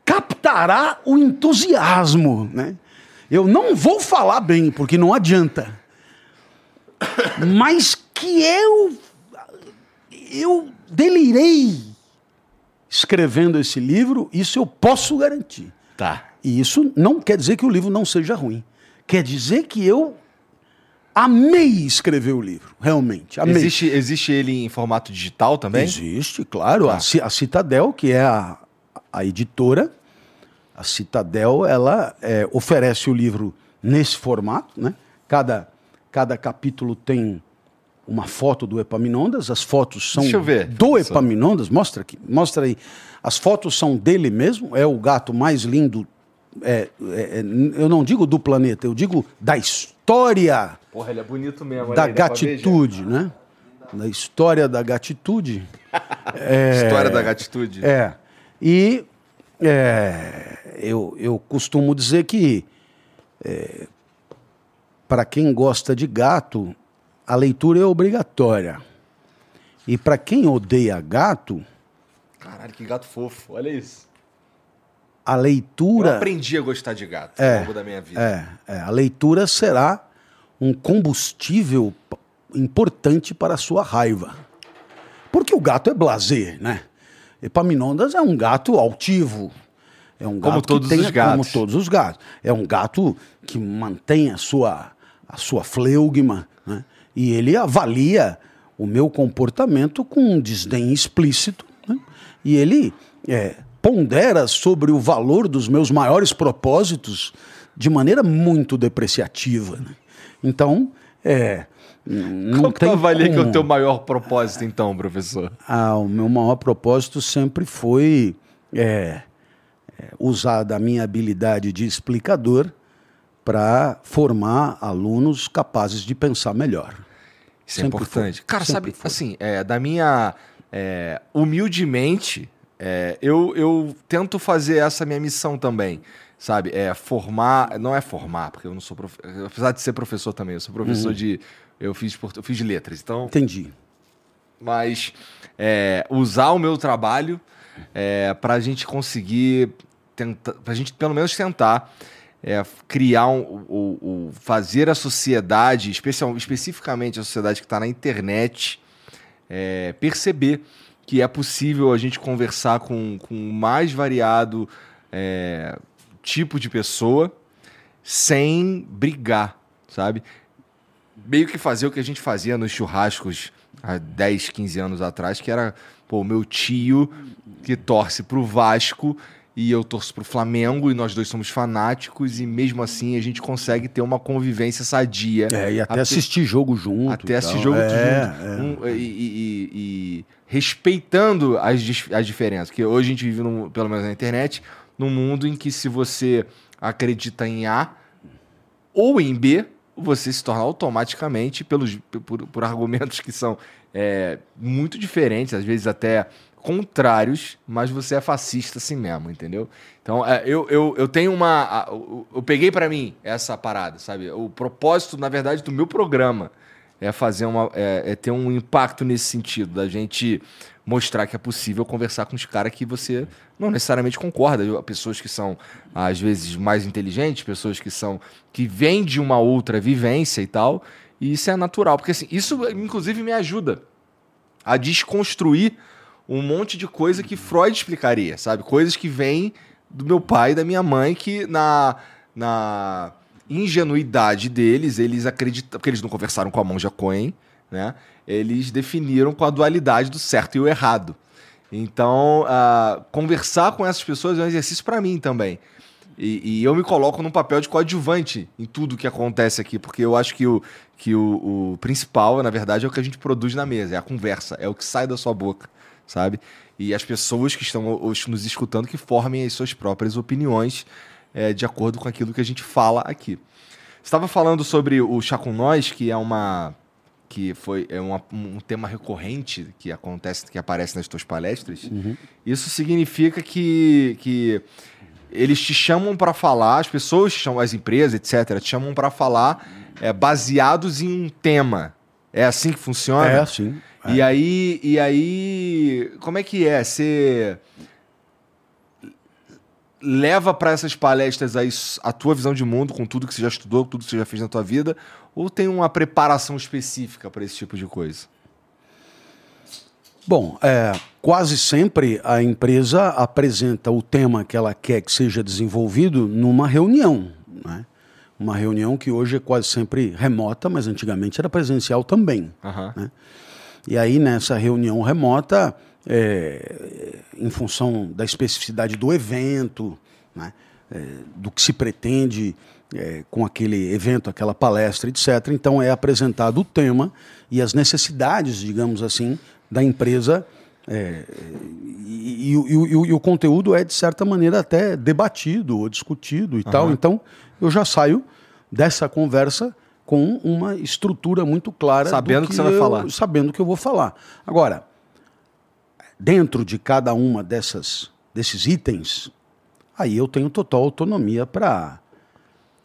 captará o entusiasmo, né? Eu não vou falar bem, porque não adianta. Mas que eu... Eu delirei escrevendo esse livro, isso eu posso garantir. Tá. E isso não quer dizer que o livro não seja ruim. Quer dizer que eu Amei escrever o livro, realmente, amei. Existe, existe ele em formato digital também? Existe, claro. Ah. A, a Citadel, que é a, a editora, a Citadel, ela é, oferece o livro nesse formato, né? Cada, cada capítulo tem uma foto do Epaminondas, as fotos são Deixa eu ver. do Epaminondas, mostra aqui, mostra aí. As fotos são dele mesmo, é o gato mais lindo, é, é, eu não digo do planeta, eu digo da história. Porra, ele é bonito mesmo. Da aí, gatitude, né? Da história da gatitude. é, história da gatitude. É. E é, eu, eu costumo dizer que é, para quem gosta de gato, a leitura é obrigatória. E para quem odeia gato... Caralho, que gato fofo. Olha isso. A leitura... Eu aprendi a gostar de gato é, ao longo da minha vida. É, é. A leitura será... um combustível importante para a sua raiva. Porque o gato é blazer, né? Epaminondas é um gato altivo. É um gato como todos que tem, os gatos. Como todos os gatos. É um gato que mantém a sua, a sua fleugma, né? E ele avalia o meu comportamento com um desdém explícito, né? E ele é, pondera sobre o valor dos meus maiores propósitos de maneira muito depreciativa, né? Então, é... Não Qual que eu avaliei como... que é o teu maior propósito, então, professor? Ah, o meu maior propósito sempre foi é, é, usar da minha habilidade de explicador para formar alunos capazes de pensar melhor. Isso sempre é importante. Foi. Cara, sempre sabe, foi. assim, é, da minha... É, humildemente, é, eu, eu tento fazer essa minha missão também. Sabe, é formar, não é formar, porque eu não sou prof... apesar de ser professor também, eu sou professor uhum. de, eu fiz, eu fiz letras, então... Entendi. Mas é, usar o meu trabalho é, pra gente conseguir, tentar, pra gente pelo menos tentar é, criar, um, um, um, fazer a sociedade, especial, especificamente a sociedade que tá na internet, é, perceber que é possível a gente conversar com o mais variado... É, tipo de pessoa, sem brigar, sabe? Meio que fazer o que a gente fazia nos churrascos há dez, quinze anos atrás, que era, pô, o meu tio que torce pro Vasco e eu torço pro Flamengo e nós dois somos fanáticos e mesmo assim a gente consegue ter uma convivência sadia. É, e até, até assistir jogo junto. Até assistir jogo é, junto. É. Um, e, e, e respeitando as, as diferenças, porque hoje a gente vive, no, pelo menos na internet... num mundo em que se você acredita em A ou em B, você se torna automaticamente, pelos, por, por argumentos que são é, muito diferentes, às vezes até contrários, mas você é fascista assim mesmo, entendeu? Então, é, eu, eu, eu tenho uma... Eu, eu peguei pra mim essa parada, sabe? O propósito, na verdade, do meu programa é, fazer uma, é, é ter um impacto nesse sentido, da gente... mostrar que é possível conversar com os caras que você não necessariamente concorda. Pessoas que são, às vezes, mais inteligentes, pessoas que são que vêm de uma outra vivência e tal. E isso é natural. Porque assim, isso, inclusive, me ajuda a desconstruir um monte de coisa que Freud explicaria, sabe? Coisas que vêm do meu pai e da minha mãe que na... na ingenuidade deles, eles acreditam... Porque eles não conversaram com a Monja Cohen, né? Eles definiram com a dualidade do certo e o errado. Então, uh, conversar com essas pessoas é um exercício para mim também. E, e eu me coloco num papel de coadjuvante em tudo que acontece aqui, porque eu acho que, o, que o, o principal, na verdade, é o que a gente produz na mesa, é a conversa, é o que sai da sua boca, sabe? E as pessoas que estão nos escutando que formem as suas próprias opiniões é, de acordo com aquilo que a gente fala aqui. Você estava falando sobre o Chá com Nós, que é uma... que foi é uma, um tema recorrente que acontece, que aparece nas tuas palestras, uhum. Isso significa que, que eles te chamam para falar, as pessoas te chamam, as empresas, etcétera, te chamam para falar é, baseados em um tema. É assim que funciona? É assim. É. E, aí, e aí, como é que é? Você leva para essas palestras aí a tua visão de mundo, com tudo que você já estudou, tudo que você já fez na tua vida... Ou tem uma preparação específica para esse tipo de coisa? Bom, é, quase sempre a empresa apresenta o tema que ela quer que seja desenvolvido numa reunião, né? Uma reunião que hoje é quase sempre remota, mas antigamente era presencial também. Uhum. Né? E aí, nessa reunião remota, é, em função da especificidade do evento, né, é, do que se pretende é, com aquele evento, aquela palestra, etcétera, então é apresentado o tema e as necessidades, digamos assim, da empresa. É, e, e, e, e, e o conteúdo é, de certa maneira, até debatido ou discutido e uhum. tal. Então, eu já saio dessa conversa com uma estrutura muito clara. Sabendo do que, que você vai eu, falar. Sabendo que eu vou falar. Agora, dentro de cada uma dessas, desses itens, aí eu tenho total autonomia para...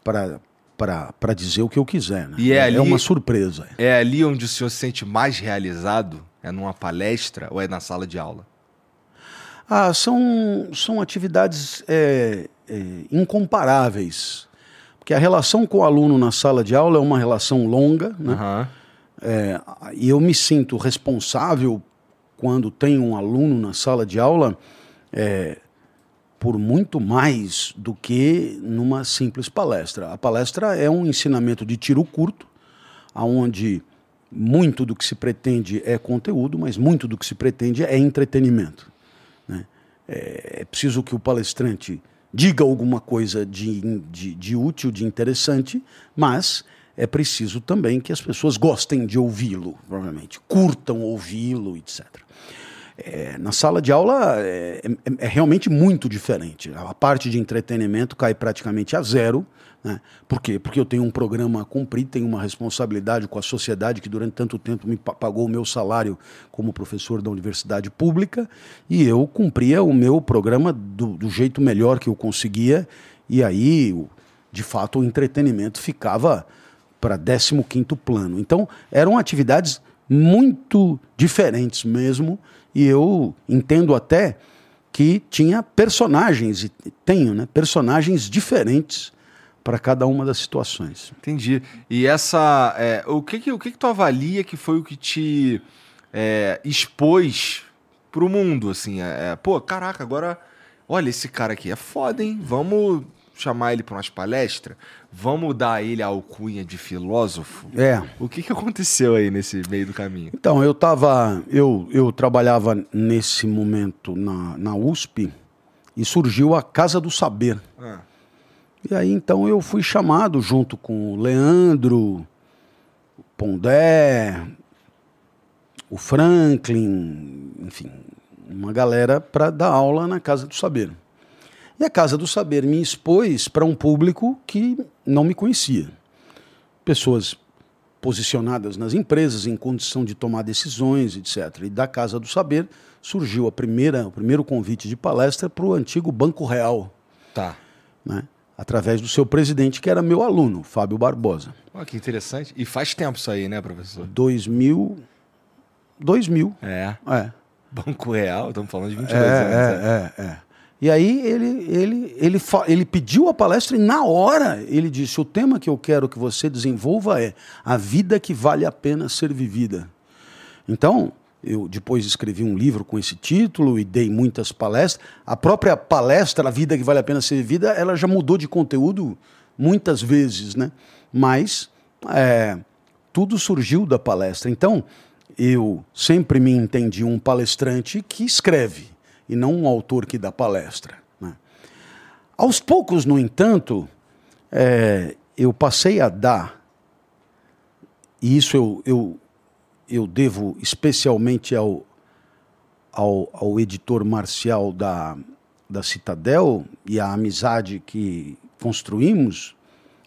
para dizer o que eu quiser. Né? E é, ali, é uma surpresa. É ali onde o senhor se sente mais realizado? É numa palestra ou é na sala de aula? Ah, são, são atividades é, é, incomparáveis. Porque a relação com o aluno na sala de aula é uma relação longa. Né? Uhum. É, e eu me sinto responsável, quando tenho um aluno na sala de aula, é, por muito mais do que numa simples palestra. A palestra é um ensinamento de tiro curto, onde muito do que se pretende é conteúdo, mas muito do que se pretende é entretenimento. Né? É, é preciso que o palestrante diga alguma coisa de, de, de útil, de interessante, mas é preciso também que as pessoas gostem de ouvi-lo, provavelmente, curtam ouvi-lo, etcétera. É, na sala de aula é, é, é realmente muito diferente. A parte de entretenimento cai praticamente a zero. Né? Por quê? Porque eu tenho um programa a cumprir, tenho uma responsabilidade com a sociedade que durante tanto tempo me pagou o meu salário como professor da universidade pública, e eu cumpria o meu programa do, do jeito melhor que eu conseguia, e aí, de fato, o entretenimento ficava para décimo quinto plano. Então, eram atividades muito diferentes mesmo, e eu entendo até que tinha personagens, e tenho, né, personagens diferentes para cada uma das situações. Entendi. E essa, é, o que que, o que que tu avalia que foi o que te é, expôs pro mundo, assim? É, pô, caraca, agora, olha, esse cara aqui é foda, hein? Vamos chamar ele para umas palestras? Vamos dar a ele a alcunha de filósofo? É. O que que aconteceu aí nesse meio do caminho? Então, eu tava, eu, eu trabalhava nesse momento na, na U S P e surgiu a Casa do Saber. Ah. E aí, então, eu fui chamado junto com o Leandro, o Pondé, o Franklin, enfim, uma galera para dar aula na Casa do Saber. E a Casa do Saber me expôs para um público que não me conhecia. Pessoas posicionadas nas empresas, em condição de tomar decisões, etcétera. E da Casa do Saber surgiu a primeira, o primeiro convite de palestra para o antigo Banco Real. Tá. Né? Através do seu presidente, que era meu aluno, Fábio Barbosa. Oh, que interessante. E faz tempo isso aí, né, professor? dois mil É. É. Banco Real, estamos falando de vinte e dois é, anos. É, é, é. é. E aí ele, ele, ele, ele pediu a palestra e na hora ele disse: o tema que eu quero que você desenvolva é a vida que vale a pena ser vivida. Então, eu depois escrevi um livro com esse título e dei muitas palestras. A própria palestra, a vida que vale a pena ser vivida, ela já mudou de conteúdo muitas vezes, né? Mas é, tudo surgiu da palestra. Então, eu sempre me entendi um palestrante que escreve, e não um autor que dá palestra. Né? Aos poucos, no entanto, é, eu passei a dar, e isso eu, eu, eu devo especialmente ao, ao, ao editor marcial da, da Citadel e à amizade que construímos,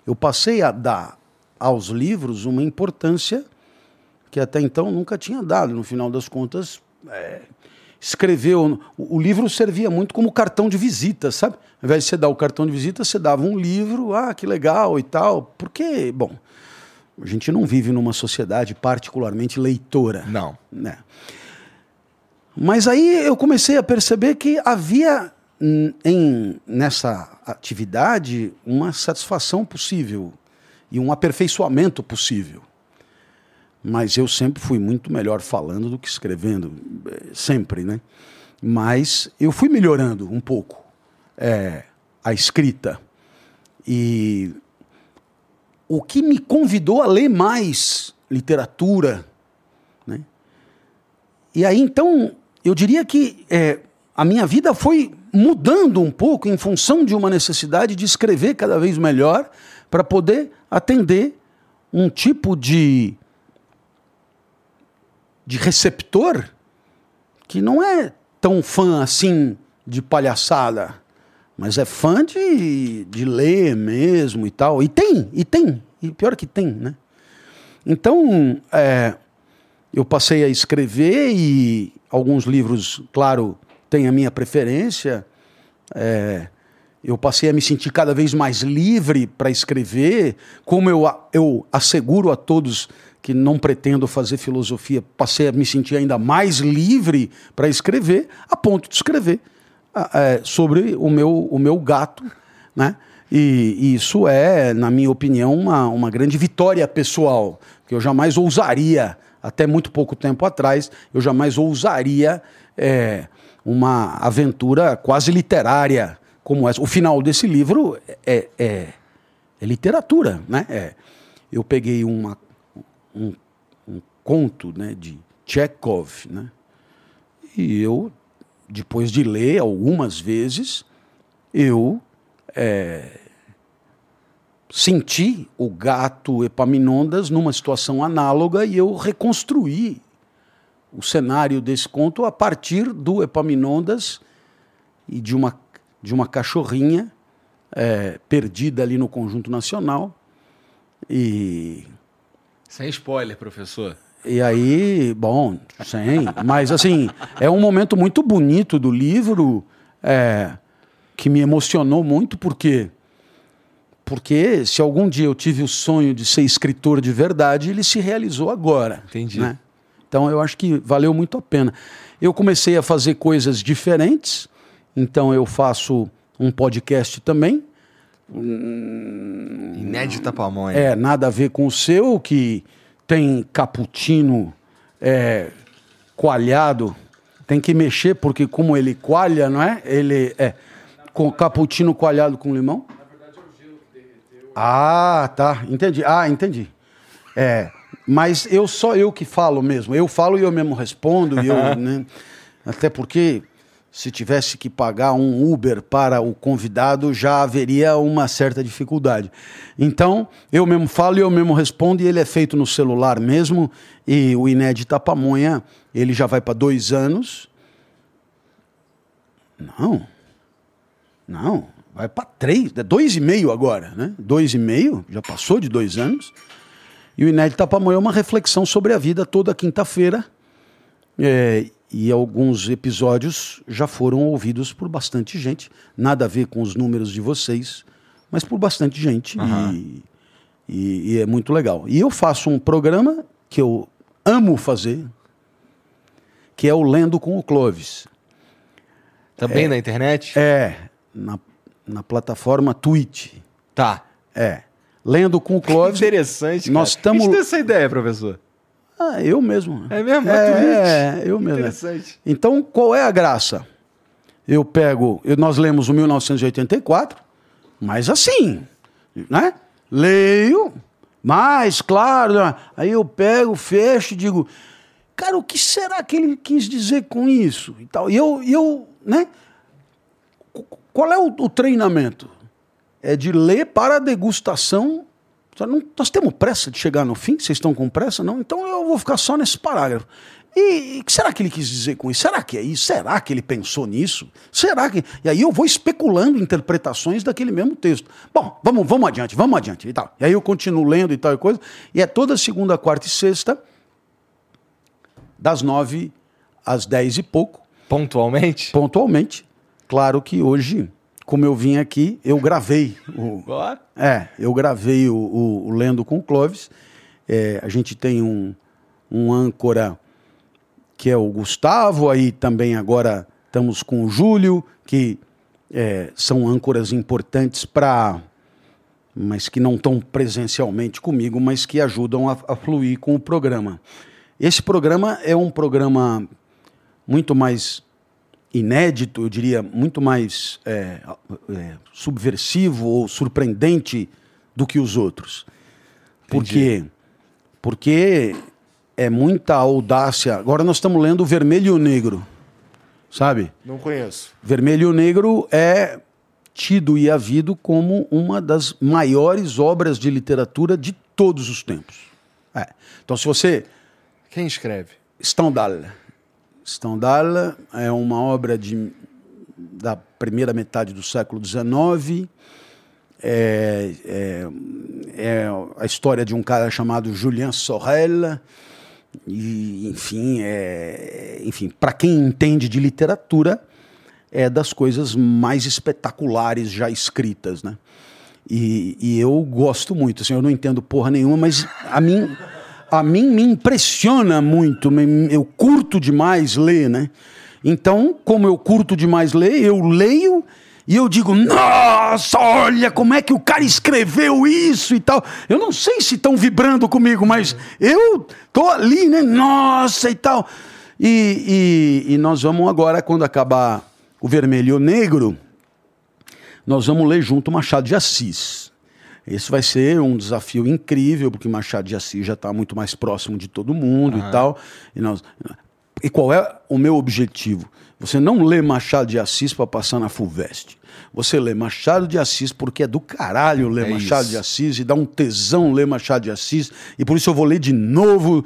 eu passei a dar aos livros uma importância que até então nunca tinha dado. No final das contas... É, escreveu, o livro servia muito como cartão de visita, sabe? Ao invés de você dar o cartão de visita, você dava um livro, ah, que legal e tal, porque, bom, a gente não vive numa sociedade particularmente leitora. Não. Né? Mas aí eu comecei a perceber que havia em, nessa atividade uma satisfação possível e um aperfeiçoamento possível. Mas eu sempre fui muito melhor falando do que escrevendo, sempre, né? Mas eu fui melhorando um pouco é, a escrita. E o que me convidou a ler mais literatura, né? E aí, então, eu diria que é, a minha vida foi mudando um pouco em função de uma necessidade de escrever cada vez melhor para poder atender um tipo de, de receptor que não é tão fã assim de palhaçada, mas é fã de, de ler mesmo e tal. E tem, e tem, e pior que tem, né? Então, é, eu passei a escrever e alguns livros, claro, têm a minha preferência. É, eu passei a me sentir cada vez mais livre para escrever. Como eu, eu asseguro a todos que não pretendo fazer filosofia, passei a me sentir ainda mais livre para escrever, a ponto de escrever é, sobre o meu, o meu gato, né? E, e isso é, na minha opinião, uma, uma grande vitória pessoal, que eu jamais ousaria, até muito pouco tempo atrás, eu jamais ousaria é, uma aventura quase literária como essa. O final desse livro é, é, é literatura, né? É, eu peguei uma, um, um conto, né, de Chekhov, né? E eu, depois de ler algumas vezes, eu é, senti o gato Epaminondas numa situação análoga e eu reconstruí o cenário desse conto a partir do Epaminondas e de uma de uma cachorrinha é, perdida ali no Conjunto Nacional. E... Sem spoiler, professor. E aí, bom, sem. Mas, assim, é um momento muito bonito do livro, é, que me emocionou muito, porque, porque se algum dia eu tive o sonho de ser escritor de verdade, ele se realizou agora. Entendi. Né? Então, eu acho que valeu muito a pena. Eu comecei a fazer coisas diferentes. Então eu faço um podcast também. Inédita para a Mãe. É, nada a ver com o seu, que tem cappuccino é, coalhado. Tem que mexer, porque como ele coalha, não é? Ele é com cappuccino coalhado com limão. Na verdade é o gelo que derreteu. Ah, tá. Entendi. Ah, entendi. É, mas eu só eu que falo mesmo. Eu falo e eu mesmo respondo. E eu, né? Até porque... Se tivesse que pagar um Uber para o convidado, já haveria uma certa dificuldade. Então, eu mesmo falo e eu mesmo respondo, e ele é feito no celular mesmo, e o Inédita Pamonha, ele já vai para dois anos. Não, não, vai para três, é dois e meio agora, né? Dois e meio, já passou de dois anos. E o Inédita Pamonha é uma reflexão sobre a vida toda quinta-feira, é, e alguns episódios já foram ouvidos por bastante gente. Nada a ver com os números de vocês, mas por bastante gente. Uhum. E, e, e é muito legal. E eu faço um programa que eu amo fazer, que é o Lendo com o Clóvis. Também é, na internet? É, na, na plataforma Twitch. Tá. É, Lendo com o Clóvis. Que interessante, cara. Nós tamo... Quem essa ideia, professor? Ah, eu mesmo. É mesmo? É, é eu mesmo. Interessante. Então, qual é a graça? Eu pego... Eu, nós lemos o mil novecentos e oitenta e quatro, mas assim, né? Leio, mas, claro, aí eu pego, fecho e digo, cara, o que será que ele quis dizer com isso? E tal. E eu, eu, né? Qual é o, o treinamento? É de ler para degustação... Não, nós temos pressa de chegar no fim? Vocês estão com pressa? Não? Então eu vou ficar só nesse parágrafo. E o que será que ele quis dizer com isso? Será que é isso? Será que ele pensou nisso? Será que... E aí eu vou especulando interpretações daquele mesmo texto. Bom, vamos, vamos adiante, vamos adiante. E, tal. E aí eu continuo lendo e tal e coisa. E é toda segunda, quarta e sexta, das nove às dez e pouco. Pontualmente? Pontualmente. Claro que hoje... Como eu vim aqui, eu gravei o, é, eu gravei o, o, o Lendo com o Clóvis. É, a gente tem um, um âncora que é o Gustavo, aí também agora estamos com o Júlio, que é, são âncoras importantes para, mas que não estão presencialmente comigo, mas que ajudam a, a fluir com o programa. Esse programa é um programa muito mais... inédito, eu diria, muito mais é, é, subversivo ou surpreendente do que os outros. Por quê? Porque é muita audácia. Agora nós estamos lendo o Vermelho e o Negro, sabe? Não conheço. Vermelho e o Negro é tido e havido como uma das maiores obras de literatura de todos os tempos. É. Então se você... Quem escreve? Stendhal. Stendhal é uma obra de, da primeira metade do século dezenove. É, é, é a história de um cara chamado Julien Sorel. E, enfim, é, enfim, para quem entende de literatura, é das coisas mais espetaculares já escritas, né? E, e eu gosto muito. Assim, eu não entendo porra nenhuma, mas a mim... A mim me impressiona muito, eu curto demais ler, né? Então, como eu curto demais ler, eu leio e eu digo, nossa, olha como é que o cara escreveu isso e tal. Eu não sei se estão vibrando comigo, mas eu tô ali, né? Nossa e tal. E, e, e nós vamos agora, quando acabar o Vermelho e o Negro, nós vamos ler junto Machado de Assis. Esse vai ser um desafio incrível, porque Machado de Assis já está muito mais próximo de todo mundo ah, e tal. E, nós... e qual é o meu objetivo? Você não lê Machado de Assis para passar na FUVEST. Você lê Machado de Assis porque é do caralho ler é Machado isso. de Assis, e dá um tesão ler Machado de Assis, e por isso eu vou ler de novo.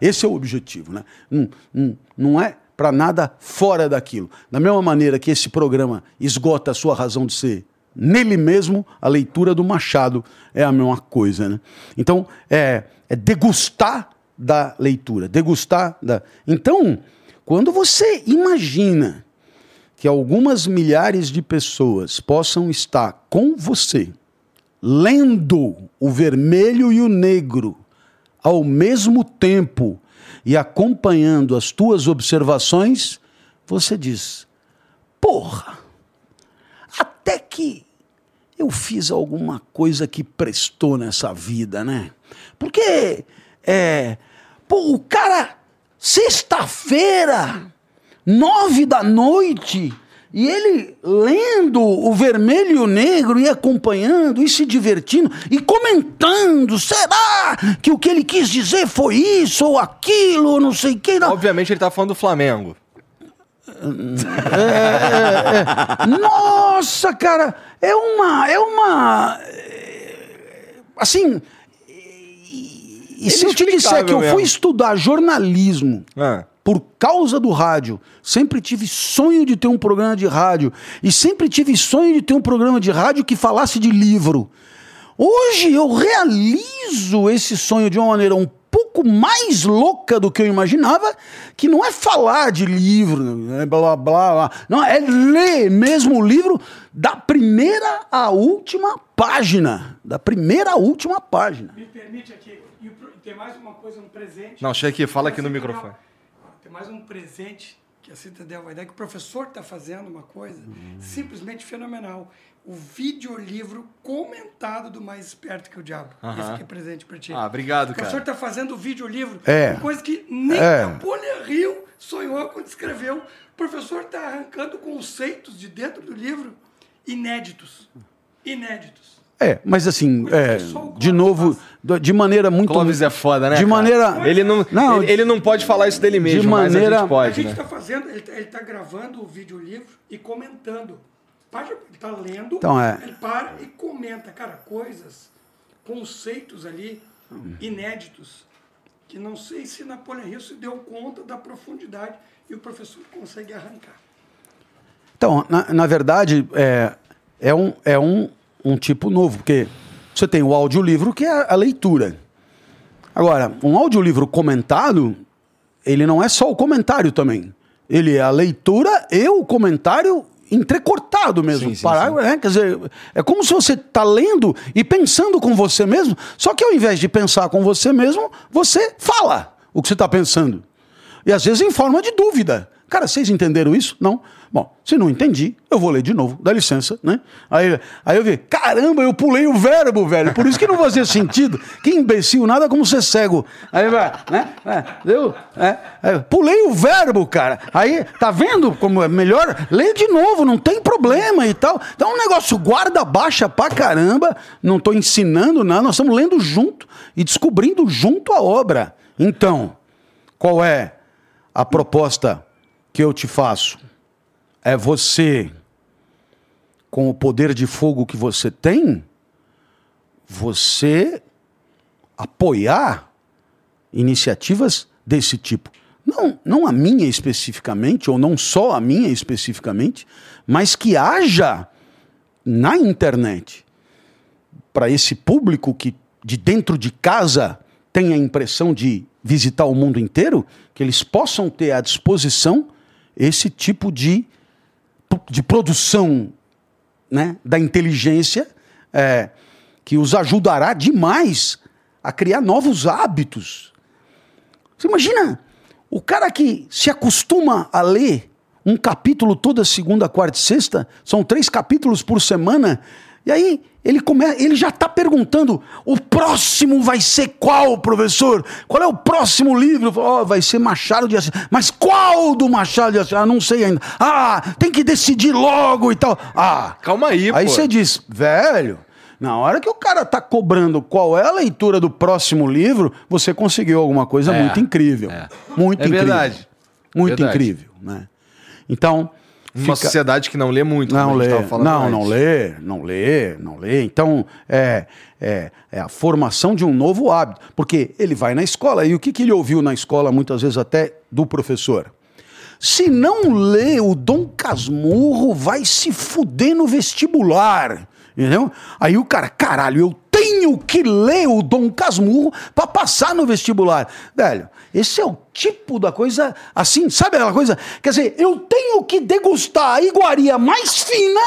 Esse é o objetivo, né? Hum, hum, não é para nada fora daquilo. Da mesma maneira que esse programa esgota a sua razão de ser nele mesmo, a leitura do Machado é a mesma coisa, né? Então, é, é degustar da leitura, degustar da... Então, quando você imagina que algumas milhares de pessoas possam estar com você, lendo o Vermelho e o Negro ao mesmo tempo e acompanhando as tuas observações, você diz, porra, até que eu fiz alguma coisa que prestou nessa vida, né? Porque é, pô, o cara, sexta-feira, nove da noite, e ele lendo o Vermelho e o Negro e acompanhando e se divertindo e comentando, será que o que ele quis dizer foi isso ou aquilo, ou não sei o que. Não. Obviamente ele está falando do Flamengo. É, é, é. Nossa, cara, é uma, é uma, assim, e, e se eu te disser que eu fui estudar jornalismo é. por causa do rádio, sempre tive sonho de ter um programa de rádio e sempre tive sonho de ter um programa de rádio que falasse de livro. Hoje eu realizo esse sonho de uma maneira um pouco mais louca do que eu imaginava, que não é falar de livro, blá, blá, blá. Não, é ler mesmo o livro da primeira à última página. Da primeira à última página. Me permite aqui, tem mais uma coisa, um presente. Não, chega aqui, fala aqui no microfone. Tem mais um presente que a Citadel vai dar, que o professor está fazendo uma coisa hum. simplesmente fenomenal. O videolivro comentado do Mais Esperto que o Diabo. Uhum. Esse aqui é presente para ti. Ah, obrigado, cara. O professor está fazendo o videolivro, é. coisa que nem é. Napoleão Hill sonhou quando escreveu. O professor está arrancando conceitos de dentro do livro inéditos. Inéditos. É, mas assim, é, de novo, de maneira muito... Clóvis é foda, né? De maneira... Ele não, não, ele, ele não pode falar isso dele mesmo, de maneira... mas a gente pode. A gente está né? fazendo, ele está gravando o videolivro e comentando. Ele tá lendo, então, é. ele para e comenta, cara, coisas, conceitos ali inéditos, que não sei se Napoleão Hill se deu conta da profundidade e o professor consegue arrancar. Então, na, na verdade, é, é, um, é um, um tipo novo, porque você tem o audiolivro, que é a leitura. Agora, um audiolivro comentado, ele não é só o comentário também. Ele é a leitura e o comentário entrecortado mesmo, sim, sim, parágrafo, sim. Né? Quer dizer, é como se você está lendo e pensando com você mesmo, só que ao invés de pensar com você mesmo, você fala o que você está pensando. E às vezes em forma de dúvida. Cara, vocês entenderam isso? Não. Bom, se não entendi, eu vou ler de novo, dá licença, né? Aí, aí eu vi, caramba, eu pulei o verbo, velho, por isso que não fazia sentido. Que imbecil, nada como ser cego. Aí vai, né? É, eu, é, é, pulei o verbo, cara. Aí, tá vendo como é melhor? Lê de novo, não tem problema e tal. Então é um negócio guarda baixa pra caramba, não tô ensinando nada, nós estamos lendo junto e descobrindo junto a obra. Então, qual é a proposta que eu te faço? É você, com o poder de fogo que você tem, você apoiar iniciativas desse tipo. Não, não a minha especificamente, ou não só a minha especificamente, mas que haja na internet, para esse público que de dentro de casa tem a impressão de visitar o mundo inteiro, que eles possam ter à disposição esse tipo de de produção, né, da inteligência, é, que os ajudará demais a criar novos hábitos. Você imagina o cara que se acostuma a ler um capítulo toda segunda, quarta e sexta, são três capítulos por semana, e aí ele, come... ele já está perguntando, o próximo vai ser qual, professor? Qual é o próximo livro? Oh, vai ser Machado de Assis. Mas qual do Machado de Assis? Ah, não sei ainda. Ah, tem que decidir logo e tal. Ah, calma aí, aí pô. Aí você diz, velho, na hora que o cara está cobrando qual é a leitura do próximo livro, você conseguiu alguma coisa é, muito incrível. É. Muito é incrível. Verdade. Muito verdade. Incrível, né? Então... Uma Fica... sociedade que não lê muito, não lê, não, não lê, não lê, não lê. Então, é, é, é a formação de um novo hábito. Porque ele vai na escola, e o que, que ele ouviu na escola, muitas vezes até do professor? Se não lê, o Dom Casmurro vai se fuder no vestibular. Entendeu? Aí o cara, caralho, eu tenho que ler o Dom Casmurro para passar no vestibular. Velho, esse é o tipo da coisa assim, sabe aquela coisa? Quer dizer, eu tenho que degustar a iguaria mais fina,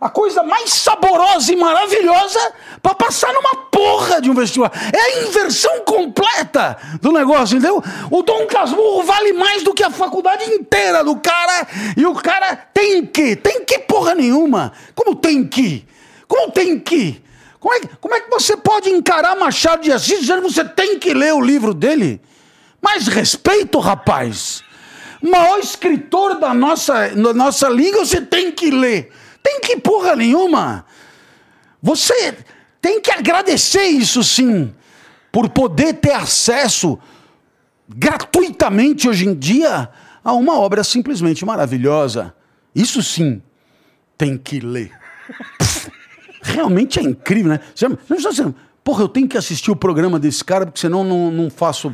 a coisa mais saborosa e maravilhosa, para passar numa porra de um vestibular. É a inversão completa do negócio, entendeu? O Dom Casmurro vale mais do que a faculdade inteira do cara, e o cara tem que, tem que porra nenhuma. Como tem que? Como tem que? Como é, como é que você pode encarar Machado de Assis dizendo que você tem que ler o livro dele? Mais respeito, rapaz. O maior escritor da nossa, da nossa língua, você tem que ler. Tem que porra nenhuma. Você tem que agradecer isso, sim, por poder ter acesso gratuitamente hoje em dia a uma obra simplesmente maravilhosa. Isso sim, tem que ler. Realmente é incrível, né? Você não está dizendo, porra, eu tenho que assistir o programa desse cara, porque senão não, não faço...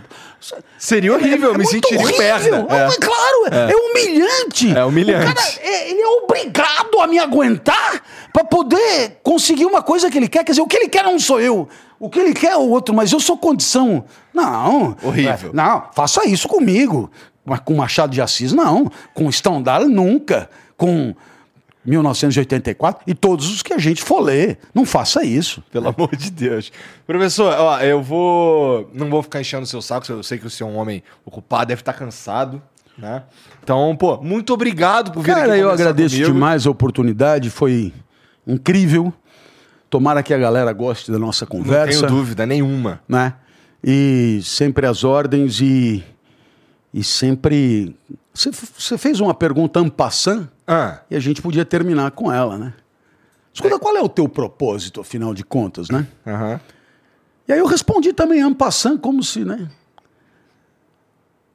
Seria horrível, é, é me sentiria horrível. Perda. É, é. Claro, é. é humilhante. É humilhante. O cara, é, ele é obrigado a me aguentar para poder conseguir uma coisa que ele quer. Quer dizer, o que ele quer não sou eu. O que ele quer é o outro, mas eu sou condição. Não. Horrível. É, não, faça isso comigo. Com Machado de Assis, não. Com Stendhal, nunca. Com... mil novecentos e oitenta e quatro e todos os que a gente for ler. Não faça isso, pelo amor de Deus. Professor, ó, eu vou... Não vou ficar enchendo o seu saco, eu sei que o senhor é um homem ocupado, deve estar cansado, né? Então, pô, muito obrigado por vir Cara, aqui eu agradeço comigo. Demais a oportunidade, foi incrível. Tomara que a galera goste da nossa conversa. Não tenho dúvida nenhuma. Né? E sempre às ordens e... E sempre... Você fez uma pergunta en passant ah. e a gente podia terminar com ela, né? Escuta, é. Qual é o teu propósito, afinal de contas, né? Uhum. E aí eu respondi também en passant, como se, né?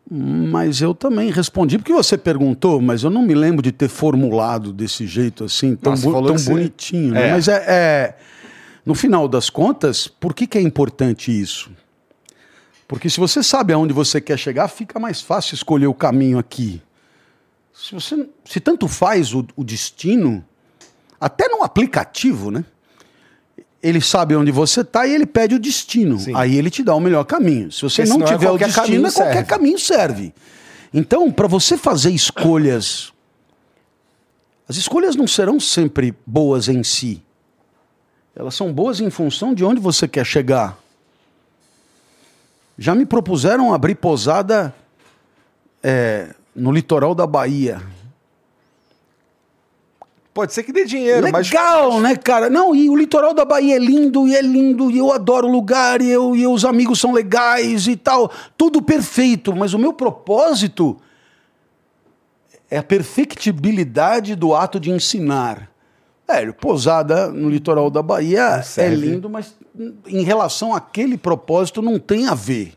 Mas eu também respondi, porque você perguntou, mas eu não me lembro de ter formulado desse jeito assim, tão, Nossa, bu- tão bonitinho. É. Né? Mas é, é... No final das contas, por que que é importante isso? Porque se você sabe aonde você quer chegar, fica mais fácil escolher o caminho aqui. Se, você, se tanto faz o, o destino, até no aplicativo, né? Ele sabe onde você está e ele pede o destino. Sim. Aí ele te dá o melhor caminho. Se você não tiver o destino, qualquer caminho serve. Então, para você fazer escolhas, as escolhas não serão sempre boas em si. Elas são boas em função de onde você quer chegar. Já me propuseram abrir posada é, no litoral da Bahia. Pode ser que dê dinheiro, legal, mas... Legal, né, cara? Não, e o litoral da Bahia é lindo, e é lindo, e eu adoro o lugar, e, eu, e os amigos são legais e tal. Tudo perfeito, mas o meu propósito é a perfectibilidade do ato de ensinar. É, pousada no litoral da Bahia é lindo, mas em relação àquele propósito não tem a ver.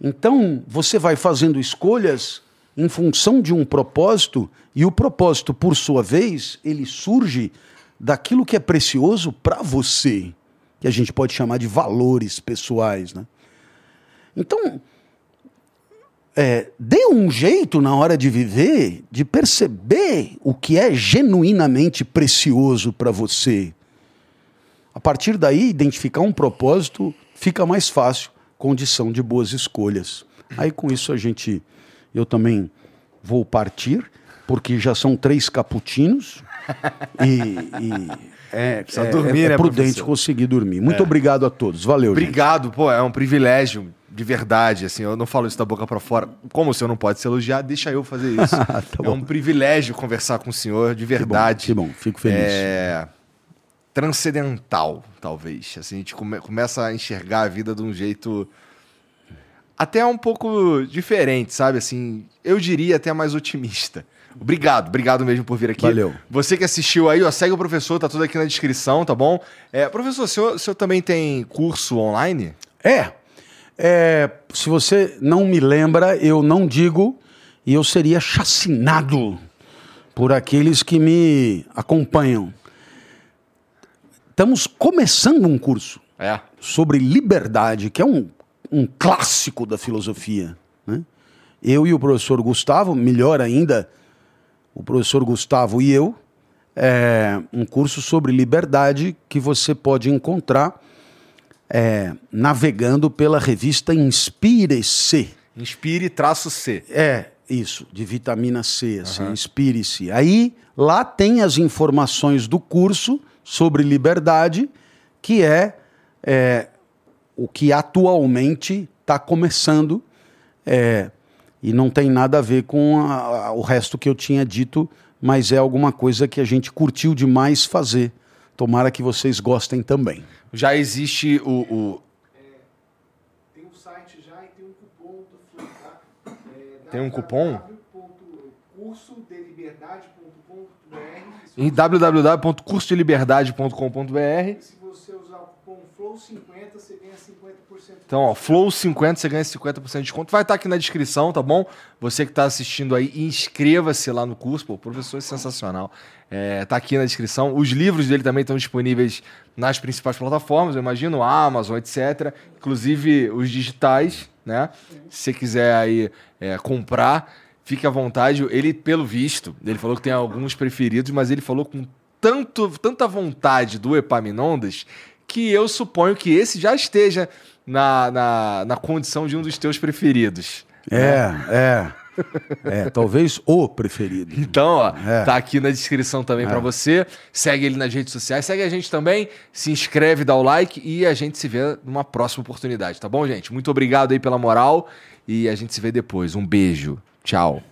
Então, você vai fazendo escolhas... em função de um propósito, e o propósito, por sua vez, ele surge daquilo que é precioso para você, que a gente pode chamar de valores pessoais, né? Então, é, dê um jeito na hora de viver, de perceber o que é genuinamente precioso para você. A partir daí, identificar um propósito fica mais fácil, condição de boas escolhas. Aí, com isso, a gente... Eu também vou partir, porque já são três caputinos e, e é, é, dormir, é, é né, prudente professor? Conseguir dormir. Muito é. obrigado a todos. Valeu, Obrigado, gente. Pô, é um privilégio, de verdade. Assim, eu não falo isso da boca para fora. Como o senhor não pode se elogiar, deixa eu fazer isso. Tá é bom. Um privilégio conversar com o senhor, de verdade. Que bom, que bom. Fico feliz. É... transcendental, talvez. Assim, a gente come- começa a enxergar a vida de um jeito... até um pouco diferente, sabe? Assim, eu diria até mais otimista. Obrigado, obrigado mesmo por vir aqui. Valeu. Você que assistiu aí, ó, segue o professor, tá tudo aqui na descrição, tá bom? É, professor, o senhor, o senhor também tem curso online? É. é. Se você não me lembra, eu não digo, e eu seria chacinado por aqueles que me acompanham. Estamos começando um curso é. sobre liberdade, que é um... um clássico da filosofia, né? Eu e o professor Gustavo, melhor ainda, o professor Gustavo e eu, é um curso sobre liberdade que você pode encontrar é, navegando pela revista Inspire-C. Inspire-C. É, isso, de vitamina C, assim, uhum. Inspire-C. Aí, lá tem as informações do curso sobre liberdade, que é... é o que atualmente está começando é, e não tem nada a ver com a, a, o resto que eu tinha dito, mas é alguma coisa que a gente curtiu demais fazer. Tomara que vocês gostem também. Já existe o... o... É, tem um site já e tem um cupom do Flu, tá? É, tem um cupom? Em w w w ponto curso de liberdade ponto com ponto b r. Flow cinquenta, você ganha cinquenta por cento. Então, ó, Flow cinquenta, você ganha cinquenta por cento de desconto. Vai estar aqui na descrição, tá bom? Você que está assistindo aí, inscreva-se lá no curso. Pô, o professor é sensacional. É, tá aqui na descrição. Os livros dele também estão disponíveis nas principais plataformas, eu imagino, Amazon, etcétera. Inclusive os digitais, né? Se você quiser aí é, comprar, fique à vontade. Ele, pelo visto, ele falou que tem alguns preferidos, mas ele falou com tanto, tanta vontade do Epaminondas que eu suponho que esse já esteja na, na, na condição de um dos teus preferidos. É, né? é, é. Talvez o preferido. Então, ó, é. tá aqui na descrição também é. para você. Segue ele nas redes sociais, segue a gente também, se inscreve, dá o like e a gente se vê numa próxima oportunidade, tá bom, gente? Muito obrigado aí pela moral e a gente se vê depois. Um beijo. Tchau.